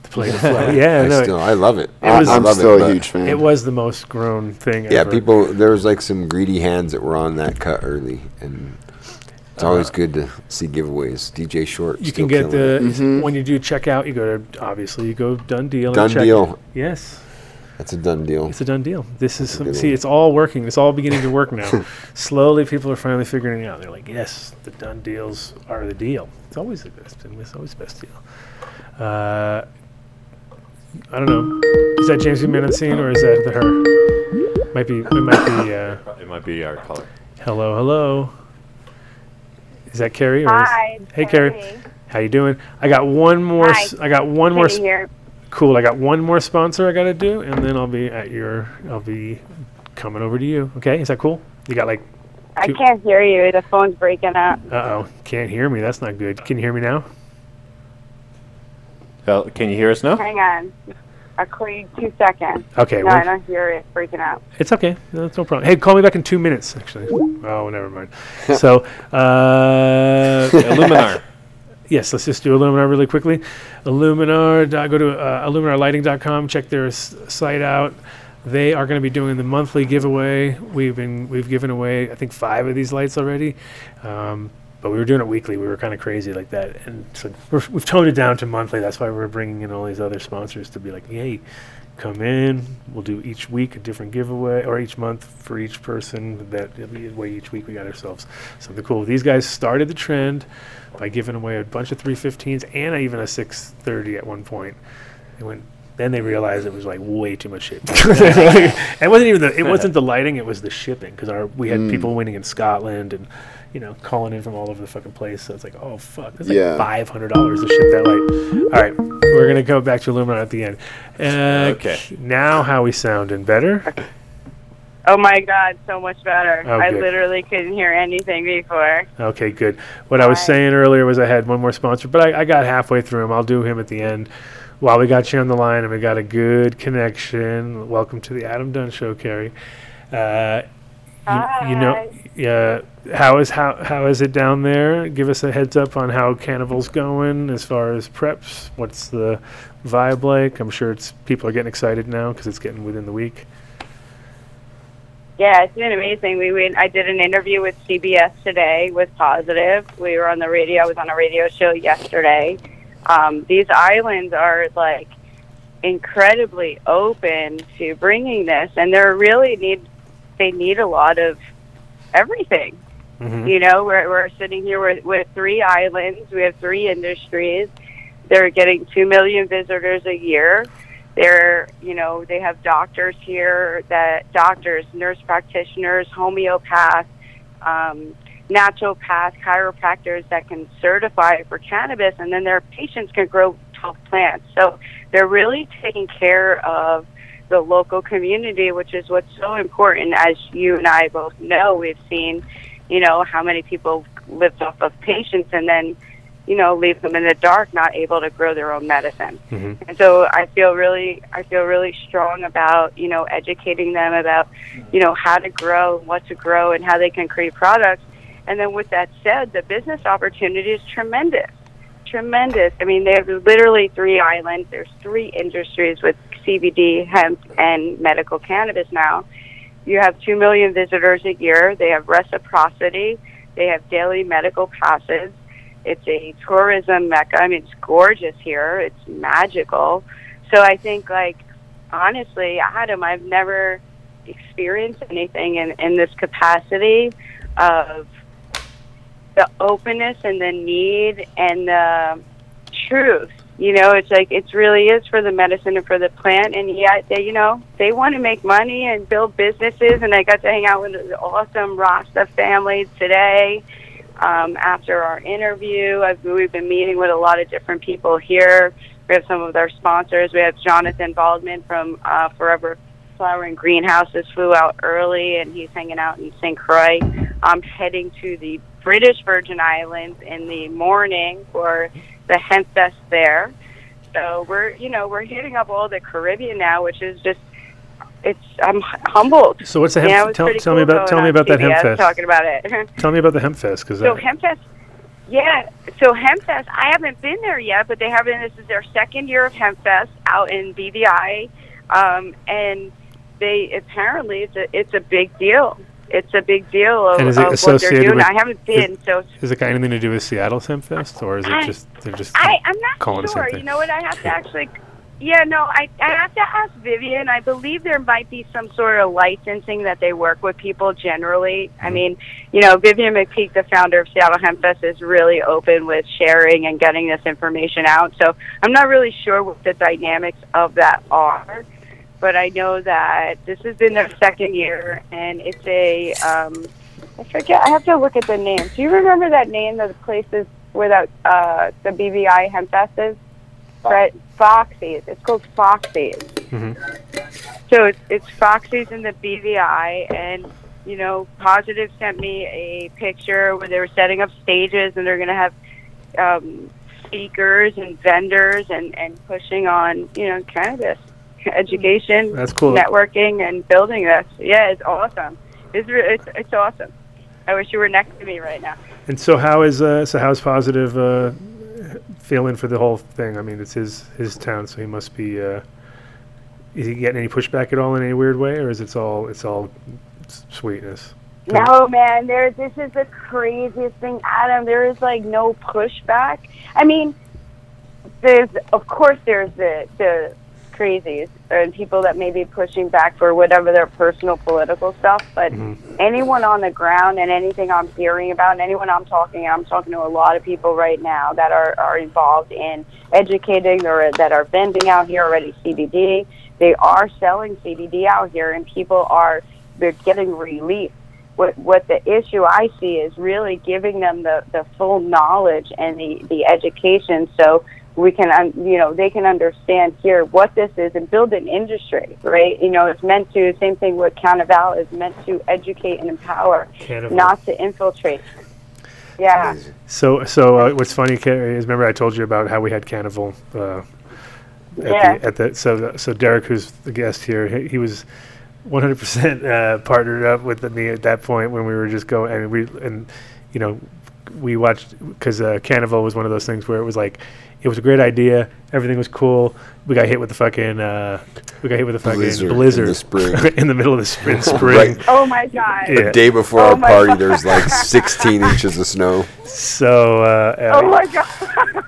The plague of Flow. Yeah, I no, still I love it. it was, I love I'm still it, a huge fan. It was the most grown thing. Yeah, ever. people. There was like some greedy hands that were on that cut early, and it's uh, always good to see giveaways. D J Short. You can get the mm-hmm. when you do check out. You go to obviously you go done deal. Done and check deal. It. Yes. That's a done deal. It's a done deal. This That's is some, see, one. It's all working. It's all beginning to work now. Slowly, people are finally figuring it out. They're like, yes, the done deals are the deal. It's always the best. It's always the best deal. Uh, I don't know. Is that James McMahon on scene, or is that the her? Might be. It might be. Uh, it might be our caller. Hello, hello. Is that Carrie? Or Hi. Is, hey, Carrie. Carrie. How you doing? I got one more. Hi. S- I got one Good more. S- here. Cool. I got one more sponsor I gotta do, and then I'll be at your. I'll be coming over to you. Okay, is that cool? You got like. I can't hear you. The phone's breaking up. Uh oh, can't hear me. That's not good. Can you hear me now? Hell, can you hear us now? Hang on, I'll call you two seconds. Okay. No, I don't hear it. It's breaking up. It's okay. That's no problem. Hey, call me back in two minutes. Actually. Oh, never mind. so, uh, Illuminar. Yes, let's just do Illuminar really quickly. Illuminar, go to uh, illuminar lighting dot com, check their s- site out. They are going to be doing the monthly giveaway. We've been we've given away I think five of these lights already, um, but we were doing it weekly. We were kind of crazy like that, and so we're, we've toned it down to monthly. That's why we're bringing in all these other sponsors to be like, yay, come in. We'll do each week a different giveaway, or each month for each person. That way, each week we got ourselves something cool. These guys started the trend by giving away a bunch of three fifteens and a, even a six thirty at one point. They went, then they realized it was like way too much shit. it wasn't even the, it wasn't the lighting, it was the shipping, because our we had mm. people winning in Scotland and you know calling in from all over the fucking place. So it's like, oh fuck, that's like yeah. five hundred dollars to ship that light. All right, we're gonna go back to Illuminar at the end. Uh, okay. Now how we sounding? Better? Okay. Oh my God, so much better. Oh, I good. literally couldn't hear anything before. Okay, good. What Bye. I was saying earlier was I had one more sponsor, but I, I got halfway through him. I'll do him at the end. While we got you on the line and we got a good connection, welcome to the Adam Dunn Show, Carrie. Uh, Hi. You, you know, uh, how is how how is it down there? Give us a heads up on how Cannaval's going as far as preps. What's the vibe like? I'm sure it's people are getting excited now because it's getting within the week. Yeah, it's been amazing. We went, I did an interview with C B S today with Positive. We were on the radio. I was on a radio show yesterday. Um, these islands are, like, incredibly open to bringing this, and they're really need, they need a lot of everything. Mm-hmm. You know, we're, we're sitting here with, with three islands. We have three industries. They're getting two million visitors a year. They're, you know, they have doctors here, that doctors, nurse practitioners, homeopaths, um, naturopaths, chiropractors that can certify for cannabis, and then their patients can grow twelve plants. So they're really taking care of the local community, which is what's so important. As you and I both know, we've seen, you know, how many people lived off of patients and then you know, leave them in the dark, not able to grow their own medicine. Mm-hmm. And so I feel really, I feel really strong about, you know, educating them about, you know, how to grow, what to grow, and how they can create products. And then with that said, the business opportunity is tremendous, tremendous. I mean, they have literally three islands. There's three industries with C B D, hemp, and medical cannabis now. You have two million visitors a year. They have reciprocity. They have daily medical passes. It's a tourism mecca. I mean, it's gorgeous here. It's magical. So I think, like, honestly, Adam, I've never experienced anything in, in this capacity of the openness and the need and the truth. You know, it's like, it really is for the medicine and for the plant. And yeah, they, you know, they want to make money and build businesses. And I got to hang out with the awesome Rasta family today. Um, after our interview, I've, we've been meeting with a lot of different people here. We have some of our sponsors. We have Jonathan Baldwin from uh, Forever Flower and Greenhouses flew out early, and he's hanging out in St Croix. I'm heading to the British Virgin Islands in the morning for the Hemp Fest there. So we're, you know, we're hitting up all the Caribbean now, which is just, it's, I'm humbled. So what's the Hemp Fest? Tell, tell cool me about, tell me about that T V. Hemp Fest. Talking about it. Tell me about the Hemp Fest. Cause so that... Hemp Fest, yeah. So Hemp Fest, I haven't been there yet, but they have been, this is their second year of Hemp Fest out in B V I. Um, and they, apparently it's a, it's a big deal. It's a big deal of, and is it of what they're doing. With, I haven't been, is, so... Is it got anything to do with Seattle's Hemp Fest, or is it I, just... They're just I, I'm not calling sure. You know what, I have to actually... Yeah, no, I, I have to ask Vivian. I believe there might be some sort of licensing that they work with people generally. Mm-hmm. I mean, you know, Vivian McPeak, the founder of Seattle Hemp Fest, is really open with sharing and getting this information out. So I'm not really sure what the dynamics of that are. But I know that this has been their second year, and it's a, um, I forget, I have to look at the name. Do you remember that name of the places where that, uh, the B V I Hemp Fest is? Fox. Right? Foxy's. It's called Foxy's. Mm-hmm. So it's, it's Foxy's in the B V I, and, you know, Positive sent me a picture where they were setting up stages, and they're going to have, um, speakers and vendors and, and pushing on, you know, cannabis. Education, that's cool. Networking, and building this. Yeah, it's awesome. It's, re- it's it's awesome. I wish you were next to me right now. And so, how is uh, so how's Positive uh, feeling for the whole thing? I mean, it's his his town, so he must be. Uh, is he getting any pushback at all in any weird way, or is it's all it's all sweetness? No, man. There, this is the craziest thing, Adam. There is like no pushback. I mean, there's of course there's the the. crazies and people that may be pushing back for whatever their personal political stuff, but mm-hmm. anyone on the ground and anything I'm hearing about and anyone I'm talking, I'm talking to a lot of people right now that are, are involved in educating or that are vending out here already C B D. They are selling C B D out here, and people are, they're getting relief. What what the issue I see is really giving them the, the full knowledge and the, the education, so we can, um, you know, they can understand here what this is and build an industry, right? You know, it's meant to, same thing with Cannaval, is meant to educate and empower, Cannaval. Not to infiltrate. Yeah. So, so uh, what's funny, Carrie, is remember I told you about how we had Cannaval. Uh, at yeah. The, at the, so, the, so Derek, who's the guest here, he, he was one hundred percent uh, partnered up with me at that point when we were just going, and we, and you know, we watched, because uh, Cannaval was one of those things where it was like, it was a great idea. Everything was cool. We got hit with the fucking uh, we got hit with a fucking blizzard, blizzard in the spring, in the middle of the spring. spring. Right. Oh my god! Yeah. The day before oh our party, god. There's like sixteen inches of snow. So. Uh, uh, oh my god.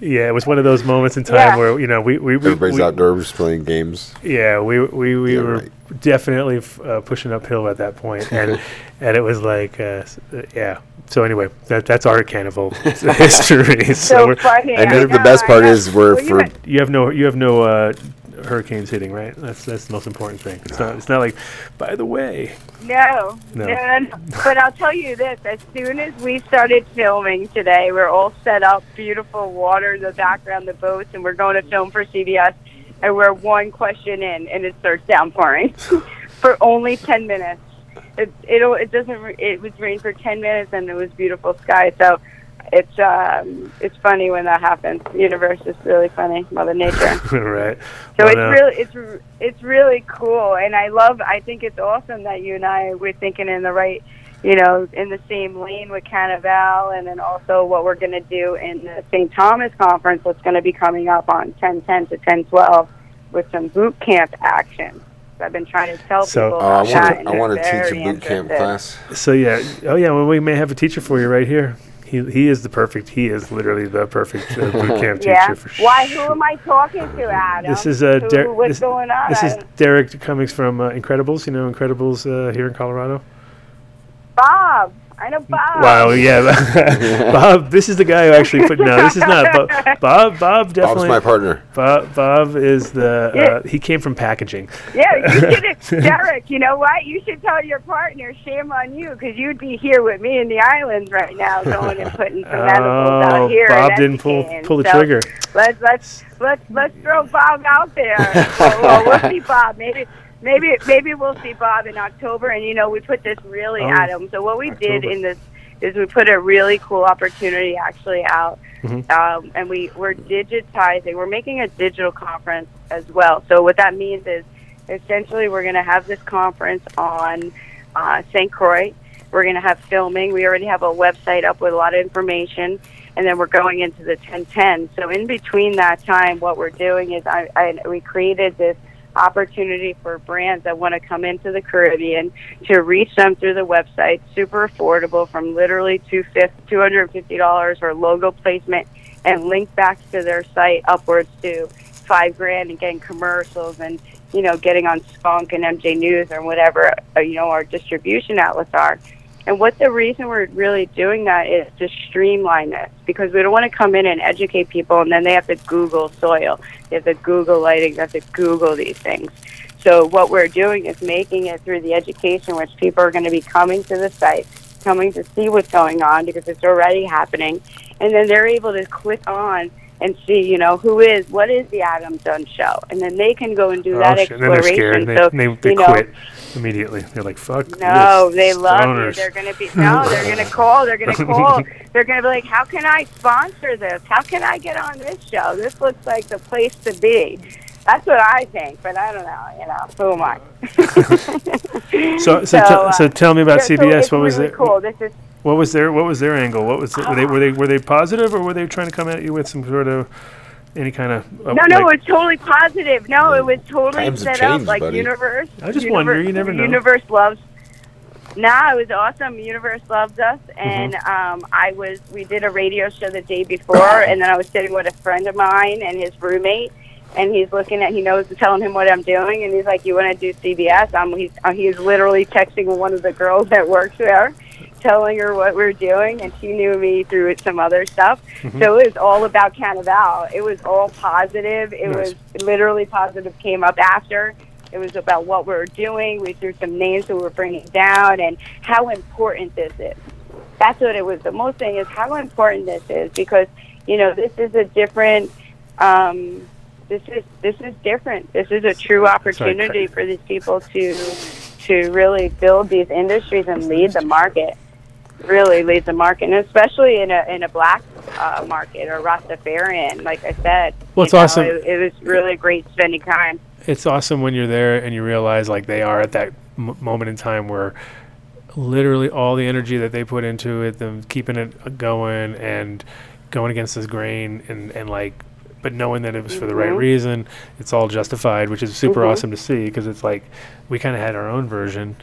Yeah, it was one of those moments in time yeah. where you know we we, we everybody's we, outdoors playing games. Yeah, we we, we yeah, were right. definitely f- uh, pushing uphill at that point, and and it was like uh, yeah. So anyway, that that's our Cannaval history. So, so we're funny. And then the best part is we're well, for you have no you have no uh, hurricanes hitting, right? That's that's the most important thing. It's not it's not like by the way. No, no. no. But I'll tell you this: as soon as we started filming today, we're all set up, beautiful water in the background, the boats, and we're going to film for C B S. And we're one question in, and it starts downpouring for only ten minutes. It it it doesn't re- it was rain for ten minutes, and it was beautiful sky. So. It's um, it's funny when that happens. The universe is really funny, Mother Nature. Right. So well, it's no. really it's re- it's really cool, and I love. I think it's awesome that you and I we're thinking in the right, you know, in the same lane with Cannaval, and then also what we're going to do in the Saint Thomas Conference, what's going to be coming up on ten ten to ten twelve, with some boot camp action. I've been trying to tell so, people. Uh, I want to I want to teach a boot interested. camp class. So yeah, oh yeah, well we may have a teacher for you right here. He he is the perfect. He is literally the perfect uh, boot camp teacher. Yeah. For Why? Sure. Who am I talking to, Adam? This is uh, Der- who, what's this, going on? This is Derek Cummings from uh, Incredibles. You know Incredibles uh, here in Colorado. Bob, I know Bob. Wow, yeah, Bob. This is the guy who actually put. No, this is not Bob. Bob, Bob definitely. Bob's my partner. Bob, Bob is the. Uh, yeah. He came from packaging. Yeah, you should, Derek. You know what? You should tell your partner. Shame on you, because you'd be here with me in the islands right now, going and putting some animals oh, out here. Bob didn't pull pull the so trigger. Let's let's let's let's throw Bob out there. well, well, we'll see Bob. Maybe. Maybe maybe we'll see Bob in October, and you know we put this really oh, Adam. So what we October. did in this is we put a really cool opportunity actually out, mm-hmm. um, and we we're digitizing. We're making a digital conference as well. So what that means is essentially we're going to have this conference on uh, St Croix. We're going to have filming. We already have a website up with a lot of information, and then we're going into the ten ten. So in between that time, what we're doing is I, I we created this opportunity for brands that want to come into the Caribbean to reach them through the website, super affordable, from literally two hundred fifty dollars for logo placement and link back to their site upwards to five grand and getting commercials and, you know, getting on Spunk and M J News or whatever, you know, our distribution outlets are. And what the reason we're really doing that is to streamline this, because we don't want to come in and educate people and then they have to Google soil, they have to Google lighting, they have to Google these things. So what we're doing is making it through the education, which people are going to be coming to the site, coming to see what's going on because it's already happening. And then they're able to click on and see, you know, who is, what is the Adam Dunn Show? And then they can go and do oh, that shit. exploration. They're so, they they, they you know, quit. Immediately, they're like, "Fuck!" No, this. they love Stoners. you. They're gonna be no. They're gonna call. They're gonna call. They're gonna be like, "How can I sponsor this? How can I get on this show? This looks like the place to be." That's what I think, but I don't know. You know, who am I? so, so, so, t- uh, so, tell me about so, C B S. So what was really it? Cool. This is what was their what was their angle? What was it? Were they were they were they positive, or were they trying to come at you with some sort of any kind of uh, no no like, it was totally positive no it was totally set up like buddy. universe I just universe, wonder you never know universe loves nah it was awesome universe loves us and mm-hmm. um I was we did a radio show the day before and then I was sitting with a friend of mine and his roommate and he's looking at he knows telling him what I'm doing and he's like, "You want to do C B S?" I'm he's, he's literally texting one of the girls that works there, telling her what we were doing, and she knew me through some other stuff. Mm-hmm. So it was all about Cannaval. It was all positive. It nice. was literally positive came up after. It was about what we were doing. We threw some names that we were bringing down and how important this is. That's what it was. The most thing is how important this is because, you know, this is a different... Um, this is this is different. This is a true opportunity Sorry. for these people to to really build these industries and lead the market. Really lead the market, and especially in a in a black uh, market or Rastafarian, like I said. Well, it's you know, awesome. It, it was really great spending time. It's awesome when you're there and you realize like they are at that m- moment in time where literally all the energy that they put into it, them keeping it going and going against this grain, and, and like, but knowing that it was mm-hmm. for the right reason, it's all justified, which is super mm-hmm. awesome to see because it's like we kind of had our own version.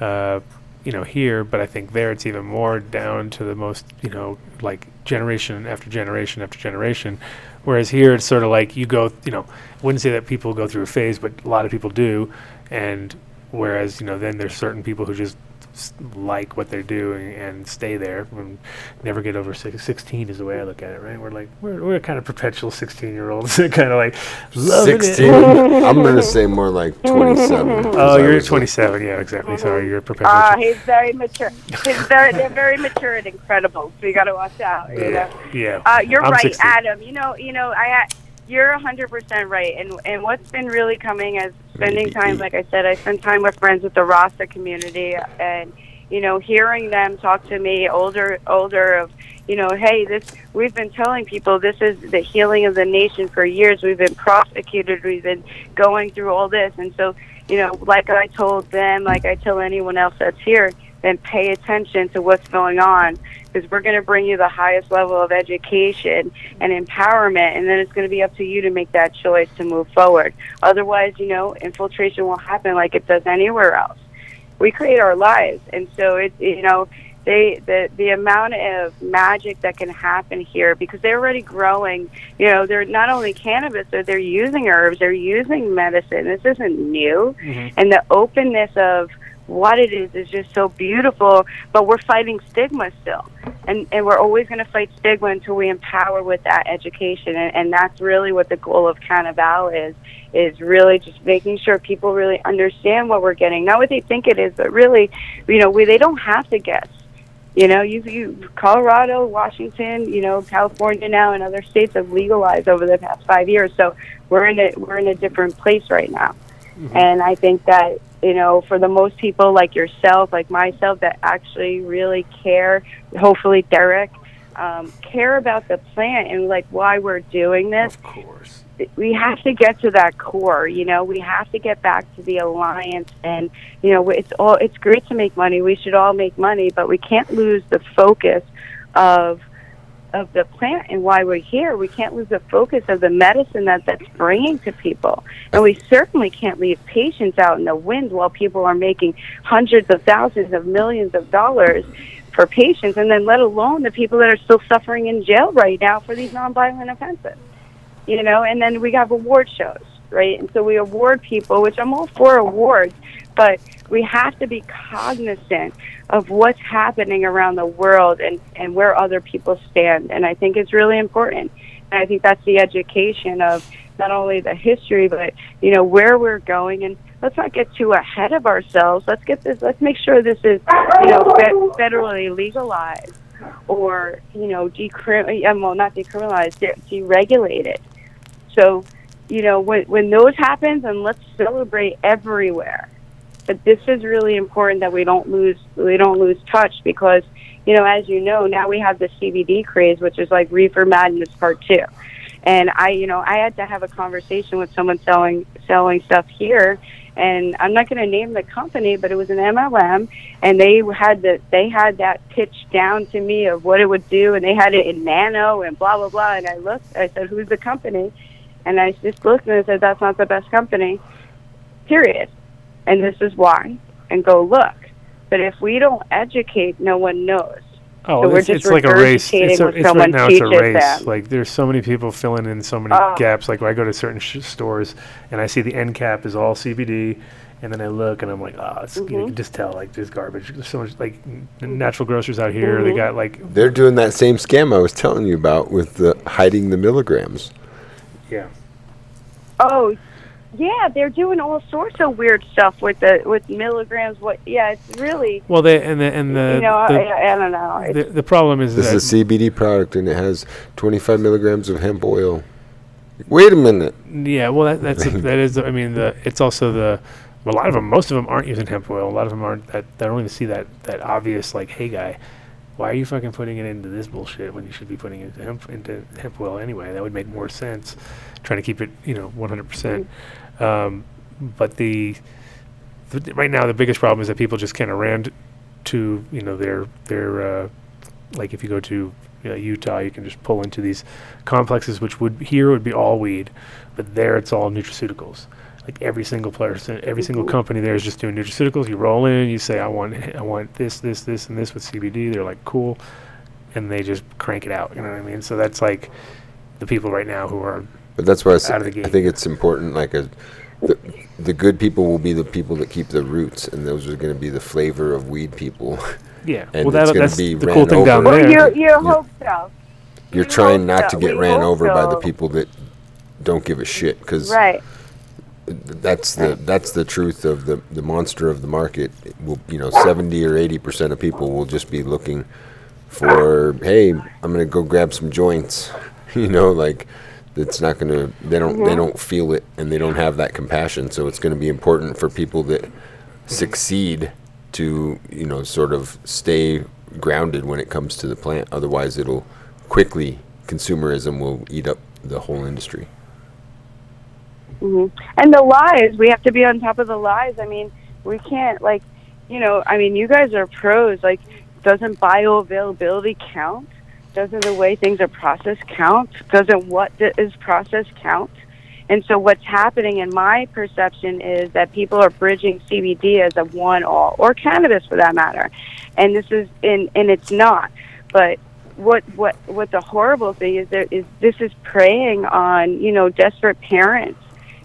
Uh, you know, here, but I think there it's even more down to the most, you know, like generation after generation after generation. Whereas here it's sort of like you go, th- you know, I wouldn't say that people go through a phase, but a lot of people do. And whereas, you know, then there's certain people who just s- like what they're doing and stay there and never get over six, sixteen is the way I look at it, right? We're like, we're, we're kind of perpetual sixteen-year-olds that kind of like, loving sixteen it. I'm going to say more like twenty-seven. Oh, you're twenty-seven. Like, yeah, exactly. Mm-hmm. Sorry, you're perpetual. Ah, uh, he's very mature. He's very, they're very mature and incredible, so you got to watch out. Yeah. You know? Yeah. Uh, you're I'm right, sixteen. Adam. You know, you know, I... You're one hundred percent right, and and what's been really coming is spending time, like I said, I spend time with friends with the Rasta community, and, you know, hearing them talk to me, older, older of, you know, hey, this we've been telling people this is the healing of the nation for years. We've been prosecuted. We've been going through all this, and so, you know, like I told them, like I tell anyone else that's here, then pay attention to what's going on because we're going to bring you the highest level of education and empowerment, and then it's going to be up to you to make that choice to move forward. Otherwise, you know, infiltration will happen like it does anywhere else. We create our lives, and so, it, you know, They the the amount of magic that can happen here, because they're already growing. You know, they're not only cannabis, but they're using herbs, they're using medicine. This isn't new, mm-hmm. and the openness of what it is is just so beautiful. But we're fighting stigma still, and and we're always going to fight stigma until we empower with that education, and, and that's really what the goal of Cannaval is is really just making sure people really understand what we're getting, not what they think it is, but really, you know, we they don't have to guess. You know, you, you Colorado, Washington, you know, California now, and other states have legalized over the past five years. So we're in a we're in a different place right now, mm-hmm. and I think that, you know, for the most people like yourself, like myself, that actually really care, hopefully Derek, um, care about the plant and like why we're doing this. Of course. We have to get to that core, you know. We have to get back to the alliance, and you know, it's all. It's great to make money. We should all make money, but we can't lose the focus of of the plant and why we're here. We can't lose the focus of the medicine that that's bringing to people, and we certainly can't leave patients out in the wind while people are making hundreds of thousands of millions of dollars for patients, and then let alone the people that are still suffering in jail right now for these nonviolent offenses. You know, and then we have award shows, right? And so we award people, which I'm all for awards, but we have to be cognizant of what's happening around the world and, and where other people stand. And I think it's really important. And I think that's the education of not only the history, but, you know, where we're going. And let's not get too ahead of ourselves. Let's get this, let's make sure this is, you know, fe- federally legalized or, you know, decrim- well, not decriminalized, de- deregulated. So, you know, when when those happens, and let's celebrate everywhere. But this is really important that we don't lose we don't lose touch, because, you know, as you know, now we have the C B D craze, which is like Reefer Madness Part Two. And I, you know, I had to have a conversation with someone selling selling stuff here, and I'm not going to name the company, but it was an M L M, and they had the they had that pitch down to me of what it would do, and they had it in nano and blah blah blah. And I looked, I said, "Who's the company?" And I just looked and I said, that's not the best company, period. And this is why. And go look. But if we don't educate, no one knows. Oh, so it's, we're just it's like a race. It's, a, it's right now it's a race. Them. Like, there's so many people filling in so many oh. gaps. Like, when I go to certain sh- stores and I see the end cap is all C B D, and then I look and I'm like, oh, it's, mm-hmm. you can just tell, like, there's garbage. There's so much, like, n- natural grocers out here. Mm-hmm. They got, like... They're doing that same scam I was telling you about with the hiding the milligrams. Yeah. Oh, yeah, they're doing all sorts of weird stuff with the with milligrams. What? Yeah, it's really well. They and the and the you know the, I, I don't know. The, the problem is this is a C B D product and it has twenty-five milligrams of hemp oil. Wait a minute. Yeah, well that that's a, that is. The, I mean, the it's also the well, a lot of them. Most of them aren't using hemp oil. A lot of them aren't. That they don't even see that that obvious like, hey guy, why are you fucking putting it into this bullshit when you should be putting it into hemp, into hemp oil anyway? That would make more sense, trying to keep it, you know, one hundred percent. Um, but the, the right now the biggest problem is that people just kind of ran to, you know, their, their uh, like if you go to you know, Utah, you can just pull into these complexes, which would here would be all weed, but there it's all nutraceuticals. Like every single person, every single company there is just doing nutraceuticals. You roll in, you say, I want I want this, this, this, and this with C B D. They're like, cool. And they just crank it out. You know what I mean? So that's like the people right now who are but that's why I, out of the game. I think it's important. Like a, the, the good people will be the people that keep the roots, and those are going to be the flavor of weed people. Yeah. And well, that, that's be the cool thing over. Down there. Well, you, you hope so. You're you trying not so. to get we ran over so. by the people that don't give a shit. Cause right. That's the that's the truth of the, the monster of the market. Will, you know, seventy or eighty percent of people will just be looking for, hey, I'm gonna go grab some joints. You know, like it's not gonna they don't mm-hmm. they don't feel it, and they don't have that compassion. So it's gonna be important for people that succeed to, you know, sort of stay grounded when it comes to the plant. Otherwise, it'll quickly consumerism will eat up the whole industry. Mm-hmm. And the lies, we have to be on top of the lies. I mean, we can't, like, you know, I mean, you guys are pros. Like, doesn't bioavailability count? Doesn't the way things are processed count? Doesn't what is processed count? And so what's happening in my perception is that people are bridging C B D as a one-all, or cannabis for that matter. And this is, and, and it's not. But what what what the horrible thing is, there is this is preying on, you know, desperate parents,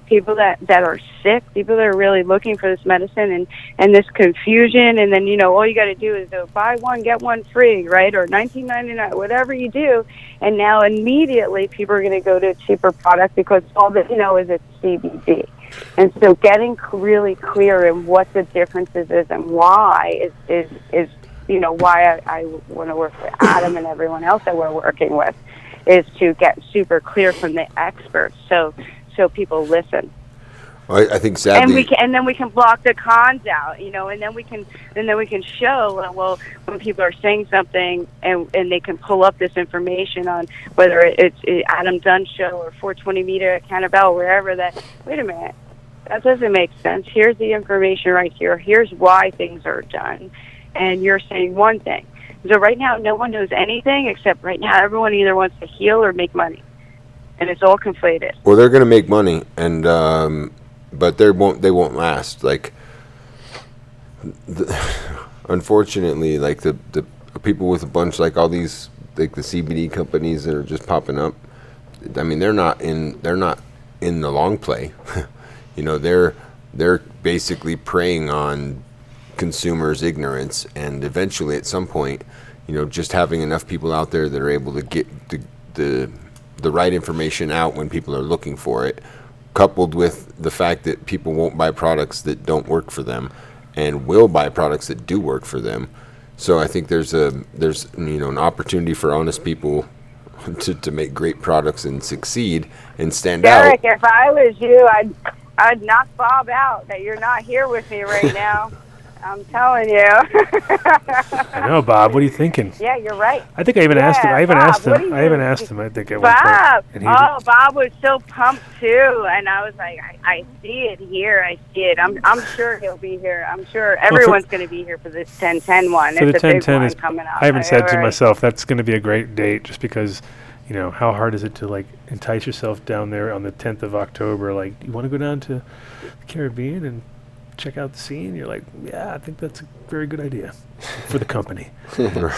people that, that are sick, people that are really looking for this medicine and, and this confusion. And then, you know, all you got to do is go buy one, get one free, right? Or nineteen ninety-nine, whatever you do. And now immediately people are going to go to a cheaper product because all that, you know, is it's C B D. And so getting really clear in what the differences is and why is, is, is you know, why I, I want to work with Adam and everyone else that we're working with is to get super clear from the experts. So, so people listen. Well, I think sadly, and we can, and then we can block the cons out, you know, and then we can, and then we can show, uh, well, when people are saying something, and and they can pull up this information on whether it's it, Adam Dunn Show or four twenty meter at Cannaval, wherever. That wait a minute, that doesn't make sense. Here's the information right here. Here's why things are done, and you're saying one thing. So right now, no one knows anything except right now, everyone either wants to heal or make money. And it's all conflated. Well, they're going to make money, and um, but they won't. They won't last. Like, the, unfortunately, like the, the people with a bunch, like all these, like the C B D companies that are just popping up. I mean, they're not in. They're not in the long play. You know, they're they're basically preying on consumers' ignorance, and eventually, at some point, you know, just having enough people out there that are able to get the the. the right information out when people are looking for it, coupled with the fact that people won't buy products that don't work for them and will buy products that do work for them. So I think there's a there's you know an opportunity for honest people to, to make great products and succeed and stand Derek, out. Derek, if I was you, I'd I'd knock Bob out that you're not here with me right now. I'm telling you. I know, Bob. What are you thinking? Yeah, you're right. I think I even yeah, asked him. I even Bob, asked him. I even asked him. I think I Bob. Point, oh, did. Bob was so pumped too, and I was like, I, I see it here. I see it. I'm, I'm sure he'll be here. I'm sure everyone's well, going to be here for this ten ten one. For it's the ten ten is coming up. I even said to myself, that's going to be a great date, just because, you know, how hard is it to like entice yourself down there on the tenth of October? Like, you want to go down to the Caribbean and check out the scene. You're like, yeah, I think that's a very good idea for the company.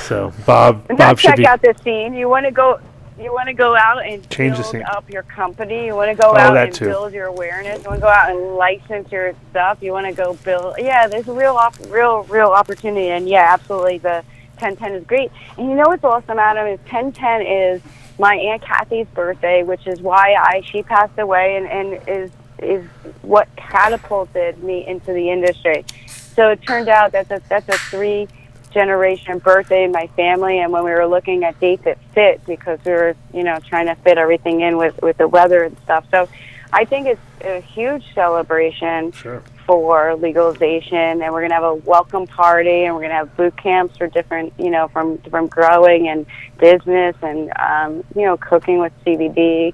So Bob, Bob Not should check be out the scene. You want to go. You want to go out and change build the scene. Up your company. You want to go oh, out and too. build your awareness. You want to go out and license your stuff. You want to go build. Yeah, there's a real, op- real, real opportunity. And yeah, absolutely, the ten ten is great. And you know what's awesome, Adam, is ten ten is my Aunt Kathy's birthday, which is why I she passed away and and is. is what catapulted me into the industry. So it turned out that that's a, that's a three generation birthday in my family, and when we were looking at dates that fit, because we were, you know, trying to fit everything in with, with the weather and stuff. So I think it's a huge celebration sure. for legalization, and we're going to have a welcome party, and we're going to have boot camps for different, you know, from, from growing and business and, um, you know, cooking with C B D.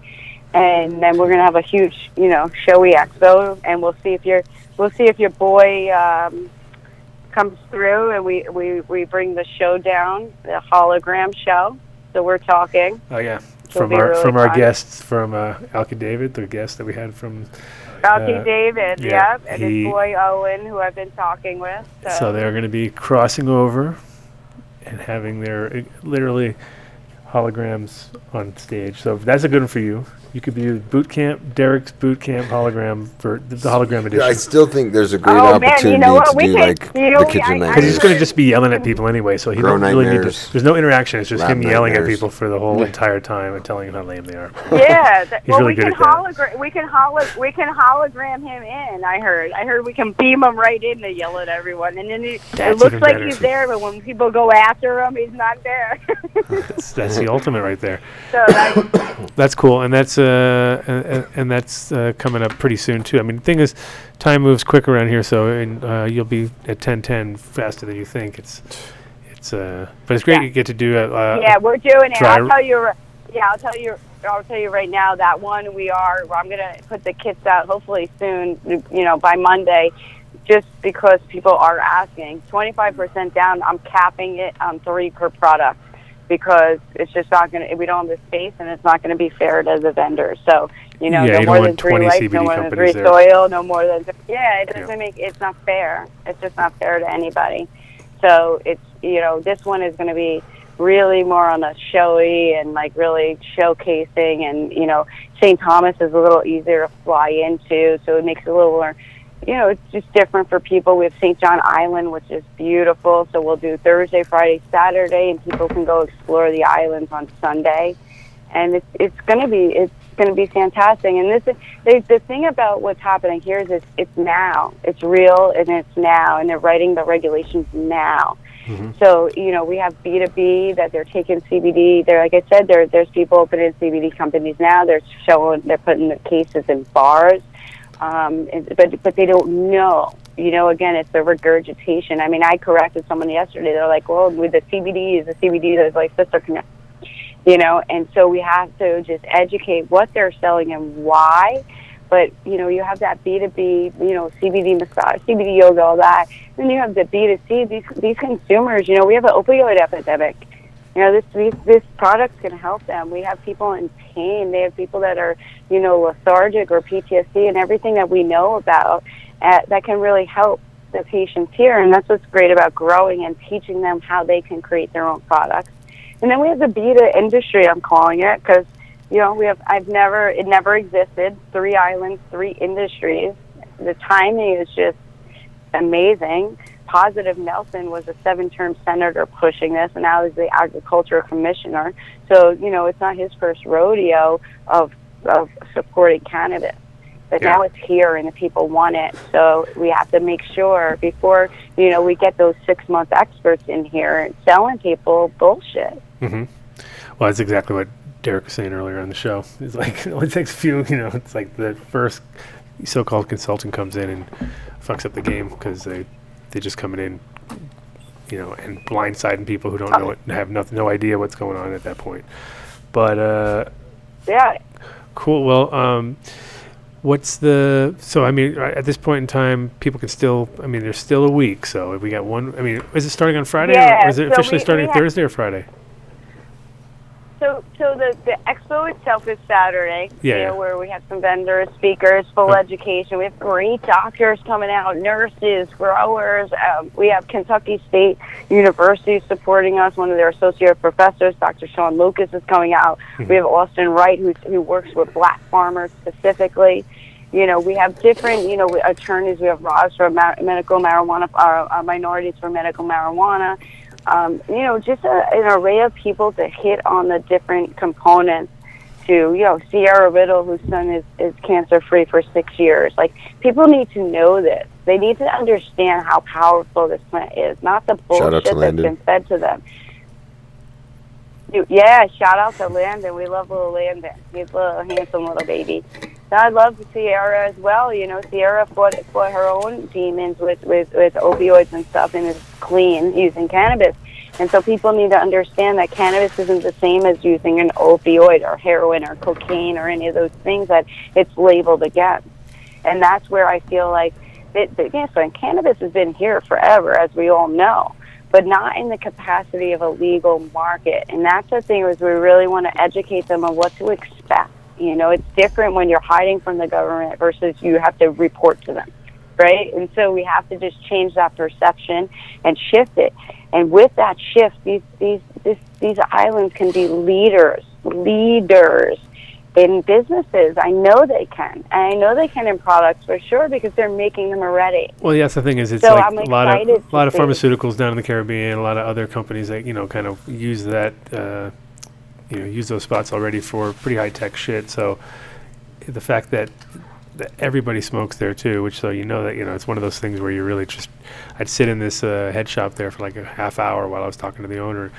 And then we're gonna have a huge, you know, showy expo, and we'll see if your we'll see if your boy um, comes through, and we, we, we bring the show down, the hologram show. So we're talking. Oh yeah, It'll from our really from fun. our guests from uh, Alki David, the guest that we had from Alki uh, David, yeah, yep, and he, his boy Owen, who I've been talking with. So, so they're going to be crossing over and having their uh, literally holograms on stage. So that's a good one for you. You could be boot camp, Derek's boot camp hologram for the hologram edition. Yeah, I still think there's a great oh, opportunity man, you know to we do like you know the kitchen night. Because he's going to just be yelling at people anyway, so he doesn't really need to. There's no interaction. It's just him yelling at people for the whole entire time and telling him how lame they are. Yeah, th- he's well, really we good can at hologram. We can holo- We can hologram him in. I heard. I heard we can beam him right in to yell at everyone, and then he, it looks like he's there, but when people go after him, he's not there. that's, that's the ultimate right there. So that's, that's cool, and that's. Uh, Uh, and, and that's uh, coming up pretty soon too. I mean, the thing is, time moves quick around here, so and, uh, you'll be at ten ten faster than you think. It's, it's, uh, but it's great yeah. you get to do it. Uh, yeah, we're doing it. I'll tell you. Yeah, I'll tell you. I'll tell you right now that one we are. I'm gonna put the kits out hopefully soon. You know, by Monday, just because people are asking. twenty-five percent down. I'm capping it on three per product. because it's just not going to, we don't have the space, and it's not going to be fair as a vendor. So, you know, yeah, no, you more than three lights, no more than three there. soil, no more than, th- yeah, it doesn't yeah. make, it's not fair. It's just not fair to anybody. So it's, you know, this one is going to be really more on the showy and like really showcasing, and, you know, Saint Thomas is a little easier to fly into. So it makes it a little more, you know, it's just different for people. We have Saint John Island, which is beautiful. So we'll do Thursday, Friday, Saturday, and people can go explore the islands on Sunday. And it's it's going to be it's going to be fantastic. And this is they, the thing about what's happening here is it's, it's now. It's real, and it's now. And they're writing the regulations now. Mm-hmm. So, you know, we have B two B that they're taking C B D. They're, like I said, there there's people opening C B D companies now. They're showing, they're putting the cases in bars. Um, but but they don't know, you know. Again, it's the regurgitation. I mean, I corrected someone yesterday. They're like, "Well, with the C B Ds, the C B Ds is like sister connect," you know. And so we have to just educate what they're selling and why. But you know, you have that B two B, you know, C B D massage, C B D yoga, all that. Then you have the B two C. These these consumers, you know, we have an opioid epidemic. You know, this, these, this product's going to help them. We have people in pain. They have people that are, you know, lethargic or P T S D and everything that we know about uh, that can really help the patients here. And that's what's great about growing and teaching them how they can create their own products. And then we have the B two industry, I'm calling it, because, you know, we have, I've never, it never existed. Three islands, three industries. The timing is just amazing. Positive Nelson was a seven-term senator pushing this, and now he's the agriculture commissioner. So, you know, it's not his first rodeo of of supporting cannabis. But yeah. now it's here, and the people want it. So we have to make sure before, you know, we get those six-month experts in here and selling people bullshit. Mm-hmm. Well, that's exactly what Derek was saying earlier on the show. It's like it only takes a few, you know, it's like the first so-called consultant comes in and fucks up the game because they... They're just coming in, you know, and blindsiding people who don't know it, have no, no idea what's going on at that point. But uh, yeah, cool. Well, um, what's the so? I mean, at this point in time, people can still. I mean, there's still a week. So if we got one, I mean, is it starting on Friday? Yeah, or is it so officially we, starting we Thursday or Friday? So, so the, the expo itself is Saturday, yeah, you know, yeah. where we have some vendors, speakers, full oh. education. We have great doctors coming out, nurses, growers. Um, we have Kentucky State University supporting us. One of their associate professors, Doctor Sean Lucas, is coming out. Mm-hmm. We have Austin Wright, who, who works with black farmers specifically. You know, we have different, you know, we, attorneys. We have Roz for mar- medical marijuana, uh, uh, minorities for medical marijuana. Um, you know, just a, an array of people to hit on the different components to, you know, Sierra Riddle, whose son is, is cancer-free for six years. Like, people need to know this. They need to understand how powerful this plant is, not the bullshit that's been fed to them. Dude, yeah, shout out to Landon. We love little Landon. He's a little handsome little baby. So I love Sierra as well. You know, Sierra fought, fought her own demons with, with, with opioids and stuff, and is clean using cannabis. And so people need to understand that cannabis isn't the same as using an opioid or heroin or cocaine or any of those things that it's labeled against. And that's where I feel like, it, yeah, so cannabis has been here forever, as we all know, but not in the capacity of a legal market. And that's the thing, is we really want to educate them on what to expect. You know, it's different when you're hiding from the government versus you have to report to them, right? And so we have to just change that perception and shift it. And with that shift, these these this, these islands can be leaders, leaders in businesses. I know they can. And I know they can in products for sure, because they're making them already. Well, yes, the thing is, it's so like I'm a lot of a lot of pharmaceuticals down in the Caribbean, a lot of other companies that, you know, kind of use that. Uh, You know, use those spots already for pretty high tech shit. So the fact that, that everybody smokes there too, which so you know that you know it's one of those things where you really just. I'd sit in this uh, head shop there for like a half hour while I was talking to the owner,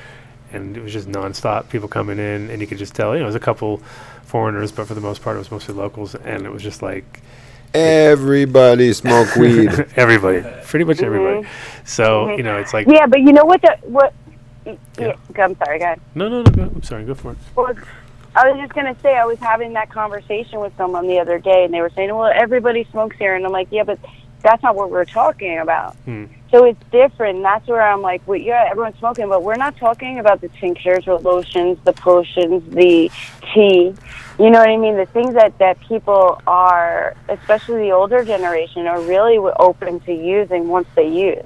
and it was just nonstop people coming in, and you could just tell. You know, it was a couple foreigners, but for the most part, it was mostly locals, and it was just like. Everybody smoke weed. Everybody, pretty much mm-hmm. everybody. So mm-hmm. you know, it's like. Yeah, but you know what? The, what. Yeah. I'm sorry, go ahead. No, no, no, go, I'm sorry, go for it. Well, I was just going to say, I was having that conversation with someone the other day, and they were saying, well, everybody smokes here. And I'm like, yeah, but that's not what we're talking about. Hmm. So it's different. That's where I'm like, well, yeah, everyone's smoking, but we're not talking about the tinctures or lotions, the potions, the tea. You know what I mean? The things that, that people are, especially the older generation, are really open to using once they use,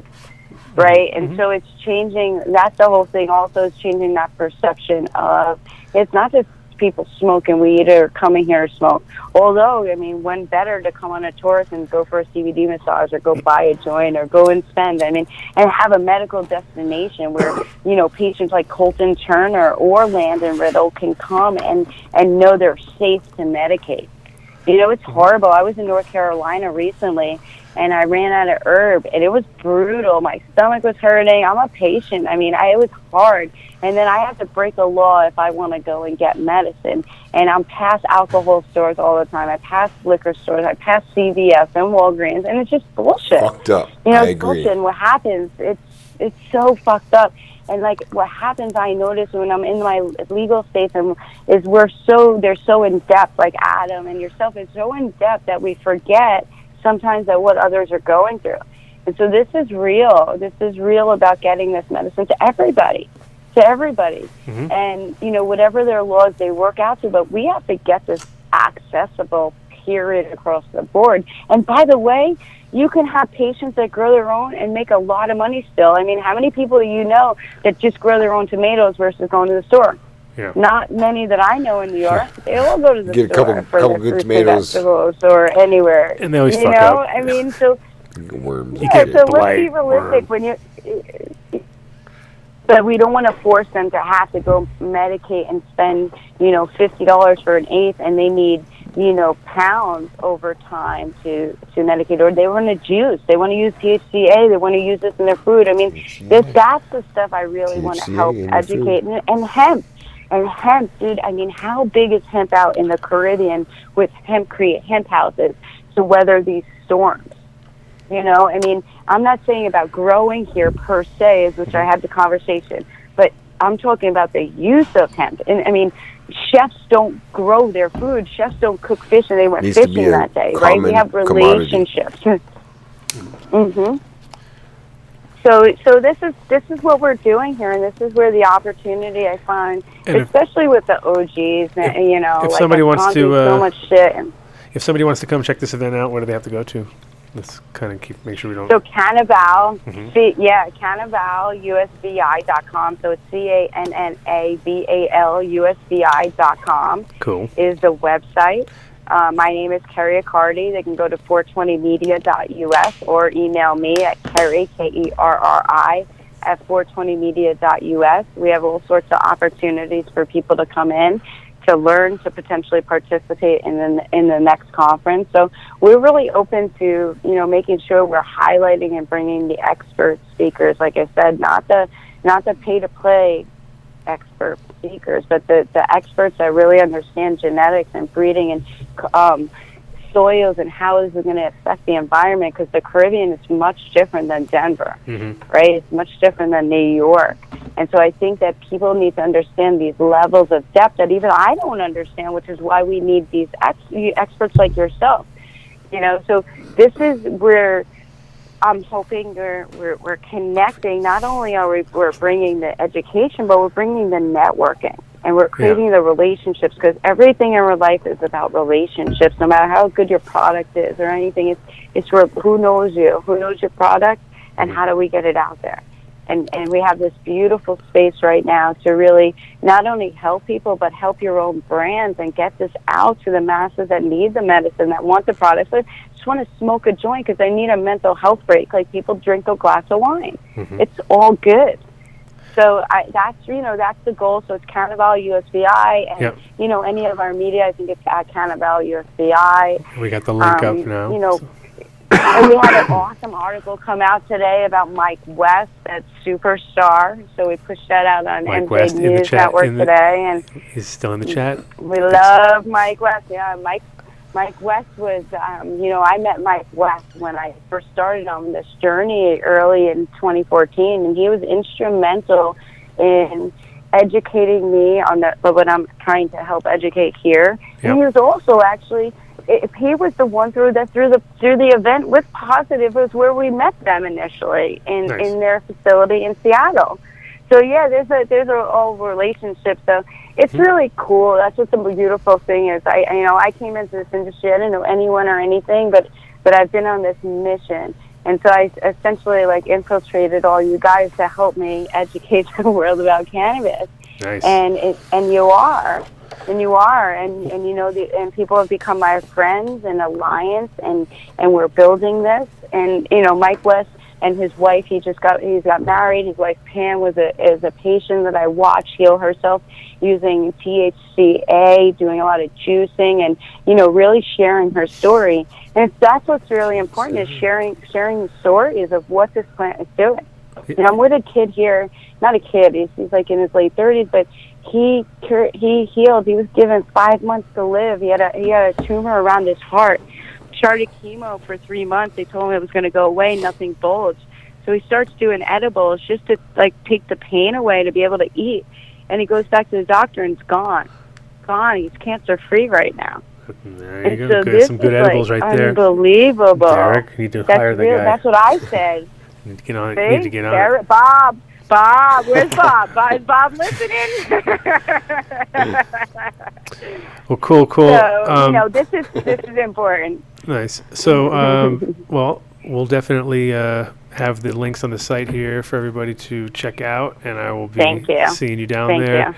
right? Mm-hmm. And so it's changing. That's the whole thing also is changing that perception of it's not just people smoking weed or coming here to smoke. Although, I mean, when better to come on a tour and go for a C B D massage or go buy a joint or go and spend, I mean, and have a medical destination where, you know, patients like Colton Turner or Landon Riddle can come and, and know they're safe to medicate. You know, it's horrible. I was in North Carolina recently, and I ran out of herb, and it was brutal. My stomach was hurting. I'm a patient. I mean, I, it was hard. And then I have to break a law if I want to go and get medicine. And I'm past alcohol stores all the time. I pass liquor stores. I pass C V S and Walgreens, and it's just bullshit. Fucked up. You know, I it's bullshit. And what happens, it's, it's so fucked up. And, like, what happens, I notice when I'm in my legal states, and is we're so, they're so in-depth, like Adam and yourself is so in-depth that we forget sometimes that what others are going through. And so this is real. This is real about getting this medicine to everybody, to everybody. Mm-hmm. And, you know, whatever their laws they work out to, but we have to get this accessible, period, across the board. And, by the way, you can have patients that grow their own and make a lot of money still. I mean, how many people do you know that just grow their own tomatoes versus going to the store? Yeah. Not many that I know in New York. They all go to the Get store a couple, for couple their good tomatoes or anywhere. And they always you fuck know? Up. I mean, so worms. Yeah, so let's be realistic. Worm. When you, but we don't want to force them to have to go medicate and spend, you know, fifty dollars for an eighth, and they need, you know, pounds over time to, to medicate, or they want to juice, they want to use T H C A, they want to use this in their food. I mean, this, that's the stuff I really T H C A want to help educate. And, and hemp, and hemp, dude, I mean, how big is hemp out in the Caribbean with hemp create hemp houses to weather these storms? You know, I mean, I'm not saying about growing here per se, is which I had the conversation, but I'm talking about the use of hemp. And I mean, chefs don't grow their food. Chefs don't cook fish, and they went fishing that day, right? We have relationships. mm-hmm. So, so this is this is what we're doing here, and this is where the opportunity I find, and especially if, with the O Gs, and, if, you know, if like somebody wants to, uh, so much shit. If somebody wants to come check this event out, where do they have to go to? Let's kind of keep make sure we don't. So Cannaval, mm-hmm. C- yeah, Cannaval U S V I dot com. So it's C A N N A V A L U S V I dot com. Cool. Is the website. Uh, my name is Carrie Accardi. They can go to four twenty media dot U S or email me at Kerry K E R R I at four twenty media dot U S. We have all sorts of opportunities for people to come in, to learn, to potentially participate in the, in the next conference. So we're really open to, you know, making sure we're highlighting and bringing the expert speakers. Like I said, not the not the pay-to-play expert speakers, but the, the experts that really understand genetics and breeding and um, soils and how this is going to affect the environment, because the Caribbean is much different than Denver, mm-hmm. right? It's much different than New York. And so I think that people need to understand these levels of depth that even I don't understand, which is why we need these ex- experts like yourself. You know, so this is where I'm hoping we're, we're, we're connecting. Not only are we we're bringing the education, but we're bringing the networking. And we're creating yeah. the relationships, because everything in our life is about relationships. No matter how good your product is or anything, it's it's where, who knows you, who knows your product, and how do we get it out there? And and we have this beautiful space right now to really not only help people, but help your own brands and get this out to the masses that need the medicine, that want the products. So I just want to smoke a joint because I need a mental health break, like people drink a glass of wine. Mm-hmm. It's all good. So I, that's, you know, that's the goal. So it's Cannaval U S V I, and, yep. you know, any of our media, I think it's at Cannaval U S V I. We got the link um, up now. You know, so. And we had an awesome article come out today about Mike West at Superstar. So we pushed that out on Mike M J West News in the chat, Network in the, today. And he's still in the chat. We love Mike West. Yeah, Mike Mike West was, um, you know, I met Mike West when I first started on this journey early in twenty fourteen, and he was instrumental in educating me on the, but what I'm trying to help educate here. Yep. And he was also actually if he was the one through that through the through the event with Positive, was where we met them initially in, nice. in their facility in Seattle. So yeah, there's a there's a whole relationship. So it's mm-hmm. really cool. That's what the beautiful thing is. I you know I came into this industry. I didn't know anyone or anything, but but I've been on this mission. And so I essentially like infiltrated all you guys to help me educate the world about cannabis. Nice. And it, and you are, and you are, and, and you know, the, and people have become my friends and alliance, and, and we're building this. And you know, Mike West and his wife, he just got he's got married. His wife Pam was a is a patient that I watched heal herself using T H C A, doing a lot of juicing, and you know, really sharing her story. And that's what's really important, is sharing sharing the stories of what this plant is doing. And I'm with a kid here, not a kid, he's, he's like in his late thirties, but he he healed. He was given five months to live. He had a he had a tumor around his heart. Started chemo for three months. They told him it was going to go away. Nothing bulged. So he starts doing edibles just to like take the pain away to be able to eat. And he goes back to the doctor and it's gone, gone. He's cancer free right now. There you and go. So good. Some good edibles like right there. Unbelievable. Derek, you need to that's hire the real, guy. That's what I said. Get on, need to get on Derek, it. Bob, Bob, where's Bob? Bob? Is Bob listening? Well, cool, cool. So, um, you know, this is this is important. Nice. So, um, well, we'll definitely uh, have the links on the site here for everybody to check out, and I will be thank you. seeing you down thank there. You.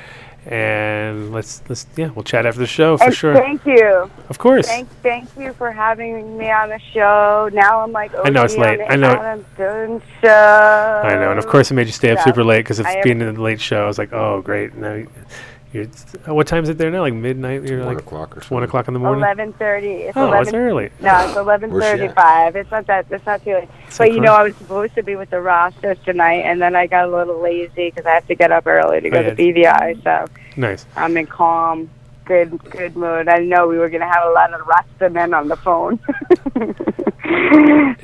And let's let's yeah, we'll chat after the show for and sure. Thank you. Of course. Thank thank you for having me on the show. Now I'm like, oh, I know it's late. I know. Adam Dunn Show. I know, and of course I made you stay up so super late because of being in the late show. I was like, oh great. Now, you're, oh, what time is it there now? Like midnight? You're one like o'clock or something. One o'clock in the morning. Eleven thirty. It's oh, eleven, it's early. No, it's eleven thirty-five. It's not that. It's not too late. It's but you know, I was supposed to be with the Rastas tonight, and then I got a little lazy because I have to get up early to go oh, yeah. to B V I. So nice. I'm in calm, good, good mood. I know we were going to have a lot of Rasta men on the phone.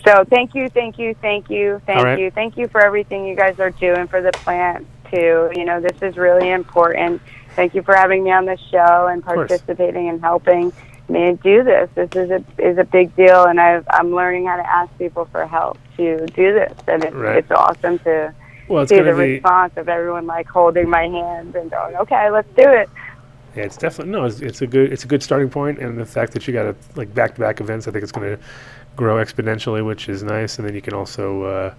So thank you, thank you, thank you, thank right. you, thank you for everything you guys are doing for the plant too. You know, this is really important. Thank you for having me on the show and participating and helping me do this. This is a is a big deal, and I've, I'm learning how to ask people for help to do this, and it's, right. it's awesome to well, it's see the response of everyone like holding my hand and going, "Okay, let's do it." Yeah, it's definitely no. It's, it's a good it's a good starting point, and the fact that you got a, like back to back events, I think it's going to grow exponentially, which is nice, and then you can also. Uh,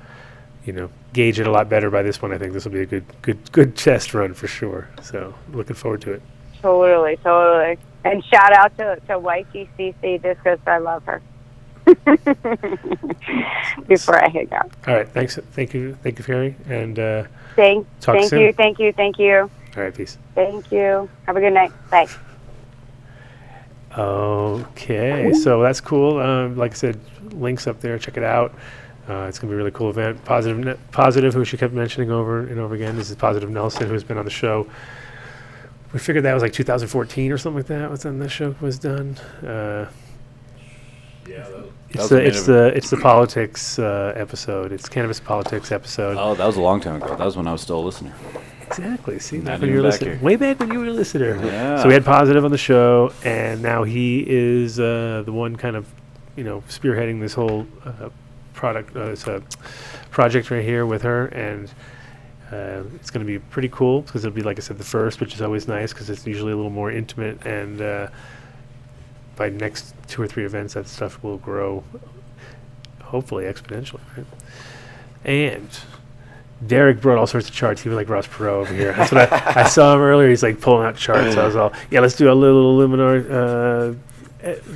You know, gauge it a lot better by this one. I think this will be a good, good, good test run for sure. So, looking forward to it. Totally, totally. And shout out to to Y T C C just because I love her. Before I hang up. All right, thanks. Thank you, thank you, Carrie. And uh, thank, talk thank soon. you, thank you, thank you. All right, peace. Thank you. Have a good night. Bye. Okay, so that's cool. Um, like I said, links up there. Check it out. Uh, it's going to be a really cool event. Positive, ne- Positive, who she kept mentioning over and over again. This is Positive Nelson, who's been on the show. We figured that was like two thousand fourteen or something like that. Was when this show was done. Uh, yeah, that was it's the it's the it's the politics uh, episode. It's cannabis politics episode. Oh, that was a long time ago. That was when I was still a listener. Exactly. See, back when you were listening, way back when you were a listener. Yeah. So we had Positive on the show, and now he is uh, the one kind of, you know, spearheading this whole. Uh, product uh, it's a project right here with her, and uh, it's going to be pretty cool because it'll be, like I said, the first, which is always nice because it's usually a little more intimate, and uh, by next two or three events that stuff will grow hopefully exponentially, right? And Derek brought all sorts of charts. He was like Ross Perot over here. That's what I, I saw him earlier. He's like pulling out charts. I was all, yeah, let's do a little Illuminar, uh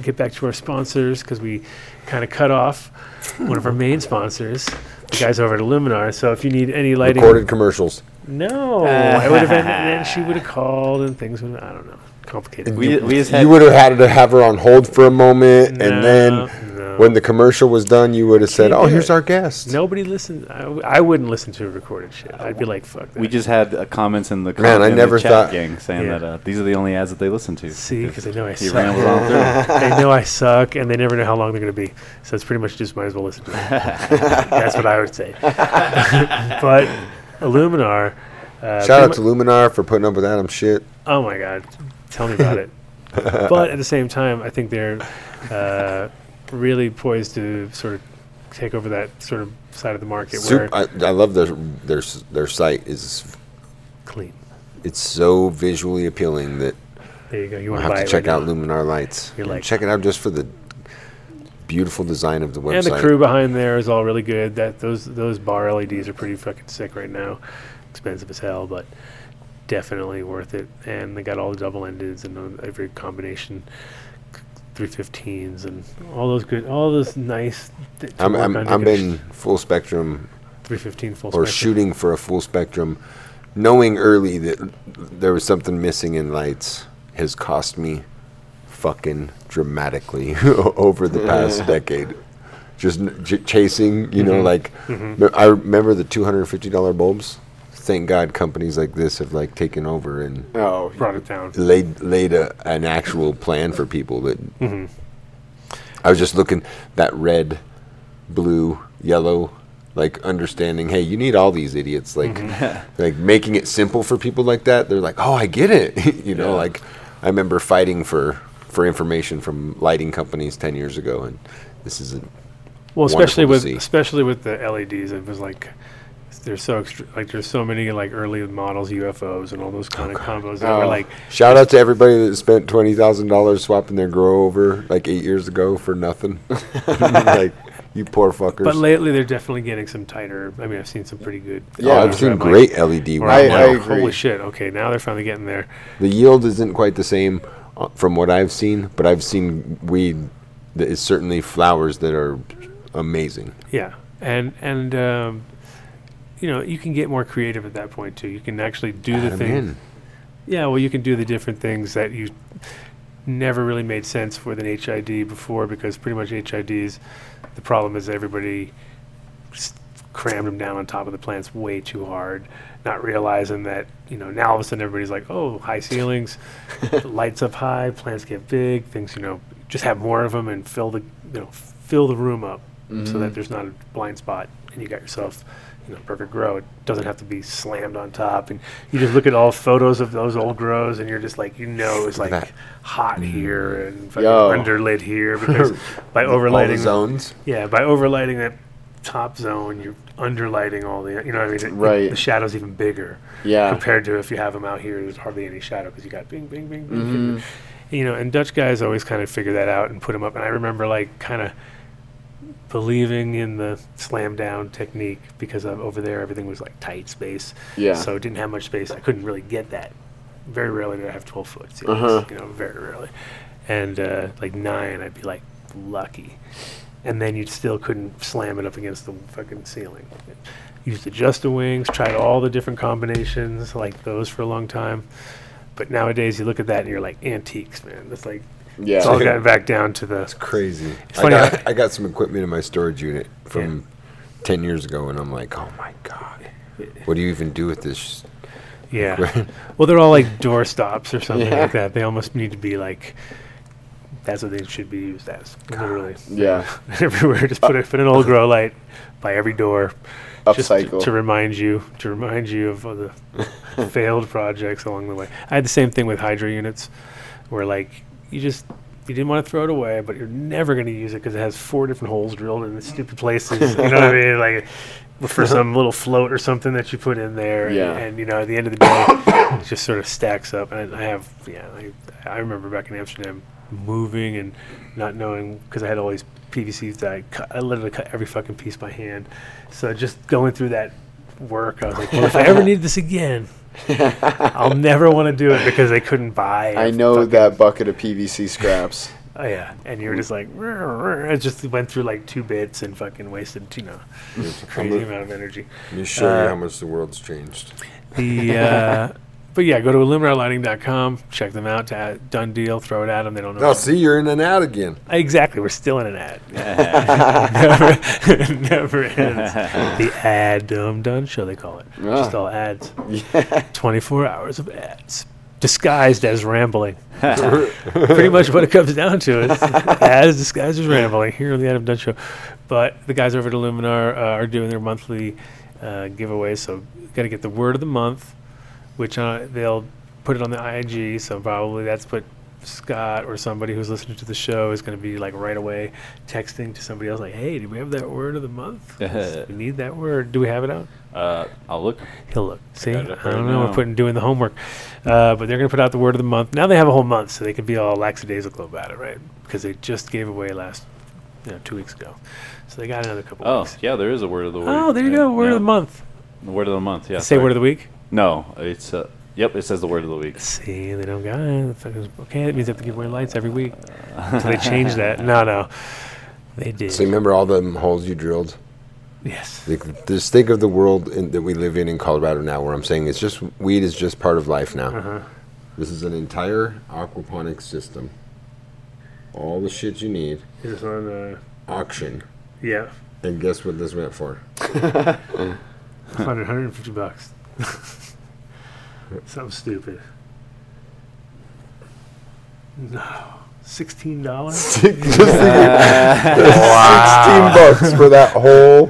get back to our sponsors, because we kind of cut off one of our main sponsors, the guys over at Illuminar. So if you need any lighting, recorded commercials. No, I would have been, and she would have called, and things would. I don't know, complicated. We, we just had you would have had to have her on hold for a moment, no, and then no. when the commercial was done, you would have said, "Oh, here's our guest." Nobody listened. I, w- I wouldn't listen to recorded shit. I'd be like, "Fuck that." We just had uh, comments in the com- man. I never thought gang saying yeah. that uh, these are the only ads that they listen to. See, because they know I suck. They know I suck, and they never know how long they're going to be. So it's pretty much just might as well listen to it. That's what I would say. But Illuminar. Uh, Shout out to Illuminar for putting up with Adam's shit. Oh my God. Tell me about it. But at the same time, I think they're uh, really poised to sort of take over that sort of side of the market. Super, where I, I love their their their site is clean. It's so visually appealing that there you go. You want to buy it. Have to check right out now. Luminar lights. You're like, check it out just for the beautiful design of the website. And the crew behind there is all really good. That those those bar L E Ds are pretty fucking sick right now. Expensive as hell, but definitely worth it. And they got all the double endeds and every combination, three fifteens and all those good, all those nice. Th- I'm I'm I'm in full spectrum. three fifteen full spectrum. Or shooting for a full spectrum, knowing early that there was something missing in lights has cost me fucking dramatically over the past decade. Just n- j- chasing, you mm-hmm. know, like mm-hmm. m- I remember the two hundred fifty dollars bulbs. Thank God companies like this have like taken over and oh, brought it down. Laid laid a, an actual plan for people that mm-hmm. I was just looking that red, blue, yellow, like understanding, hey, you need all these idiots, like mm-hmm. like making it simple for people like that. They're like, oh, I get it. You know, yeah. like I remember fighting for, for information from lighting companies ten years ago, and this isn't well, especially with see. especially with the L E Ds, it was like. There's so extre- like there's so many like early models U F Os and all those kind okay. of combos that oh. were like. Shout out to everybody that spent twenty thousand dollars swapping their grow over like eight years ago for nothing. Like you poor fuckers. But lately they're definitely getting some tighter. I mean, I've seen some pretty good. Yeah, I've seen great L E D ones. I, I agree. Holy shit! Okay, now they're finally getting there. The yield isn't quite the same uh, from what I've seen, but I've seen weed that is certainly flowers that are amazing. Yeah, and and. Um, You know, you can get more creative at that point, too. You can actually do Adam the thing. In. Yeah, well, you can do the different things that you never really made sense with an H I D before, because pretty much H I Ds, the problem is everybody st- crammed them down on top of the plants way too hard, not realizing that, you know, now all of a sudden everybody's like, oh, high ceilings, lights up high, plants get big, things, you know, just have more of them and fill the, you know, fill the room up mm-hmm. so that there's not a blind spot and you got yourself... You know, perfect grow. It doesn't have to be slammed on top, and you just look at all photos of those old grows, and you're just like, you know, it's like that. Hot here and underlit here because by overlighting all the zones. Yeah, by overlighting that top zone, you're underlighting all the, you know, what I mean, right. It, the shadow's even bigger. Yeah, compared to if you have them out here, there's hardly any shadow because you got bing, bing, bing, bing, mm-hmm. bing. You know, and Dutch guys always kind of figure that out and put them up. And I remember like kind of. Believing in the slam down technique because I'm over there everything was like tight space, yeah. So it didn't have much space. I couldn't really get that. Very rarely did I have twelve foot ceilings, uh-huh. you know, very rarely. And uh, like nine, I'd be like lucky, and then you still couldn't slam it up against the fucking ceiling. Used adjuster wings, tried all the different combinations like those for a long time, but nowadays you look at that and you're like antiques, man. That's like. Yeah. It's all gotten back down to the... It's crazy. It's funny. I got, I got some equipment in my storage unit from yeah. ten years ago, and I'm like, oh, my God. What do you even do with this? Yeah. Well, they're all like door stops or something yeah. like that. They almost need to be like... That's what they should be used as. God. Literally. Yeah. Everywhere. Just put, a, put an old grow light by every door. Upcycle. Just to remind you, to remind you of all the failed projects along the way. I had the same thing with hydro units where like... You just, you didn't want to throw it away, but you're never going to use it because it has four different holes drilled in the stupid places. You know what I mean? Like for some little float or something that you put in there. Yeah. And, and, you know, at the end of the day, it just sort of stacks up. And I have, yeah, I, I remember back in Amsterdam moving and not knowing because I had all these P V Cs that I cut. I literally cut every fucking piece by hand. So just going through that work, I was like, well, if I ever need this again. I'll never want to do it because they couldn't buy. I know that bucket of P V C scraps. Oh yeah, and you were just like, I just went through like two bits and fucking wasted, you know, crazy look, amount of energy. You show uh, you how much the world's changed. The uh, but yeah, go to Illuminar Lighting dot com, check them out. To done deal, throw it at them. They don't know. Oh, see, you're in an ad again. Exactly, we're still in an ad. never, never ends. The Adam Dunn Show, they call it. Oh. Just all ads. Yeah. twenty-four hours of ads, disguised as rambling. Pretty much what it comes down to is ads disguised as rambling here on the Adam Dunn Show. But the guys over at Illuminar uh, are doing their monthly uh, giveaway, so got to get the word of the month. Which uh, they'll put it on the I G, so probably that's put Scott or somebody who's listening to the show is going to be like right away texting to somebody else like, hey, do we have that word of the month? We need that word. Do we have it out? Uh, I'll look. He'll look. See, I, I don't know. know. We're putting doing the homework. Uh, but they're going to put out the word of the month. Now they have a whole month, so they can be all lackadaisical about it, right? Because they just gave away last you know, two weeks ago. So they got another couple oh, weeks. Oh, yeah, there is a word of the week. Oh, there you go. Word yeah. of the month. The word of the month, yeah. Say sorry. Word of the week? No, it's... Uh, Yep, it says the word of the week. See, they don't got it. Okay, that means they have to give away lights every week. So they changed that. No, no. They did. So you remember all the holes you drilled? Yes. Like, just think of the world in, that we live in in Colorado now, where I'm saying it's just weed is just part of life now. Uh-huh. This is an entire aquaponics system. All the shit you need. It's on uh, auction. Yeah. And guess what this went for? one hundred, one hundred fifty bucks. Something stupid. No. Sixteen dollars? Six, uh, wow. Sixteen bucks for that whole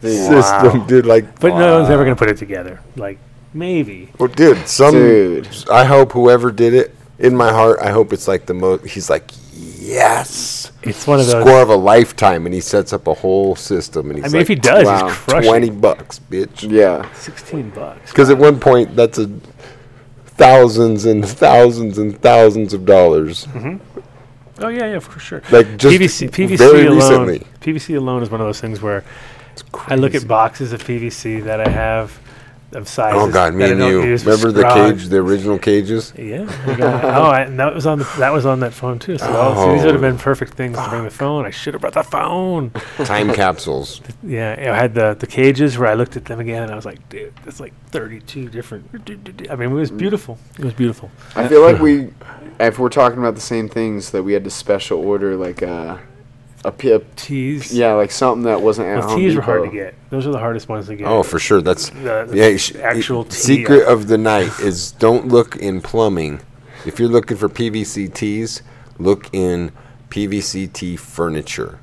system, wow. dude. Like But wow. no one's ever gonna put it together. Like maybe. Well dude, some dude. I hope whoever did it, in my heart, I hope it's like the most he's like, yes. It's one of those score of a lifetime, and he sets up a whole system. And he's I mean, like, if he does, wow, he's crushing. Twenty bucks, bitch. Yeah, sixteen bucks. Because wow. at one point, that's a thousands and thousands and thousands of dollars. Mm-hmm. Oh yeah, yeah, for sure. Like just P V C, P V C very alone, recently. P V C alone is one of those things where I look at boxes of P V C that I have. Of sizes oh God, me and you. Remember the cage, the original cages? Yeah. Oh, I, and that was on the, that was on that phone too. So, oh. so these would have been perfect things to bring the phone. I should have brought the phone. Time capsules. Yeah, I had the, the cages where I looked at them again and I was like, dude, that's like thirty-two different. I mean, it was beautiful. It was beautiful. I feel like we, if we're talking about the same things, that we had to special order like a. A p- a tees, yeah, like something that wasn't at well, home. Tees Depot. Were hard to get. Those are the hardest ones to get. Oh, for sure. That's the, the yeah, sh- actual tea secret up. Of the night is don't look in plumbing. If you're looking for P V C tees, look in P V C tee furniture,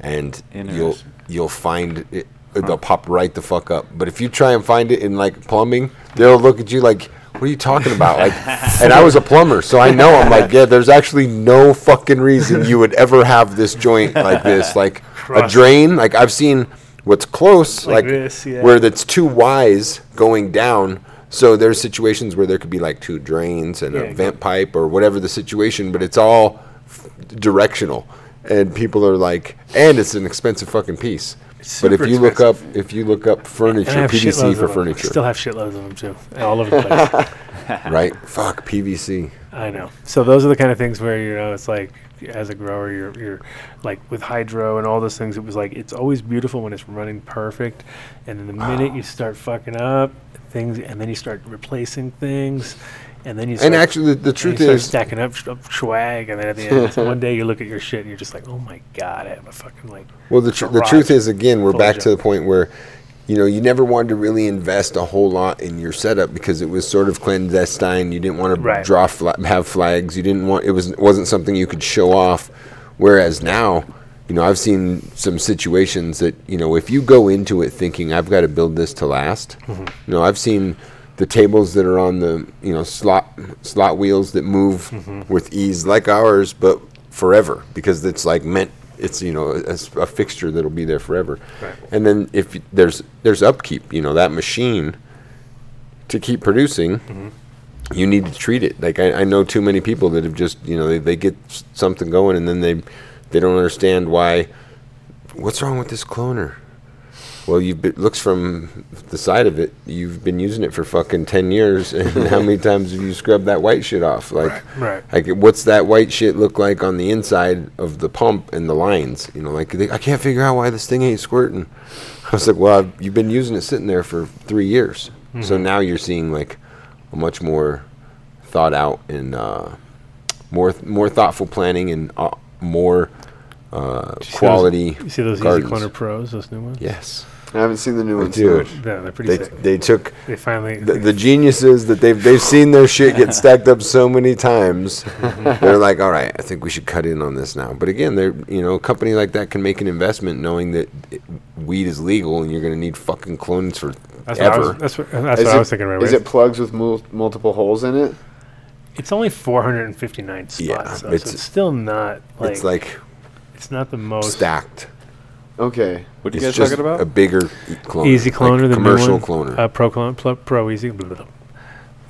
and you'll you'll find it. Huh. They'll pop right the fuck up. But if you try and find it in like plumbing, they'll look at you like. What are you talking about? Like, and I was a plumber, so I know. I'm like, yeah. There's actually no fucking reason you would ever have this joint like this, like Cross. A drain. Like I've seen what's close, like, like this, yeah. where that's too wise going down. So there's situations where there could be like two drains and yeah, a vent pipe or whatever the situation, but it's all f- directional, and people are like, and it's an expensive fucking piece. But if you expensive. look up, if you look up furniture, P V C for furniture, I still have shitloads of them too, all over the place. Right? Fuck P V C. I know. So those are the kind of things where you know it's like, as a grower, you're you're like with hydro and all those things. It was like it's always beautiful when it's running perfect, and then the minute oh. you start fucking up things, and then you start replacing things. And then you start, and actually, the, the truth you start is stacking up, sh- up swag, and then at the end, so one day you look at your shit and you're just like, "Oh my god, I have a fucking like." Well, the tr- the truth is, again, we're back to the point where, you know, you never wanted to really invest a whole lot in your setup because it was sort of clandestine. You didn't want right. to draw fla- have flags. You didn't want it was wasn't something you could show off. Whereas now, you know, I've seen some situations that you know, if you go into it thinking I've got to build this to last, mm-hmm. you know, I've seen. The tables that are on the you know slot slot wheels that move mm-hmm. with ease like ours, but forever because it's like meant it's you know a, a fixture that'll be there forever. Right. And then if y- there's there's upkeep, you know that machine to keep producing, mm-hmm. you need to treat it. Like I, I know too many people that have just you know they, they get s- something going and then they they don't understand why. What's wrong with this cloner? Well, you it looks from the side of it. You've been using it for fucking ten years, and how many times have you scrubbed that white shit off? Like, right, right. like what's that white shit look like on the inside of the pump and the lines? You know, like they, I can't figure out why this thing ain't squirting. I was like, well, I've, you've been using it sitting there for three years, mm-hmm. so now you're seeing like a much more thought out and uh, more th- more thoughtful planning and uh, more. Uh, you quality. See those, you see those Easy Cloner Pros, those new ones? Yes. I haven't seen the new ones. Dude, no, they're pretty they, sick. They took. They finally. The, the geniuses that they've they've seen their shit get stacked up so many times. They're like, all right, I think we should cut in on this now. But again, they're you know a company like that can make an investment knowing that it, weed is legal and you're going to need fucking clones for that's ever. What I was, that's what, that's what it, I was thinking. Right, is right? It plugs with mul- multiple holes in it? It's only four hundred fifty-nine spots, yeah, so it's, so it's still not like... It's like... It's not the most... Stacked. Okay. What are you guys talking about? A bigger cloner. Easy Cloner, like the commercial cloner. Uh, pro Cloner, pl- Pro Easy, blah, blah, blah.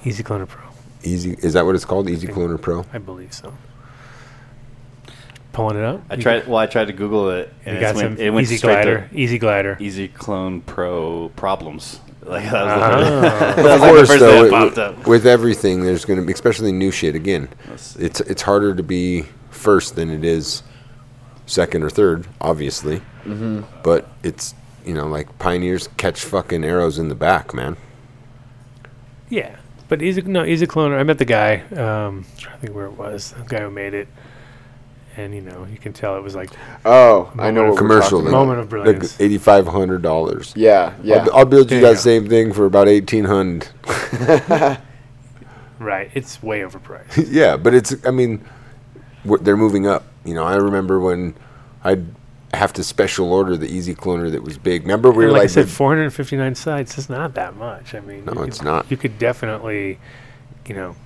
Easy Cloner Pro. Easy, is that what it's called? Easy Cloner Pro? I believe so. Pulling it up. I tried. Well, I tried to Google it, and it went, it went Easy Glider. Easy Glider. Easy Clone Pro problems. Like that was, uh-huh. that was like course, the first though, thing that popped w- up. With everything, there's going to be, especially new shit. Again, it's it's harder to be first than it is second or third, obviously. Mm-hmm. But it's, you know, like pioneers catch fucking arrows in the back, man. Yeah, but Easy no Easy Cloner. I met the guy. Um, I'm trying to think where it was. The guy who made it. And, you know, you can tell it was like... Oh, I know what commercial we're talking about. Moment of brilliance. Like eight thousand five hundred dollars. Yeah, yeah. I'll, I'll build you that same thing for about eighteen hundred dollars. Right. It's way overpriced. Yeah, but it's... I mean, they're moving up. You know, I remember when I'd have to special order the Easy Cloner that was big. Remember we and were like... Like I said, four hundred fifty-nine sites is not that much. I mean... No, it's could, not. You could definitely, you know...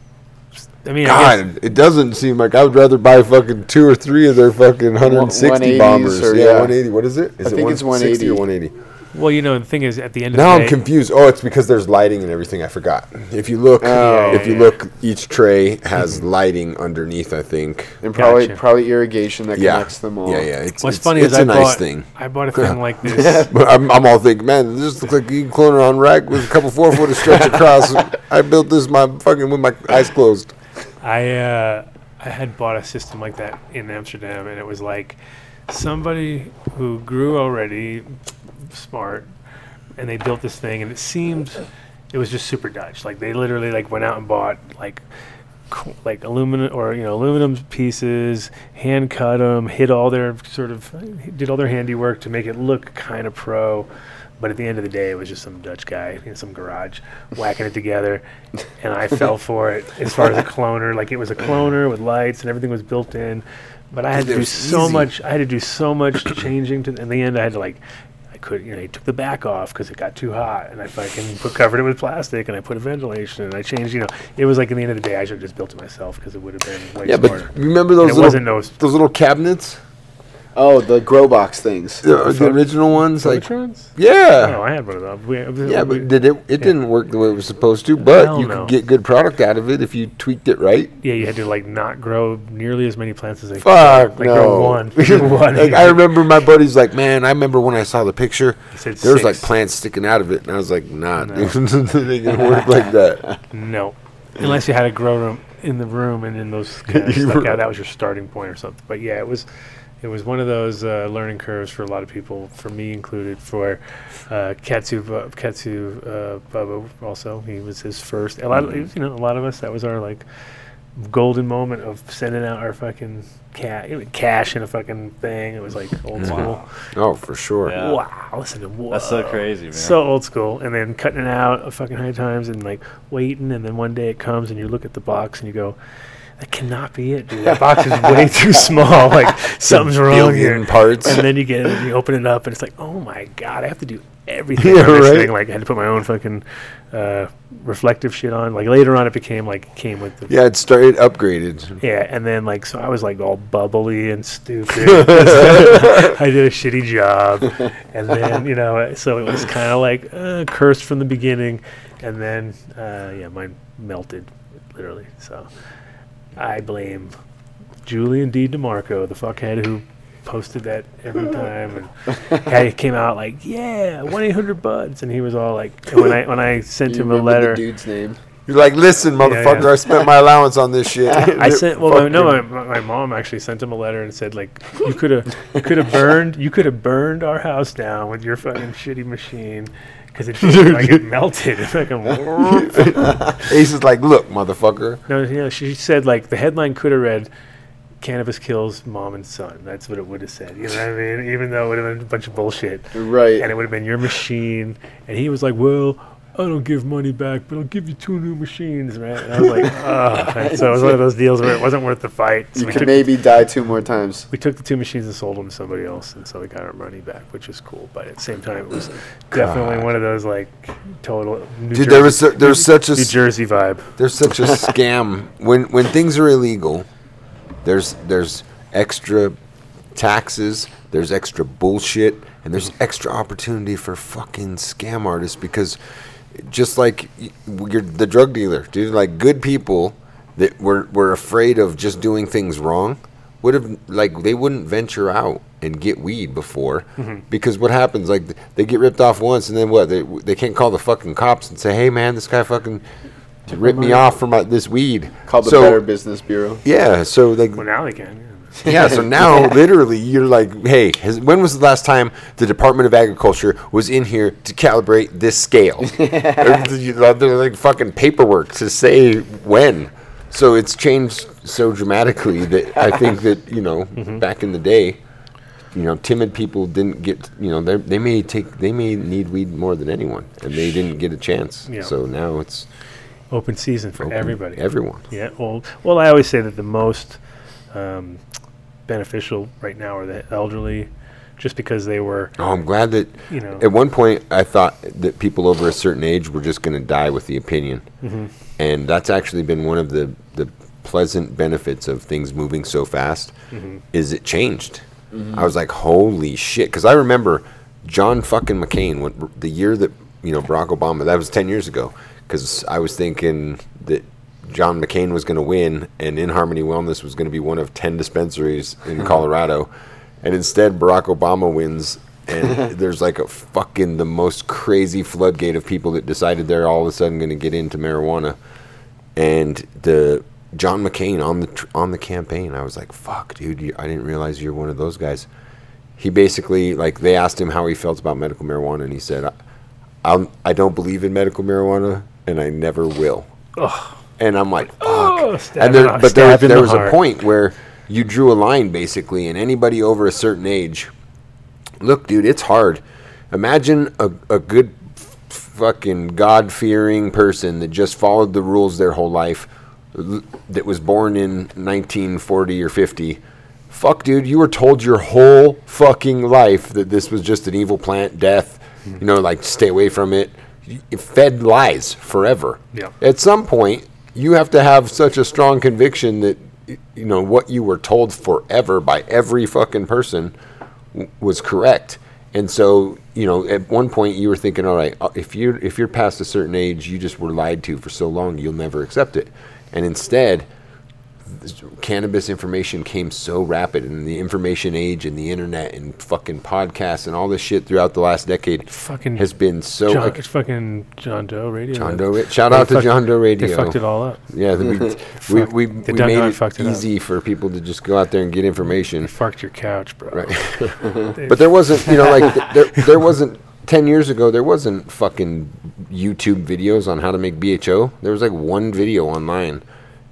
I mean, God, I guess it doesn't seem like I would rather buy fucking two or three of their fucking one hundred sixty bombers. Or yeah, yeah, one eighty. What is it? Is I think it it's one eighty or one eighty. Well, you know, the thing is, at the end of now the day... Now I'm confused. Oh, it's because there's lighting and everything. I forgot. If you look, oh, if yeah, you yeah. look, each tray has lighting underneath. I think, and probably gotcha. probably irrigation that yeah. connects them all. Yeah, yeah. It's, What's it's, funny it's is a I nice bought, thing. I bought a thing like this. But I'm, I'm all thinking, man, this looks like a cloner on rack with a couple four footer stretch across. I built this my fucking with my eyes closed. I uh, I had bought a system like that in Amsterdam, and it was like somebody who grew already smart, and they built this thing, and it seemed it was just super Dutch. Like they literally like went out and bought like co- like aluminum or you know aluminum pieces, hand cut them, hid all their sort of did all their handiwork to make it look kind of pro. But at the end of the day, it was just some Dutch guy in some garage whacking it together, and I fell for it as far as a cloner. Like, it was a cloner with lights, and everything was built in. But I had to do so easy. much. I had to do so much changing. To in the end, I had to like, I could, you know, I took the back off because it got too hot, and I fucking put, covered it with plastic, and I put a ventilation, and I changed. You know, it was like at the end of the day, I should have just built it myself because it would have been way yeah, smarter. But remember those little, those, those little cabinets. Oh, the grow box things. The, the original ones? Phototrons? Like, yeah. No, I had one of those. We, we, yeah, we, but did it, it yeah. didn't work the way it was supposed to, but Hell you no. could get good product out of it if you tweaked it right. Yeah, you had to, like, not grow nearly as many plants as I could. Fuck, like, no. grow one. one like, I remember my buddy's like, man, I remember when I saw the picture, said there was, six. like, plants sticking out of it, and I was like, nah, no. dude, it didn't work like that. No. Unless you had a grow room in the room and in those kind of stuck out. That was your starting point or something. But, yeah, it was... It was one of those uh, learning curves for a lot of people, for me included, for uh, Katsu, Bu- Katsu uh, Bubba also. He was his first. A lot of, you know, a lot of us, that was our, like, golden moment of sending out our fucking ca- cash in a fucking thing. It was, like, old wow. school. Oh, for sure. Yeah. Wow. Listen to whoa. That's so crazy, man. So old school. And then cutting it out a fucking high times and, like, waiting. And then one day it comes and you look at the box and you go... That cannot be it, dude. That box is way too small. Like, something's wrong here. In parts. And then you get it and you open it up, and it's like, oh my God, I have to do everything. Yeah, on this right? thing. Like, I had to put my own fucking uh, reflective shit on. Like, later on, it became like, came with the. Yeah, it started upgraded. Yeah, and then, like, so I was like all bubbly and stupid. I did a shitty job. And then, you know, so it was kind of like uh, cursed from the beginning. And then, uh, yeah, mine melted, literally. So. I blame Julian D. DeMarco, the fuckhead who posted that every time. And guy came out like, yeah, one eight hundred buds. And he was all like, when I when I sent you him a letter. The dude's name? You're like, listen, motherfucker, yeah, yeah. I spent my allowance on this shit. I sent, well, my, no, my, my mom actually sent him a letter and said, like, you could have you could have burned, you could have burned our house down with your fucking shitty machine. Because it just, like, it melted. Like Ace is like, look, motherfucker. No, you know, she said, like, the headline could have read, Cannabis Kills Mom and Son. That's what it would have said. You know what I mean? Even though it would have been a bunch of bullshit. Right. And it would have been your machine. And he was like, well... I don't give money back, but I'll give you two new machines, man. And I was like, ugh. So it was one of those deals where it wasn't worth the fight. So you could maybe die two more times. We took the two machines and sold them to somebody else, and so we got our money back, which was cool. But at the same time, it was definitely one of those, like, total New Dude, Jersey, there was, there's such a New Jersey vibe. There's such a scam. When when things are illegal, there's there's extra taxes, there's extra bullshit, and there's extra opportunity for fucking scam artists because... Just like you're the drug dealer, dude. Like good people that were were afraid of just doing things wrong would have like they wouldn't venture out and get weed before mm-hmm. because what happens? Like they get ripped off once and then what? They they can't call the fucking cops and say, "Hey man, this guy fucking ripped me off for my this weed." Call the so, Better Business Bureau. Yeah. So like well now they can. Yeah. Yeah, so now yeah. literally you're like, hey, has, when was the last time the Department of Agriculture was in here to calibrate this scale? They're like fucking paperwork to say when. So it's changed so dramatically that I think that, you know, mm-hmm. back in the day, you know, timid people didn't get, you know, they may take, they may need weed more than anyone, and they didn't get a chance. Yeah. So now it's open season for open everybody. Everyone. Yeah. Well, well, I always say that the most... Um, beneficial right now are the elderly, just because they were. Oh, I'm glad that you know. At one point I thought that people over a certain age were just going to die with the opinion, mm-hmm. and that's actually been one of the the pleasant benefits of things moving so fast. Mm-hmm. Is it changed? Mm-hmm. I was like, holy shit, because I remember John fucking McCain when, the year that you know Barack Obama. That was ten years ago, because I was thinking that John McCain was going to win, and InHarmony Wellness was going to be one of ten dispensaries in Colorado, and instead Barack Obama wins, and there's like a fucking the most crazy floodgate of people that decided they're all of a sudden going to get into marijuana, and the John McCain on the tr- on the campaign, I was like, fuck, dude, you, I didn't realize you're one of those guys. He basically like they asked him how he felt about medical marijuana, and he said, I, I'm, I don't believe in medical marijuana, and I never will. Ugh. And I'm like, fuck. Oh, and there, but there, there the was heart. A point where you drew a line, basically, and anybody over a certain age, look, dude, it's hard. Imagine a, a good f- fucking God-fearing person that just followed the rules their whole life, l- that was born in nineteen forty or fifty. Fuck, dude, you were told your whole fucking life that this was just an evil plant, death, mm-hmm. you know, like, stay away from it. You fed lies forever. Yeah. At some point... You have to have such a strong conviction that, you know, what you were told forever by every fucking person w- was correct. And so, you know, at one point you were thinking, all right, if you're, if you're past a certain age, you just were lied to for so long, you'll never accept it. And instead, cannabis information came so rapid, and the information age and the internet and fucking podcasts and all this shit throughout the last decade fucking has been so John, like, it's fucking John Doe Radio. John Doe, shout out to John Doe Radio. They fucked it all up. Yeah, we we, we, we made it, it easy for people to just go out there and get information. They fucked your couch, bro. Right. But there wasn't, you know, like th- there there wasn't ten years ago. There wasn't fucking YouTube videos on how to make B H O. There was like one video online,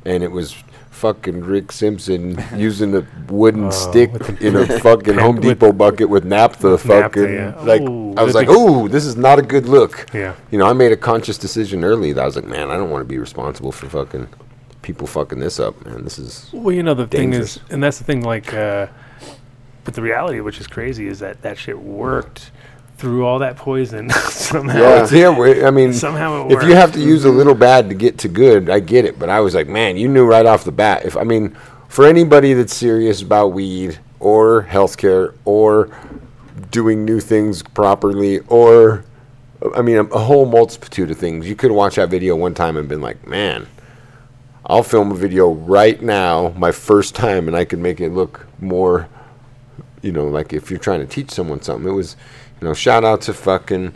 and it was. Fucking Rick Simpson using a wooden oh, stick in a fucking Home Depot bucket with naphtha, with fucking naphtha, yeah. like ooh, I was like, oh, this is not a good look. Yeah, you know, I made a conscious decision early that I was like, man, I don't want to be responsible for fucking people fucking this up, man. This is well, you know, the dangerous. Thing is, and that's the thing, like, uh, but the reality, which is crazy, is that that shit worked. Through all that poison, somehow. Yeah, yeah, I mean, somehow it works. If you have to use a little bad to get to good, I get it. But I was like, man, you knew right off the bat. If I mean, for anybody that's serious about weed or healthcare or doing new things properly, or I mean, a, a whole multitude of things, you could watch that video one time and been like, man, I'll film a video right now, my first time, and I could make it look more, you know, like if you're trying to teach someone something, it was. You know, shout out to fucking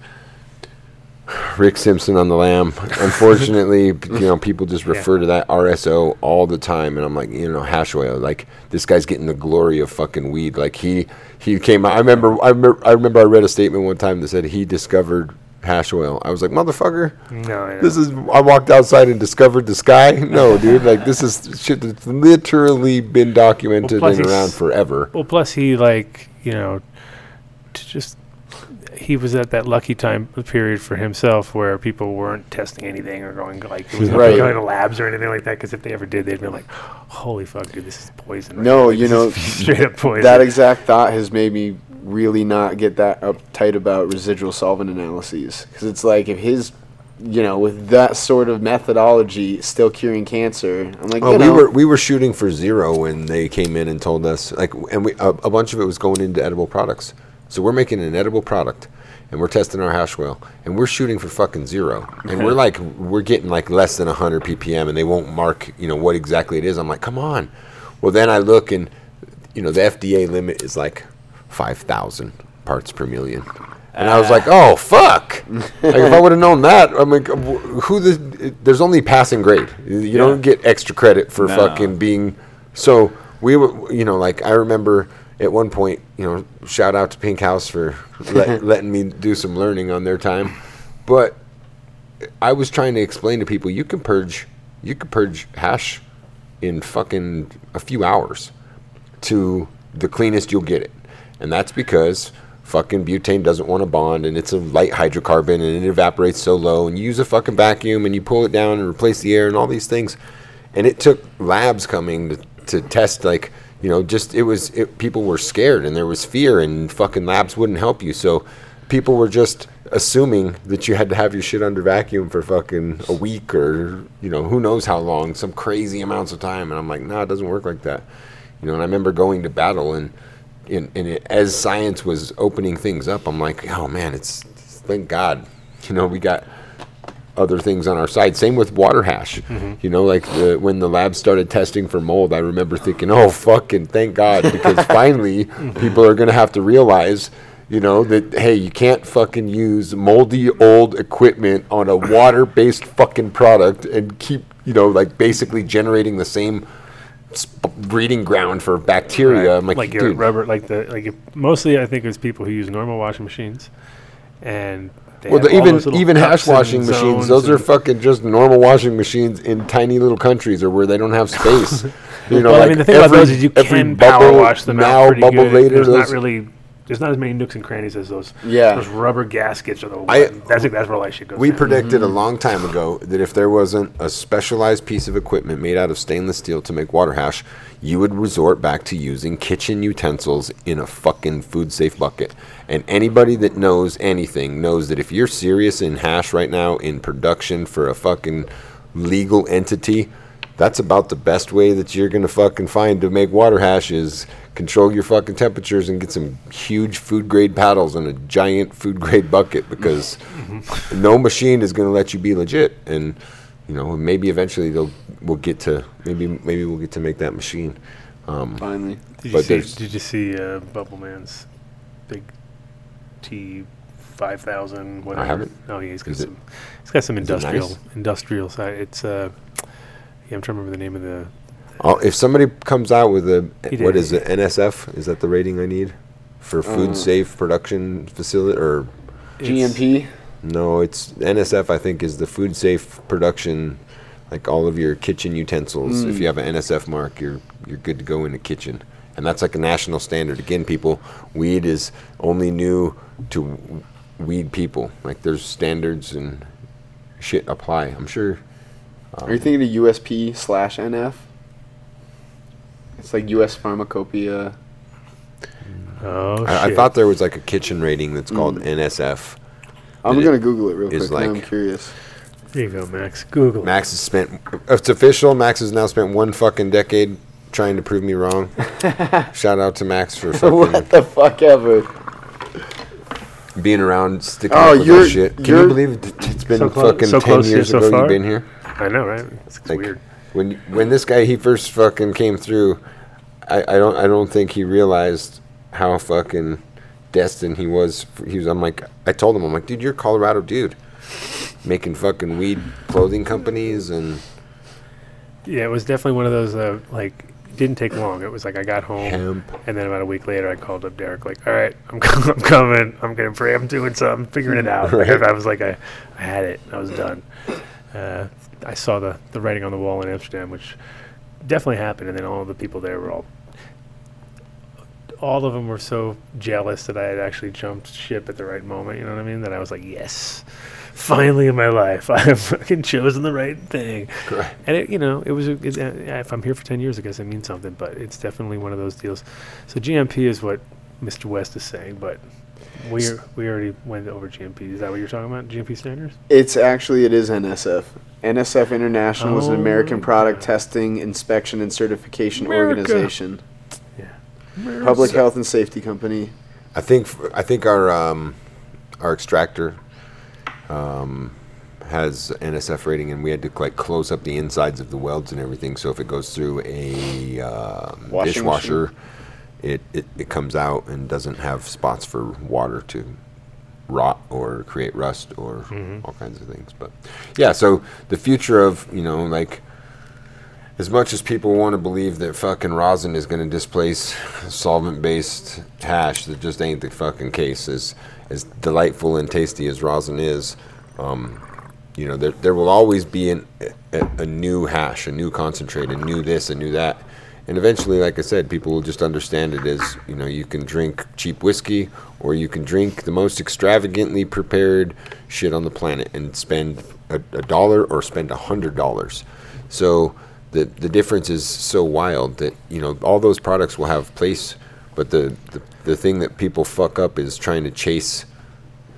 Rick Simpson on the lamb. Unfortunately, you know, people just refer yeah. to that R S O all the time, and I'm like, you know, hash oil. Like this guy's getting the glory of fucking weed. Like he he came out. I remember I remember I remember I read a statement one time that said he discovered hash oil. I was like, motherfucker, no, this is. I walked outside and discovered the sky. No, dude, like this is shit that's literally been documented well, and around forever. Well, plus he like you know, to just. he was at that lucky time period for himself where people weren't testing anything or going like it was right. going to labs or anything like that, because if they ever did, they'd be like, holy fuck, dude, this is poison. Right no, now. you this know, straight up poison. That exact thought has made me really not get that uptight about residual solvent analyses, because it's like if his, you know, with that sort of methodology, still curing cancer. I'm like, oh, you know. we were we were shooting for zero when they came in and told us, like, and we a, a bunch of it was going into edible products. So we're making an edible product, and we're testing our hash well, and we're shooting for fucking zero, and okay. we're like, we're getting like less than one hundred p p m, and they won't mark, you know, what exactly it is. I'm like, come on. Well, then I look, and you know, the F D A limit is like five thousand parts per million. And I was like, oh, fuck. Like, if I would have known that, I'm like, who the, there's only passing grade. You yeah. don't get extra credit for no. fucking being. So we were, you know, like, I remember at one point, you know, shout out to Pink House for let, letting me do some learning on their time. But I was trying to explain to people, you can purge, you can purge hash in fucking a few hours to the cleanest you'll get it. And that's because fucking butane doesn't want to bond, and it's a light hydrocarbon, and it evaporates so low, and you use a fucking vacuum, and you pull it down and replace the air and all these things. And it took labs coming to, to test, like, you know, just it was it, people were scared, and there was fear, and fucking labs wouldn't help you. So people were just assuming that you had to have your shit under vacuum for fucking a week or, you know, who knows how long, some crazy amounts of time. And I'm like, nah, it doesn't work like that. You know, and I remember going to battle, and And, and it, as science was opening things up, I'm like, oh, man, it's, it's thank God, you know, we got other things on our side. Same with water hash. Mm-hmm. You know, like the, when the lab started testing for mold, I remember thinking, oh, fucking thank God, because finally people are going to have to realize, you know, that, hey, you can't fucking use moldy old equipment on a water-based fucking product and keep, you know, like basically generating the same Sp- breeding ground for bacteria. Right. I'm like, like your rubber, like the like. If, mostly, I think it's people who use normal washing machines, and they well, the even even hash washing machines. Those are fucking just normal washing machines in tiny little countries or where they don't have space. You know, well, like I mean, the thing every, about those is you can power wash them now, out bubble good. Later. There's not really. There's not as many nooks and crannies as those. Yeah. Those rubber gaskets are the. I, that's like, that's where life should go. We down. predicted mm-hmm. a long time ago that if there wasn't a specialized piece of equipment made out of stainless steel to make water hash, you would resort back to using kitchen utensils in a fucking food safe bucket. And anybody that knows anything knows that if you're serious in hash right now in production for a fucking legal entity, that's about the best way that you're gonna fucking find to make water hash is control your fucking temperatures and get some huge food grade paddles and a giant food grade bucket, because mm-hmm. no machine is gonna let you be legit. And you know, maybe eventually they'll we'll get to maybe maybe we'll get to make that machine. Um, Finally, did you see, did you see uh, Bubble Man's big T five thousand? Whatever. I haven't. Oh yeah, he's got is some. It, he's got some industrial nice? industrial side. It's. Uh, Yeah, I'm trying to remember the name of the... I'll, if somebody comes out with a... What is it? N S F? Is that the rating I need? For food uh, safe production facility? Or G M P? No, it's... N S F, I think, is the food safe production... Like all of your kitchen utensils. Mm. If you have an N S F mark, you're you're good to go in the kitchen. And that's like a national standard. Again, people, weed is only new to weed people. Like, there's standards and shit apply. I'm sure... Are you thinking of U S P slash N F? It's like U S Pharmacopoeia. Oh, I, shit. I thought there was like a kitchen rating that's called mm. N S F. I'm going to Google it real quick. Like, I'm curious. There you go, Max. Google. Max has spent, it's official, Max has now spent one fucking decade trying to prove me wrong. Shout out to Max for fucking. What the fuck ever? Being around, sticking oh, up with your shit. Can you believe it? It's been so close, fucking so ten years so ago far? You've been here? I know, right? It's like, weird. When when this guy he first fucking came through, I, I don't I don't think he realized how fucking destined he was. He was. I'm like, I told him, I'm like, dude, you're a Colorado dude, making fucking weed clothing companies and. Yeah, it was definitely one of those uh, like. Didn't take long. It was like I got home, Hemp. and then about a week later, I called up Derek. Like, all right, I'm, com- I'm coming. I'm gonna pray. I'm doing something. Figuring it out. Right. Like, I was like, I, I had it. I was done. Uh, I saw the, the writing on the wall in Amsterdam, which definitely happened, and then all the people there were all all of them were so jealous that I had actually jumped ship at the right moment. You know what I mean? That I was like, yes, finally in my life, I have fucking chosen the right thing. Correct. And it, you know, it was a, it, uh, if I'm here for ten years, I guess it means something. But it's definitely one of those deals. So G M P is what Mister West is saying, but we we already went over G M P. Is that what you're talking about? G M P standards? It's actually it is N S F. N S F International oh is an American product God. testing, inspection, and certification America. organization. Yeah. America. Public health and safety company. I think f- I think our um, our extractor um, has N S F rating, and we had to like close up the insides of the welds and everything. So if it goes through a um, dishwasher. Machine. It, it it comes out and doesn't have spots for water to rot or create rust or mm-hmm. all kinds of things. But yeah, so the future of, you know, like as much as people want to believe that fucking rosin is going to displace solvent-based hash, that just ain't the fucking case. As, as delightful and tasty as rosin is, um, you know, there there will always be an, a, a new hash, a new concentrate, a new this, a new that. And eventually, like I said, people will just understand it as, you know, you can drink cheap whiskey or you can drink the most extravagantly prepared shit on the planet and spend a, a dollar or spend a hundred dollars. So the the difference is so wild that, you know, all those products will have place. But the, the, the thing that people fuck up is trying to chase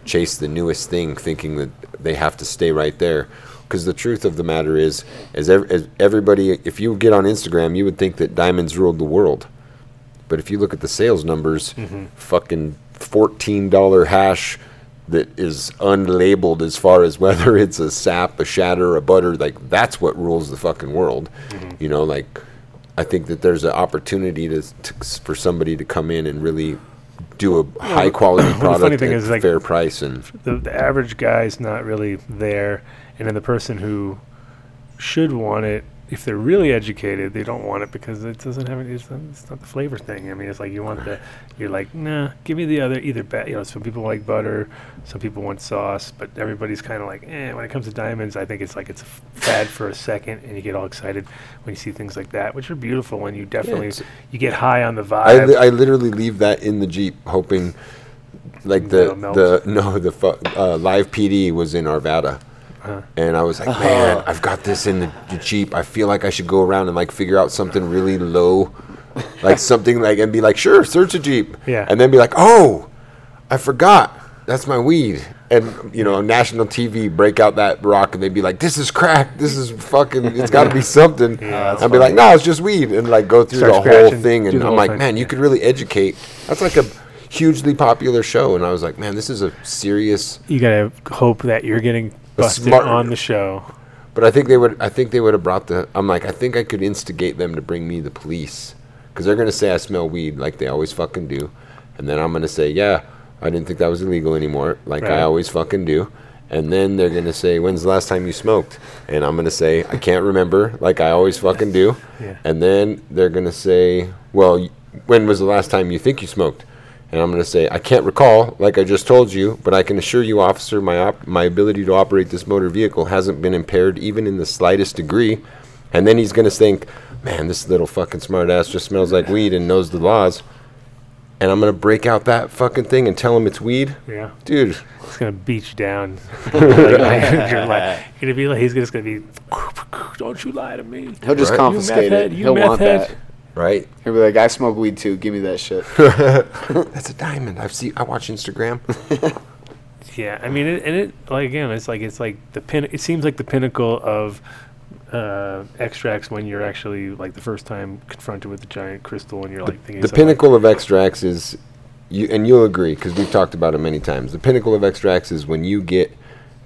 chase the newest thing, thinking that they have to stay right there. Because the truth of the matter is, as, ev- as everybody, if you get on Instagram, you would think that diamonds ruled the world. But if you look at the sales numbers, mm-hmm. fucking fourteen dollars hash that is unlabeled as far as whether it's a sap, a shatter, a butter, like that's what rules the fucking world. Mm-hmm. You know, like I think that there's an opportunity to, to for somebody to come in and really do a yeah, high quality product at a like fair price. And the, the average guy's not really there. And then the person who should want it, if they're really educated, they don't want it because it doesn't have any, it's, it's not the flavor thing. I mean, it's like you want the, you're like, nah, give me the other, either, ba- you know, some people like butter, some people want sauce, but everybody's kind of like, eh, when it comes to diamonds, I think it's like it's a f- fad for a second and you get all excited when you see things like that, which are beautiful and you definitely, yeah, you get high on the vibe. I, li- I literally leave that in the Jeep hoping, like the, the, no, the fu- uh, Live P D was in Arvada. Uh-huh. And I was like, man, uh-huh. I've got this in the, the Jeep. I feel like I should go around and like figure out something really low, like something like, and be like, sure, search a Jeep. Yeah. And then be like, oh, I forgot. That's my weed. And, you know, national T V break out that rock and they'd be like, this is crack. This is fucking, it's got to be something. Yeah, I'd be like, no, it's just weed. And like go through Start the whole thing. And I'm like, thing. man, you could really educate. That's like a hugely popular show. And I was like, man, this is a serious. You got to hope that you're getting busted smart on the show. But I think they would I think they would have brought the I'm like I think I could instigate them to bring me the police because they're going to say I smell weed like they always fucking do, and then I'm going to say, yeah, I didn't think that was illegal anymore, like right. I always fucking do. And then they're going to say, when's the last time you smoked? And I'm going to say, I can't remember, like I always fucking do. Yeah. And then they're going to say, well, when was the last time you think you smoked? And I'm going to say, I can't recall, like I just told you, but I can assure you, officer, my op- my ability to operate this motor vehicle hasn't been impaired even in the slightest degree. And then he's going to think, man, this little fucking smartass just smells like weed and knows the laws. And I'm going to break out that fucking thing and tell him it's weed? Yeah. Dude. It's going to beat you down. You're going to be like, he's just going to be, don't you lie to me. He'll just right? confiscate it. He'll want head. that. Right? He'll be like, I smoke weed too. Give me that shit. That's a diamond. I've seen. I watch Instagram. Yeah, I mean, it, and it like again, it's like it's like the pin. It seems like the pinnacle of uh, extracts when you're actually like the first time confronted with a giant crystal, and you're the, like thinking. The pinnacle like of extracts is, you and you'll agree because we've talked about it many times. The pinnacle of extracts is when you get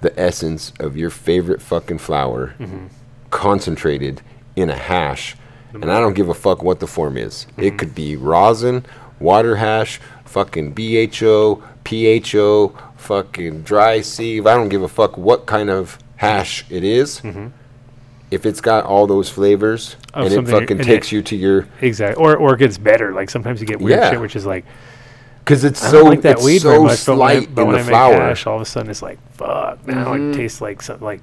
the essence of your favorite fucking flower mm-hmm. concentrated in a hash. And I don't give a fuck what the form is. Mm-hmm. It could be rosin, water hash, fucking B H O, P H O, fucking dry sieve. I don't give a fuck what kind of hash it is. Mm-hmm. If it's got all those flavors oh, and it fucking and takes it, you to your... Exactly. Or or it gets better. Like sometimes you get weird yeah. shit, which is like... Because it's so, like that it's weed so very much, slight but when I, but in when the I flower. Hash, all of a sudden it's like, fuck, now mm-hmm. it tastes like something like...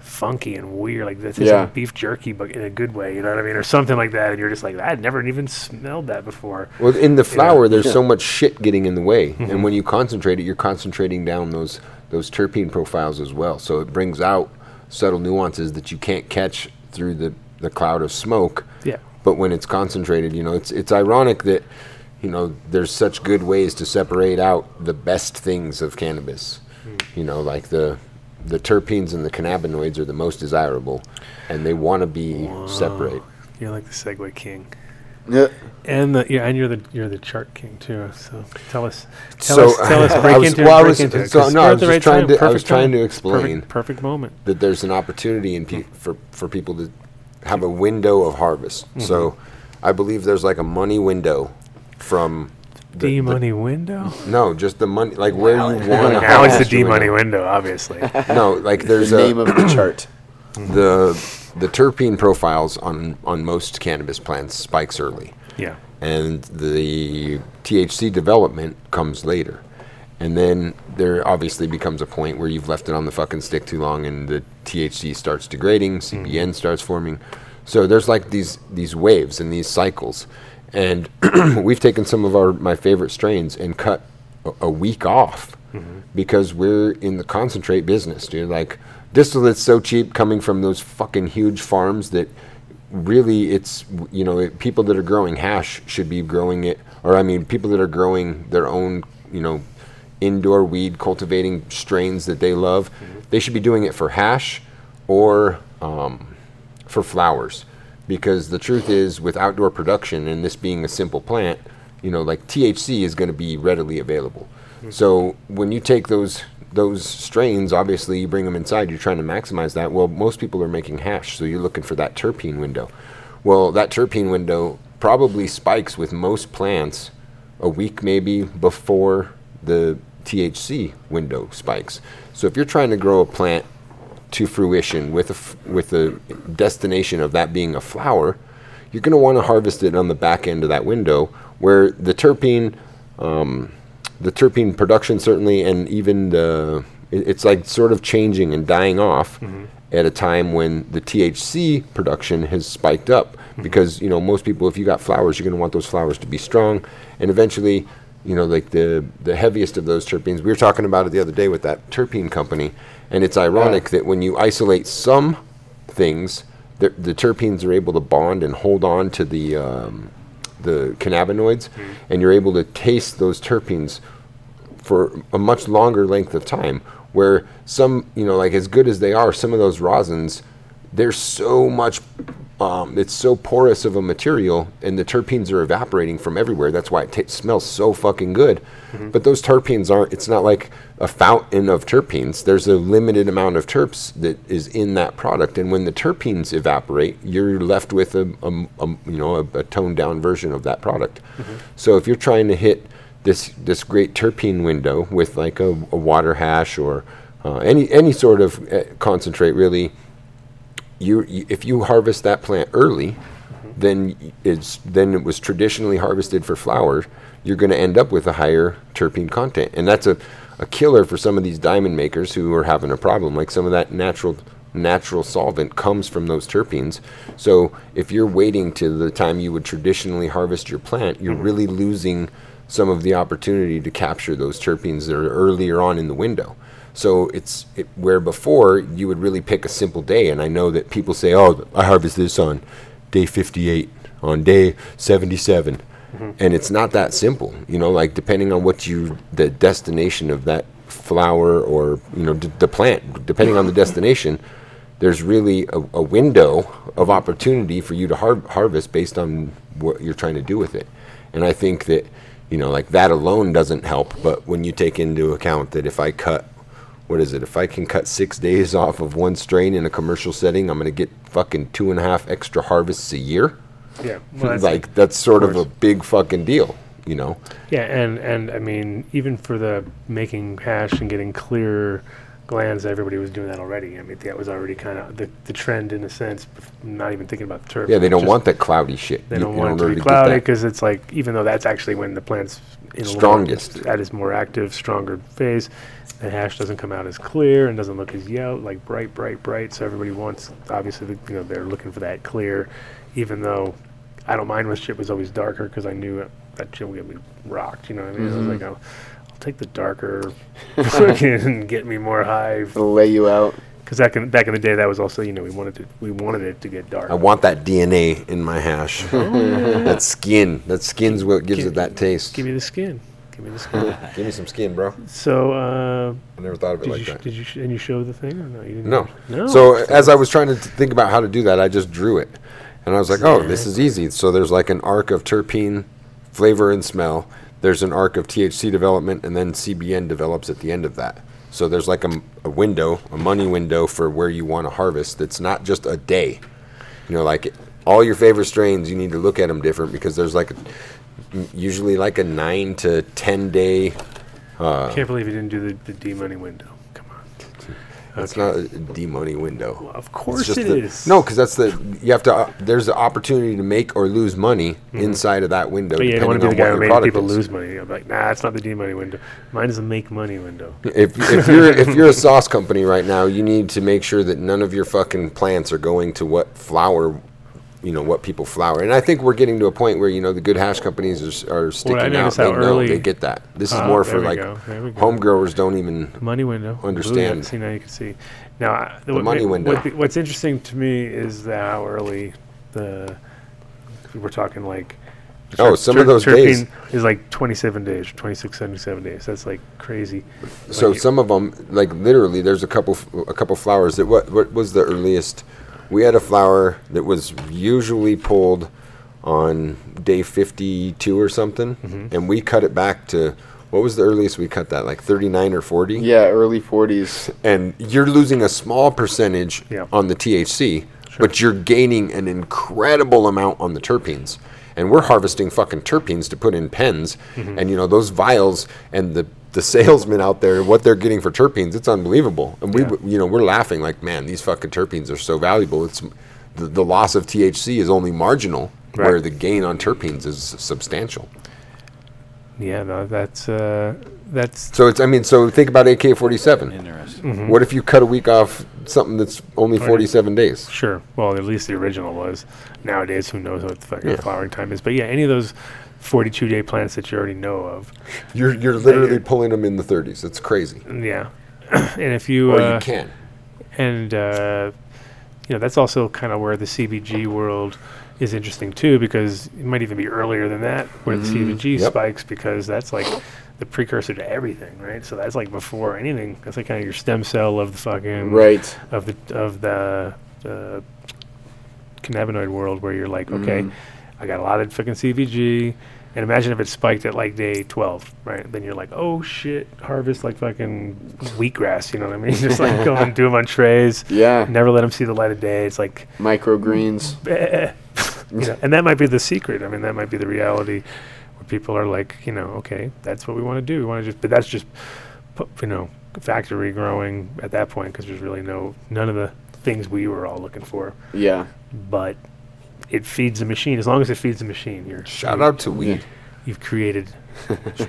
funky and weird, like this is yeah. like beef jerky, but in a good way, you know what I mean, or something like that. And you're just like, I'd never even smelled that before. Well, in the flower, yeah. there's yeah. so much shit getting in the way, mm-hmm. and when you concentrate it, you're concentrating down those those terpene profiles as well. So it brings out subtle nuances that you can't catch through the the cloud of smoke. Yeah. But when it's concentrated, you know, it's it's ironic that, you know, there's such good ways to separate out the best things of cannabis. Mm. You know, like the. The terpenes and the cannabinoids are the most desirable, and they want to be Whoa. separate. You're like the Segway king. Yeah, and the, yeah, and you're the you're the chart king too. So tell us, tell so us, tell us, break into well, break into it. So no, I was just trying to I was trying to explain perfect moment that there's an opportunity in pe- for for people to have a window of harvest. Mm-hmm. So I believe there's like a money window from. The D money window? No, just the money, like where you want to harvest. Now it's the D money window, obviously. No, like there's the name a, of the chart. The the terpene profiles on, on most cannabis plants spikes early. Yeah. And the T H C development comes later. And then there obviously becomes a point where you've left it on the fucking stick too long and the T H C starts degrading, C B N mm. starts forming. So there's like these these waves and these cycles. And we've taken some of our my favorite strains and cut a, a week off mm-hmm. because we're in the concentrate business, dude. Like distillate's so cheap coming from those fucking huge farms that really it's, you know, it, people that are growing hash should be growing it. Or I mean, people that are growing their own, you know, indoor weed cultivating strains that they love, mm-hmm. they should be doing it for hash or um, for flowers. Because the truth is, with outdoor production and this being a simple plant, you know, like T H C is going to be readily available. Mm-hmm. So when you take those those strains, obviously you bring them inside, you're trying to maximize that. Well, most people are making hash, so you're looking for that terpene window. Well, that terpene window probably spikes with most plants a week maybe before the T H C window spikes. So if you're trying to grow a plant to fruition with a f- with the destination of that being a flower, you're going to want to harvest it on the back end of that window where the terpene, um, the terpene production certainly, and even the it, it's like sort of changing and dying off mm-hmm. at a time when the T H C production has spiked up mm-hmm. because, you know, most people, if you got flowers, you're going to want those flowers to be strong, and eventually, you know, like the the heaviest of those terpenes. We were talking about it the other day with that terpene company. And it's ironic yeah. that when you isolate some things, the, the terpenes are able to bond and hold on to the um, the cannabinoids, mm. and you're able to taste those terpenes for a much longer length of time. Where some, you know, like as good as they are, some of those rosins, there's so much, um, it's so porous of a material, and the terpenes are evaporating from everywhere. That's why it t- smells so fucking good. Mm-hmm. But those terpenes aren't, it's not like a fountain of terpenes. There's a limited amount of terps that is in that product. And when the terpenes evaporate, you're left with a, a, a you know, a, a toned down version of that product. Mm-hmm. So if you're trying to hit this, this great terpene window with like a, a water hash or uh, any, any sort of uh, concentrate really, You, you, if you harvest that plant early, mm-hmm. then it's then it was traditionally harvested for flower. You're going to end up with a higher terpene content, and that's a, a killer for some of these diamond makers who are having a problem. Like some of that natural natural solvent comes from those terpenes. So if you're waiting till the time you would traditionally harvest your plant, you're mm-hmm. really losing some of the opportunity to capture those terpenes that are earlier on in the window. So it's it, where before you would really pick a simple day. And I know that people say, oh, I harvest this on day fifty-eight, on day seventy-seven. Mm-hmm. And it's not that simple. You know, like depending on what you, the destination of that flower or, you know, d- the plant, depending on the destination, there's really a, a window of opportunity for you to har- harvest based on what you're trying to do with it. And I think that, you know, like that alone doesn't help. But when you take into account that if I cut, what is it? If I can cut six days off of one strain in a commercial setting, I'm going to get fucking two and a half extra harvests a year. Yeah. Well, that's like, that's sort of, of a big fucking deal, you know? Yeah. And, and I mean, even for the making hash and getting clear glands, everybody was doing that already. I mean, that was already kind of the, the trend in a sense, not even thinking about the turf. Yeah, they don't want that cloudy shit. They don't want it to be cloudy because it's like, even though that's actually when the plant's in strongest, the that is more active, stronger phase, the hash doesn't come out as clear and doesn't look as yellow, like bright, bright, bright. So everybody wants, obviously, the, you know, they're looking for that clear, even though I don't mind when shit was always darker because I knew it, that shit would get me rocked, you know what I mean? Mm-hmm. I was like, oh, I'll take the darker and get me more high. It'll lay you out. Because back in, back in the day, that was also, you know, we wanted to, we wanted it to get dark. I want that D N A in my hash. That skin. That skin's what gives give, it that taste. Give me the skin. Give me the skin. Give me some skin, bro. So, uh... I never thought of it like sh- that. Did you sh- and you show the thing or no? You didn't no. no. So, as I was trying to think about how to do that, I just drew it. And I was like, oh, this is easy. So, there's like an arc of terpene, flavor and smell. There's an arc of T H C development, and then C B N develops at the end of that. So there's like a, a window, a money window for where you want to harvest. That's not just a day. You know, like all your favorite strains, you need to look at them different because there's like a, usually like a nine to ten day. Uh, Can't believe you didn't do the, the D money window. Come on, it's okay. Not a D money window. Well, of course it the, is. No, because that's the you have to. Uh, there's the opportunity to make or lose money mm-hmm. inside of that window. But yeah, you don't want to be the guy who made people is. lose money. I'm like, nah, it's not the D money window. Mine is the make money window. If if you're if you're a sauce company right now, you need to make sure that none of your fucking plants are going to what flower. You know what people flower, and I think we're getting to a point where you know the good hash companies are, are sticking well, out. They know they get that. This uh, is more for like home growers don't even money window understand. Ooh, see now you can see now uh, the, the money ma- window. What the, what's interesting to me is that how early the we're talking like. Oh, ter- some ter- of those days is like twenty-seven days, or twenty-six, seventy-seven days. That's like crazy. So like some of them, like literally, there's a couple, f- a couple flowers that what what was the earliest. We had a flower that was usually pulled on day fifty-two or something, mm-hmm. and we cut it back to, what was the earliest we cut that, like thirty-nine or forty? Yeah, early forties. And you're losing a small percentage yeah. on the T H C, sure. but you're gaining an incredible amount on the terpenes. And we're harvesting fucking terpenes to put in pens, mm-hmm. and you know those vials and the the salesmen out there, what they're getting for terpenes, it's unbelievable. And yeah. we, you know, we're laughing like, man, these fucking terpenes are so valuable. It's the, the loss of T H C is only marginal, right. where the gain on terpenes is substantial. Yeah, no, that's uh, that's. So it's, I mean, so think about A K forty-seven. Interesting. Mm-hmm. What if you cut a week off something that's only forty-seven days? Sure. Well, at least the original was. Nowadays, who knows what the fucking yeah. flowering time is? But yeah, any of those forty-two day plants that you already know of, you're you're literally you're, pulling them in the thirties. It's crazy. Yeah, and if you or uh, you can, and uh, you know that's also kind of where the C B G world is interesting too, because it might even be earlier than that where mm-hmm. the C B G yep. spikes, because that's like the precursor to everything, right? So that's like before anything. That's like kind of your stem cell of the fucking right of the of the uh, cannabinoid world, where you're like, okay, mm. I got a lot of fucking C B G, and imagine if it spiked at like day twelve, right? Then you're like, oh shit, harvest like fucking wheatgrass, you know what I mean? Just like go and do them on trays. Yeah. Never let them see the light of day. It's like microgreens. You know, and that might be the secret. I mean, that might be the reality. People are like, you know, okay, that's what we want to do. We want to just, but that's just, pu- you know, factory growing at that point, because there's really no, none of the things we were all looking for. Yeah. But it feeds the machine. As long as it feeds the machine, you're. Shout out to weed. You've created.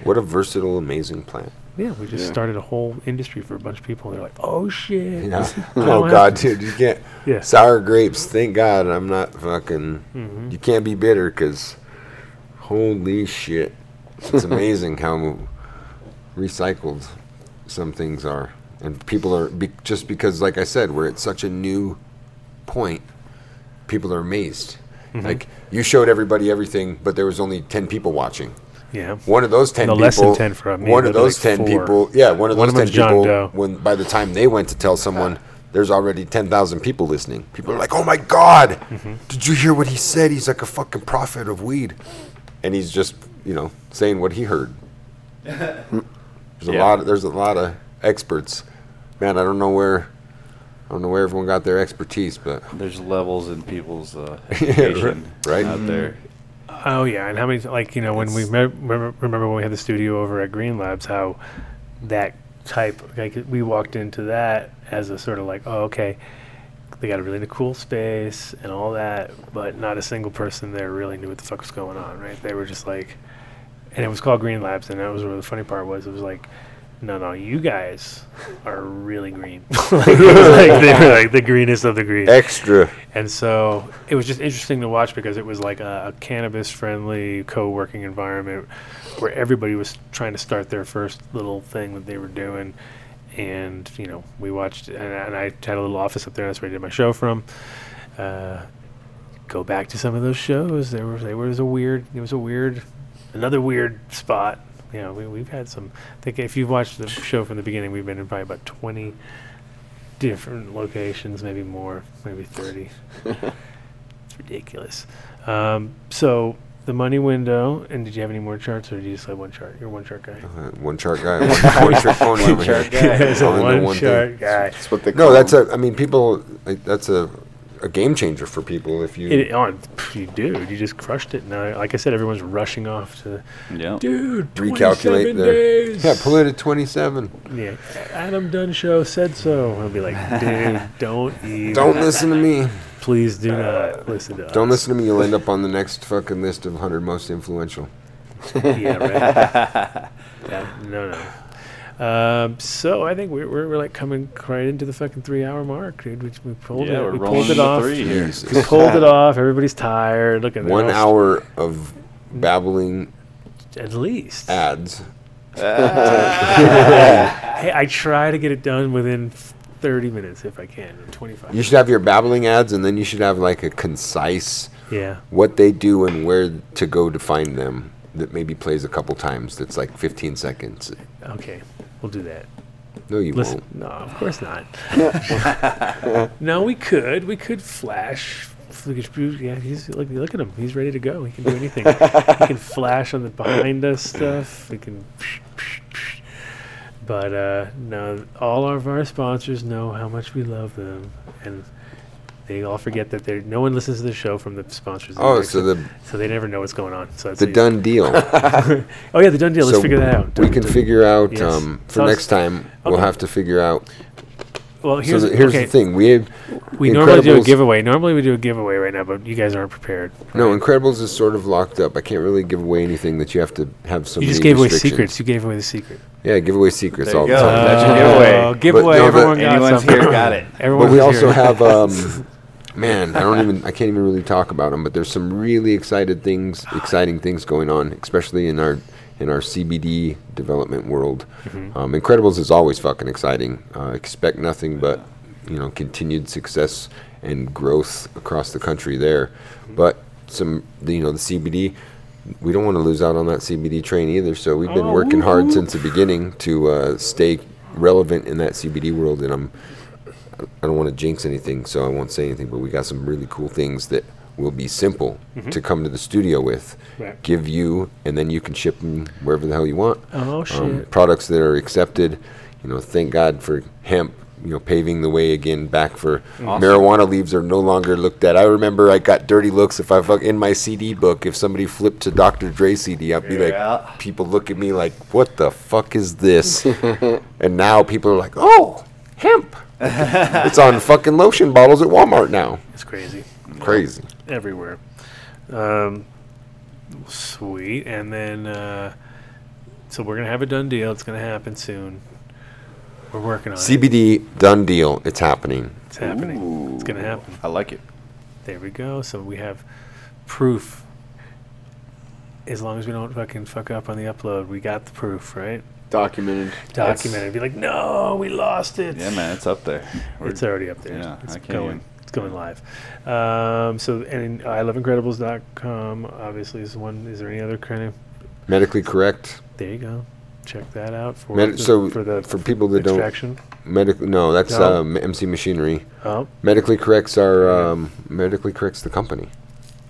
What a versatile, amazing plant. Yeah, we just yeah. started a whole industry for a bunch of people. And they're like, oh shit. Yeah. Oh God, dude, you can't. Yeah. Sour grapes. Thank God I'm not fucking. Mm-hmm. You can't be bitter because. Holy shit. It's amazing how recycled some things are. And people are, be, just because, like I said, we're at such a new point, people are amazed. Mm-hmm. Like, you showed everybody everything, but there was only ten people watching. Yeah. One of those ten no, people. Less than ten for me. One of those like ten four. people. Yeah, one of those one ten people. When by the time they went to tell someone, there's already ten thousand people listening. People are like, oh my God, mm-hmm. did you hear what he said? He's like a fucking prophet of weed. And he's just, you know, saying what he heard. There's a yeah. lot. Of, there's a lot of experts. Man, I don't know where. I don't know where everyone got their expertise, but there's levels in people's uh, education right? out mm-hmm. there. Oh yeah, and how many? Like you know, when it's we me- remember, remember when we had the studio over at Green Labs, how that type. Like, we walked into that as a sort of like, oh, okay, they got a really cool space and all that, but not a single person there really knew what the fuck was going on, right? They were just like, and it was called Green Labs, and that was where the funny part was. It was like, no, no, you guys are really green. like, it was like they were like the greenest of the green. Extra. And so it was just interesting to watch because it was like a, a cannabis-friendly co-working environment where everybody was trying to start their first little thing that they were doing. And, you know, we watched, and, and I had a little office up there, and that's where I did my show from. Uh, go back to some of those shows. There was, there was a weird, it was a weird, another weird spot. You know, we, we've had some, I think if you've watched the show from the beginning, we've been in probably about twenty different locations, maybe more, maybe thirty. It's ridiculous. Um, so the money window, and did you have any more charts, or did you just have one chart? You're one chart guy. Uh, one chart guy. One, one chart phone over here. Guys, one, one chart thing. Guy. That's what they call no, that's them. a, I mean, people, like, that's a, a game changer for people if you it, oh, you dude you just crushed it. Now, like I said, everyone's rushing off to yep. dude recalculate their yeah polluted twenty-seven. Yeah, Adam Dunn Show said so. I'll be like, dude, don't even don't listen to me. Please do uh, not listen to don't us. Don't listen to me. You'll end up on the next fucking list of one hundred most influential. Yeah, right. Yeah, no, no. Um, so I think we're, we're we're like coming right into the fucking three hour mark, dude. Which we pulled yeah, it, we pulled it off. Three here. We pulled it off. Everybody's tired. Look at one hour of babbling, at least ads. Ah. Hey, I try to get it done within thirty minutes if I can. Twenty five. You should have your babbling ads, and then you should have like a concise yeah what they do and where to go to find them. That maybe plays a couple times. That's like fifteen seconds. Okay. We'll do that. No, you Listen, won't. No, of course not. No, we could. We could flash. Yeah, he's look, look at him. He's ready to go. He can do anything. He can flash on the behind us stuff. We can. Psh, psh, psh. But uh, no, all of our sponsors know how much we love them, and they all forget that they no one listens to the show from the sponsors. Oh, so the so they never know what's going on. So that's the done deal. Oh yeah, the done deal. Let's so figure that out. Dun, we can dun, figure out yes. um, for so next time. Okay. We'll have to figure out. Well, here's so the, here's okay. the thing. We have we Incredibles normally do a giveaway. Normally we do a giveaway right now, but you guys aren't prepared. Right? No, Incredibles is sort of locked up. I can't really give away anything that you have to have some. You just gave away secrets. You gave away the secret. Yeah, give away secrets all go. the time. Uh, That's your giveaway. Oh, giveaway. No, everyone got here. Got it. Everyone. But we also here. have. Um, Man, I don't even. I can't even really talk about them. But there's some really excited things, exciting things going on, especially in our in our C B D development world. Mm-hmm. Um, Incredibles is always fucking exciting. Uh, expect nothing but, you know, continued success and growth across the country there. But some, you know, the C B D. We don't want to lose out on that C B D train either. So we've been oh. working hard since the beginning to uh, stay relevant in that C B D world, and I'm. I don't want to jinx anything, so I won't say anything, but we got some really cool things that will be simple mm-hmm. to come to the studio with, right. give you, and then you can ship them wherever the hell you want. Oh, shit. Um, products that are accepted. You know, thank God for hemp, you know, paving the way again back for awesome. Marijuana leaves are no longer looked at. I remember I got dirty looks if I fuck in my C D book. If somebody flipped to Doctor Dre C D, I'd be yeah. like, people look at me like, what the fuck is this? And now people are like, oh, hemp. It's on fucking lotion bottles at Walmart now. It's crazy. Crazy. Everywhere. Um, sweet. And then, uh, so we're going to have a done deal. It's going to happen soon. We're working on C B D, it. C B D, done deal. It's happening. It's happening. Ooh. It's going to happen. I like it. There we go. So we have proof. As long as we don't fucking fuck up on the upload, we got the proof, right? Documented. Documented. Be like, no, we lost it. Yeah, man, it's up there. We're it's already up there. Yeah, it's I can't going. Even. It's going live. Um, so, and I love Incredibles dot com. Obviously, is one. Is there any other kind of medically correct? There you go. Check that out for Medi- the, so for the for people that extraction. don't medical. No, that's no. Um, M C Machinery. Oh, medically corrects our um, medically corrects the company.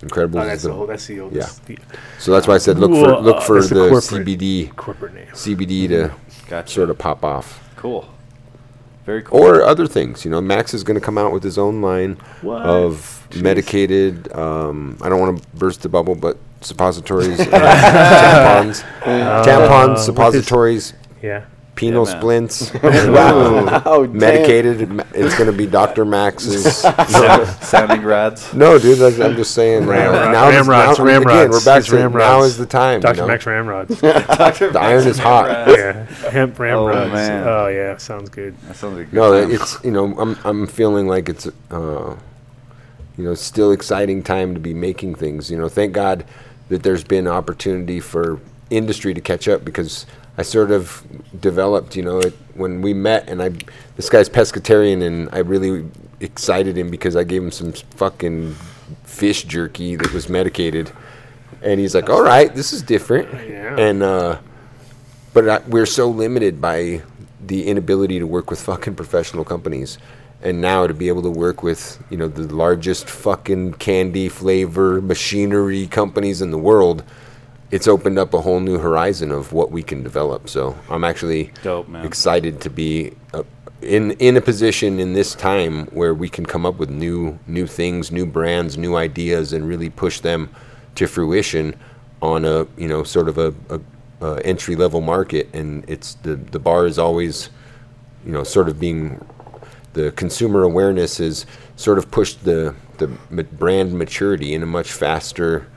Incredible. Oh, that's the whole. That's the old. Yeah. The, so that's why I said look for look uh, for the corporate, C B D corporate name. C B D to gotcha. sort of pop off. Cool. Very cool. Or other things, you know. Max is going to come out with his own line what? of Jeez. medicated. Um, I don't want to burst the bubble, but suppositories, and tampons, uh, tampons, uh, suppositories. Yeah. penal yeah, splints. Wow. Oh, medicated. It's going to be Doctor Max's. Sound, sounding rods. No, dude, that's, I'm just saying. Ram rods. Now ram rods. Now, ram again, rods. We're back to ram now rods. Is the time. Doctor You know? Max ram rods. Doctor The iron is hot. Yeah. Hemp ram oh, rods. Man. Oh, yeah. Sounds good. That sounds like good. No, time. It's, you know, I'm, I'm feeling like it's, uh, you know, still exciting time to be making things. You know, thank God that there's been opportunity for industry to catch up, because I sort of developed, you know, it, when we met, and I, this guy's pescatarian, and I really excited him because I gave him some fucking fish jerky that was medicated, and he's like, "All right, this is different." Yeah. And uh, but I, we're so limited by the inability to work with fucking professional companies, and now to be able to work with, you know, the largest fucking candy flavor machinery companies in the world. It's opened up a whole new horizon of what we can develop. So I'm actually Dope, man. excited to be uh, in in a position in this time where we can come up with new new things, new brands, new ideas, and really push them to fruition on a, you know, sort of a, a, a entry level market. And it's the the bar is always, you know, sort of being, the consumer awareness is sort of pushed the the brand maturity in a much faster.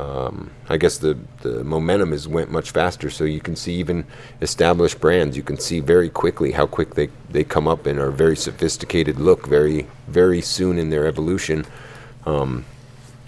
Um, I guess the, the momentum has went much faster, so you can see even established brands. You can see very quickly how quick they, they come up and are very sophisticated look very, very soon in their evolution. Um,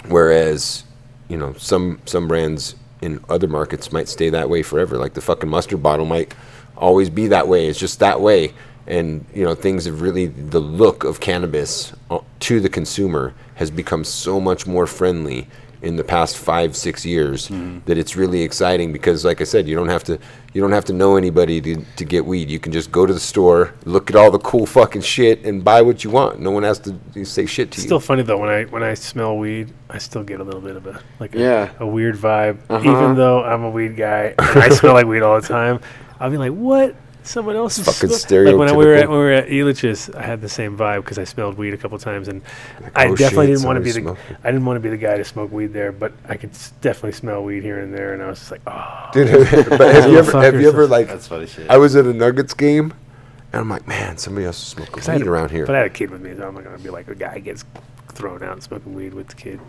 whereas, you know, some some brands in other markets might stay that way forever. Like the fucking mustard bottle might always be that way. It's just that way. And, you know, things have really, the look of cannabis to the consumer has become so much more friendly in the past five, six years, mm. that it's really exciting because, like I said, you don't have to you don't have to know anybody to, to get weed. You can just go to the store, look at all the cool fucking shit, and buy what you want. No one has to say shit to it's you. It's still funny, though. When I when I smell weed, I still get a little bit of a, like yeah. a, a weird vibe. Uh-huh. Even though I'm a weed guy, and I smell like weed all the time, I'll be like, what? Someone else is fucking stereotypical. Like when, I, we were at, when we were at Elitch's, I had the same vibe because I smelled weed a couple times, and like, I oh definitely shit, didn't want to be the smoking. I didn't want to be the guy to smoke weed there, but I could s- definitely smell weed here and there, and I was just like, oh. Dude, but have you ever? Have you ever like? That's funny shit. I was at a Nuggets game, and I'm like, man, somebody else is smoking weed a, around here. But I had a kid with me, so I'm not gonna be like a guy gets thrown out and smoking weed with the kid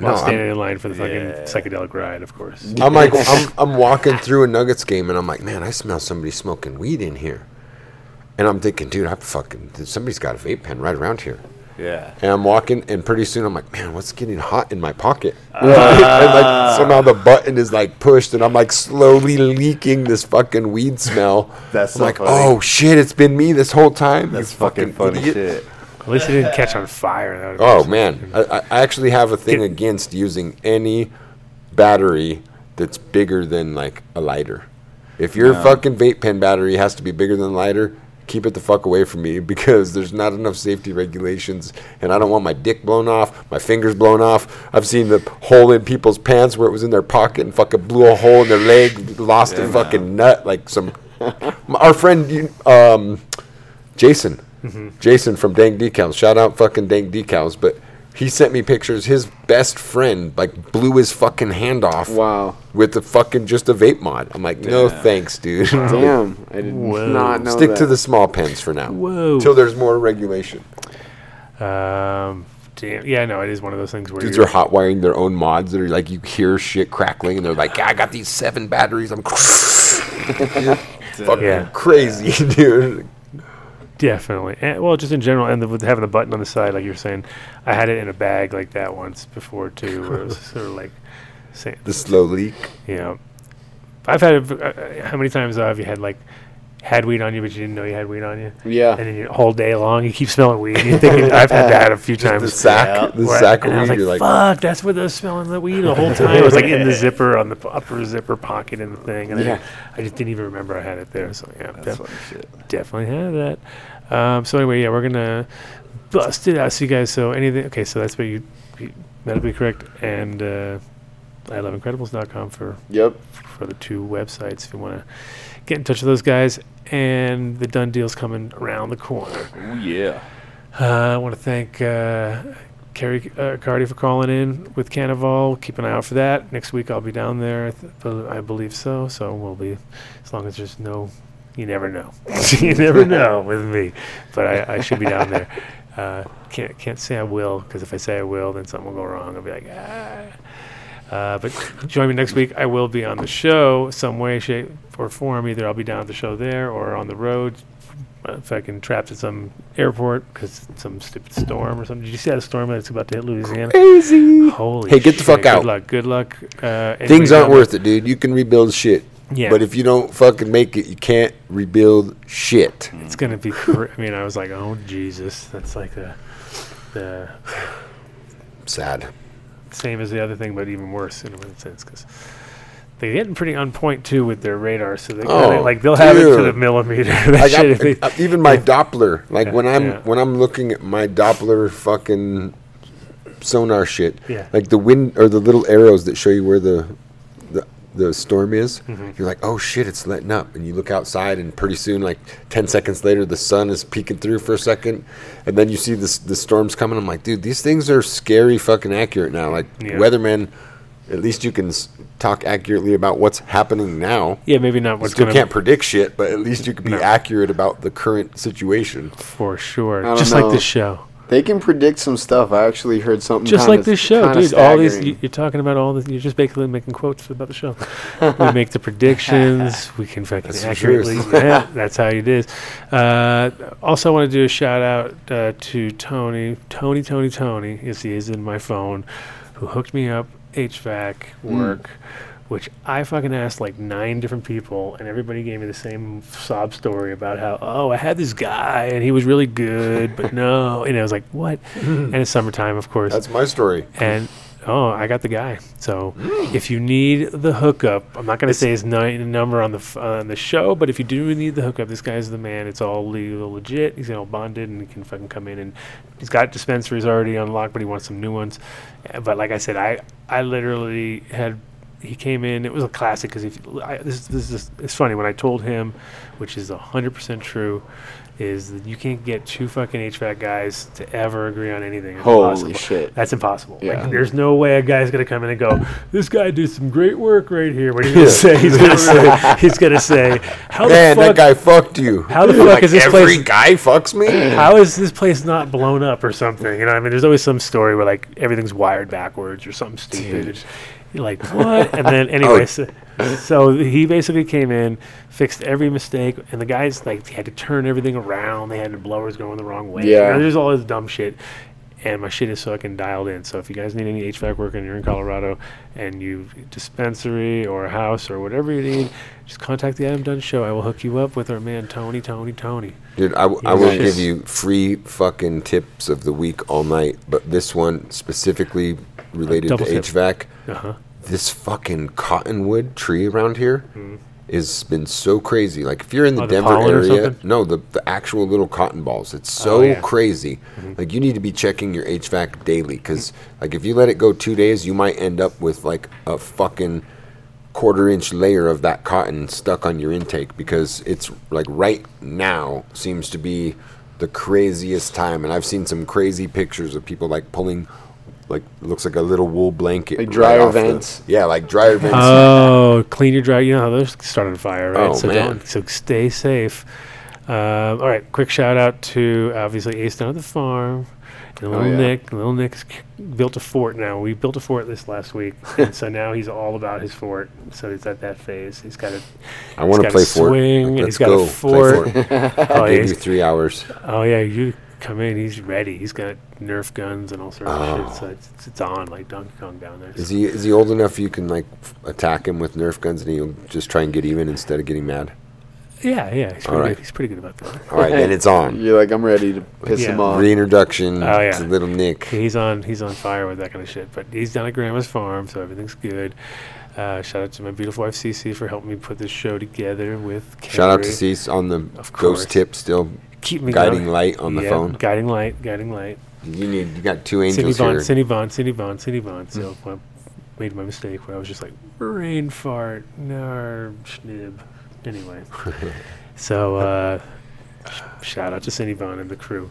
while no, standing I'm, in line for the yeah. fucking psychedelic ride, of course. I'm like, I'm, I'm walking through a Nuggets game, and I'm like, man, I smell somebody smoking weed in here. And I'm thinking, dude, I fucking, somebody's got a vape pen right around here. Yeah. And I'm walking, and pretty soon I'm like, man, what's getting hot in my pocket? Uh, and like somehow the button is like pushed, and I'm like slowly leaking this fucking weed smell. That's so like, funny. Oh shit, it's been me this whole time. That's you fucking, fucking funny idiot. Shit. At least it didn't catch on fire. Oh, man. I, I actually have a thing against using any battery that's bigger than, like, a lighter. If your no. fucking vape pen battery has to be bigger than a lighter, keep it the fuck away from me, because there's not enough safety regulations, and I don't want my dick blown off, my fingers blown off. I've seen the hole in people's pants where it was in their pocket and fucking blew a hole in their leg, lost yeah, a fucking no. nut. Like some... Our friend, um, Jason... Mm-hmm. Jason from Dank Decals, shout out fucking Dank Decals, but he sent me pictures. His best friend like blew his fucking hand off. Wow. With the fucking just a vape mod. I'm like, damn. No thanks, dude. Wow. Damn, I did Whoa. not know. Stick that. to the small pens for now. Whoa. Till there's more regulation. Um. Damn. Yeah, no, it is one of those things where dudes are hot wiring their own mods that are like you hear shit crackling and they're like, yeah, I got these seven batteries. I'm fucking yeah. crazy, yeah. dude. Definitely. And, well, just in general, and the, with having the button on the side, like you were saying, I had it in a bag like that once before, too, where it was sort of like... Say, the slow leak. Yeah. You know, I've had... A, uh, how many times have you had, like, had weed on you, but you didn't know you had weed on you? Yeah. And then you, all day long, you keep smelling weed. You're thinking, I've had that a few times. The sack, the sack I, of weed. I was like, you're like, fuck, that's what I was smelling the weed the whole time. It was, like, in the zipper, on the p- upper zipper pocket in the thing. And yeah. I, just, I just didn't even remember I had it there. So, yeah, that's def- shit. definitely had that. Um, so anyway, yeah, we're gonna bust it out. So you guys, so anything? Okay, so that's what you, you medically correct, and uh, I love Incredibles dot com for yep for the two websites if you want to get in touch with those guys. And the done deal's coming around the corner. Oh yeah. Uh, I want to thank uh, Carrie Accardi for calling in with Cannaval. Keep an eye out for that. Next week I'll be down there. I, th- I believe so. So we'll be, as long as there's no you never know. You never know with me. But I, I should be down there. Uh, can't can't say I will, because if I say I will, then something will go wrong. I'll be like, ah. Uh, but join me next week. I will be on the show some way, shape, or form. Either I'll be down at the show there or on the road. If I can, trapped at some airport because some stupid storm or something. Did you see that storm that's about to hit Louisiana? Crazy. Holy shit. Hey, get the fuck out. Good luck. Good luck. Uh, Things aren't worth it, dude. You can rebuild shit. Yeah. But if you don't fucking make it, you can't rebuild shit. It's going to be... Cr- I mean, I was like, oh, Jesus. That's like the... the sad. Same as the other thing, but even worse in a sense, because... They're getting pretty on point, too, with their radar. So they oh, like they'll have dear. it to the millimeter. Like shit, I, if I, even my Doppler. Like yeah, when I'm yeah. when I'm looking at my Doppler fucking sonar shit, yeah. like the wind or the little arrows that show you where the the, the storm is, mm-hmm. you're like, oh, shit, it's letting up. And you look outside, and pretty soon, like ten seconds later, the sun is peeking through for a second. And then you see this, the storm's coming. I'm like, dude, these things are scary fucking accurate now. Like yeah. weathermen... At least you can s- talk accurately about what's happening now. Yeah, maybe not what's going to... You still can't predict shit, but at least you can be no. accurate about the current situation. For sure. Just know. like this show. They can predict some stuff. I actually heard something Just like this show, dude. All these, you, you're talking about all this. You're just basically making quotes about the show. We make the predictions. We can fucking that's accurately... yeah, that's how it is. Uh, also, I want to do a shout-out uh, to Tony. Tony, Tony, Tony, as he is in my phone, who hooked me up H V A C work, mm. which I fucking asked like nine different people, and everybody gave me the same sob story about how, oh, I had this guy and he was really good, but no, and I was like, what? Mm. And it's summertime, of course. That's my story. And oh, I got the guy. So mm. if you need the hookup, I'm not going to say his ni- number on the f- on the show, but if you do need the hookup, this guy's the man. It's all legal, legit. He's all bonded, and he can fucking come in, and he's got dispensaries already unlocked, but he wants some new ones. But like I said, I, I literally had, he came in, it was a classic, because if I, this this is it's funny when I told him, which is one hundred percent true, is that you can't get two fucking H V A C guys to ever agree on anything. It's Holy impossible. shit. That's impossible. Yeah. Like, there's no way a guy's going to come in and go, this guy did some great work right here. What are you going to say? He's going to say, he's going to say, how man, the fuck, that guy fucked you. How the fuck like is this every place? Every guy fucks me? How is this place not blown up or something? You know, I mean, there's always some story where like everything's wired backwards or something stupid. You're like, what? And then anyway, so, so he basically came in, fixed every mistake, and the guys like they had to turn everything around. They had the blowers going the wrong way. Yeah, you know, there's all this dumb shit, and my shit is fucking dialed in. So if you guys need any H V A C work and you're in Colorado and you dispensary or a house or whatever you need, just contact the Adam Dunn Show. I will hook you up with our man Tony, Tony, Tony. Dude, I, w- I will give you free fucking tips of the week all night, but this one specifically related uh, to tip. H V A C. Uh-huh. This fucking cottonwood tree around here mm. has been so crazy. Like, if you're in the oh, Denver the area, no, the, the actual little cotton balls. It's so oh, yeah. crazy. Mm-hmm. Like, you need to be checking your H V A C daily because, mm-hmm. like, if you let it go two days, you might end up with, like, a fucking quarter-inch layer of that cotton stuck on your intake because it's, like, right now seems to be the craziest time. And I've seen some crazy pictures of people, like, pulling... Like, looks like a little wool blanket. Like dryer right vents. The, yeah, like dryer vents. Oh, clean your dryer. You know how those started a fire, right? Oh, so man. Don't, so stay safe. Uh, all right, quick shout out to, obviously, Ace down at the farm. And little oh, yeah. Nick. Little Nick's built a fort now. We built a fort this last week. And so now he's all about his fort. So he's at that phase. He's got a I want to play fort. Swing. Like, let's he's got go. a fort. Play fort. oh, I gave yeah, you three hours. Oh, yeah, you... Come in, he's ready. He's got Nerf guns and all sorts oh. of shit. So it's, it's on like Donkey Kong down there. Is he is he old enough you can like f- attack him with Nerf guns and he'll just try and get even instead of getting mad? Yeah, yeah. He's pretty, right. good. He's pretty good about that. All right, then it's on. You're like, I'm ready to piss yeah. him off. Reintroduction oh, yeah. to little Nick. He's on. He's on fire with that kind of shit. But he's down at Grandma's farm, so everything's good. Uh, shout out to my beautiful wife Cece for helping me put this show together with. Carrie. Shout out to Cece on the ghost tip still. Keep me guiding going. light on the yeah, phone. Guiding light, guiding light. You need. You got two angels Cindy here. Cindy Bond, Cindy Bond, Cindy Bond. So mm. I made my mistake where I was just like rain fart, nar schnib. Anyway, so uh, sh- shout out to Cindy Bond and the crew.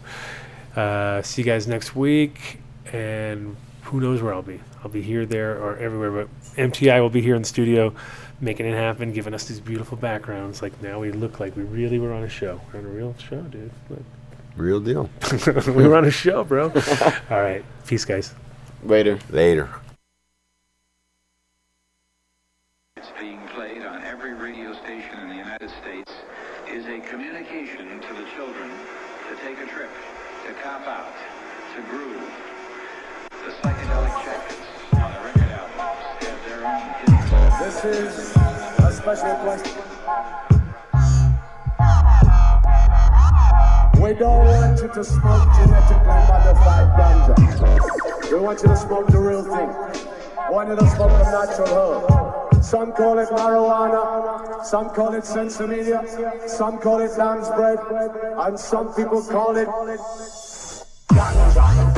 Uh, see you guys next week, and who knows where I'll be. I'll be here, there, or everywhere, but M T I will be here in the studio making it happen, giving us these beautiful backgrounds. Like, now we look like we really were on a show. We're on a real show, dude. Look. Real deal. We were on a show, bro. All right. Peace, guys. Later. Later. It's being played on every radio station in the United States is a communication to the children to take a trip, to cop out, to groove. The psychedelic jackets on the record albums have their own history. This is a special question. We don't want you to smoke genetically modified ganja. We want you to smoke the real thing. We want you to smoke the natural herb. Some call it marijuana, some call it sensimedia, some call it lamb's bread, and some people call it ganja.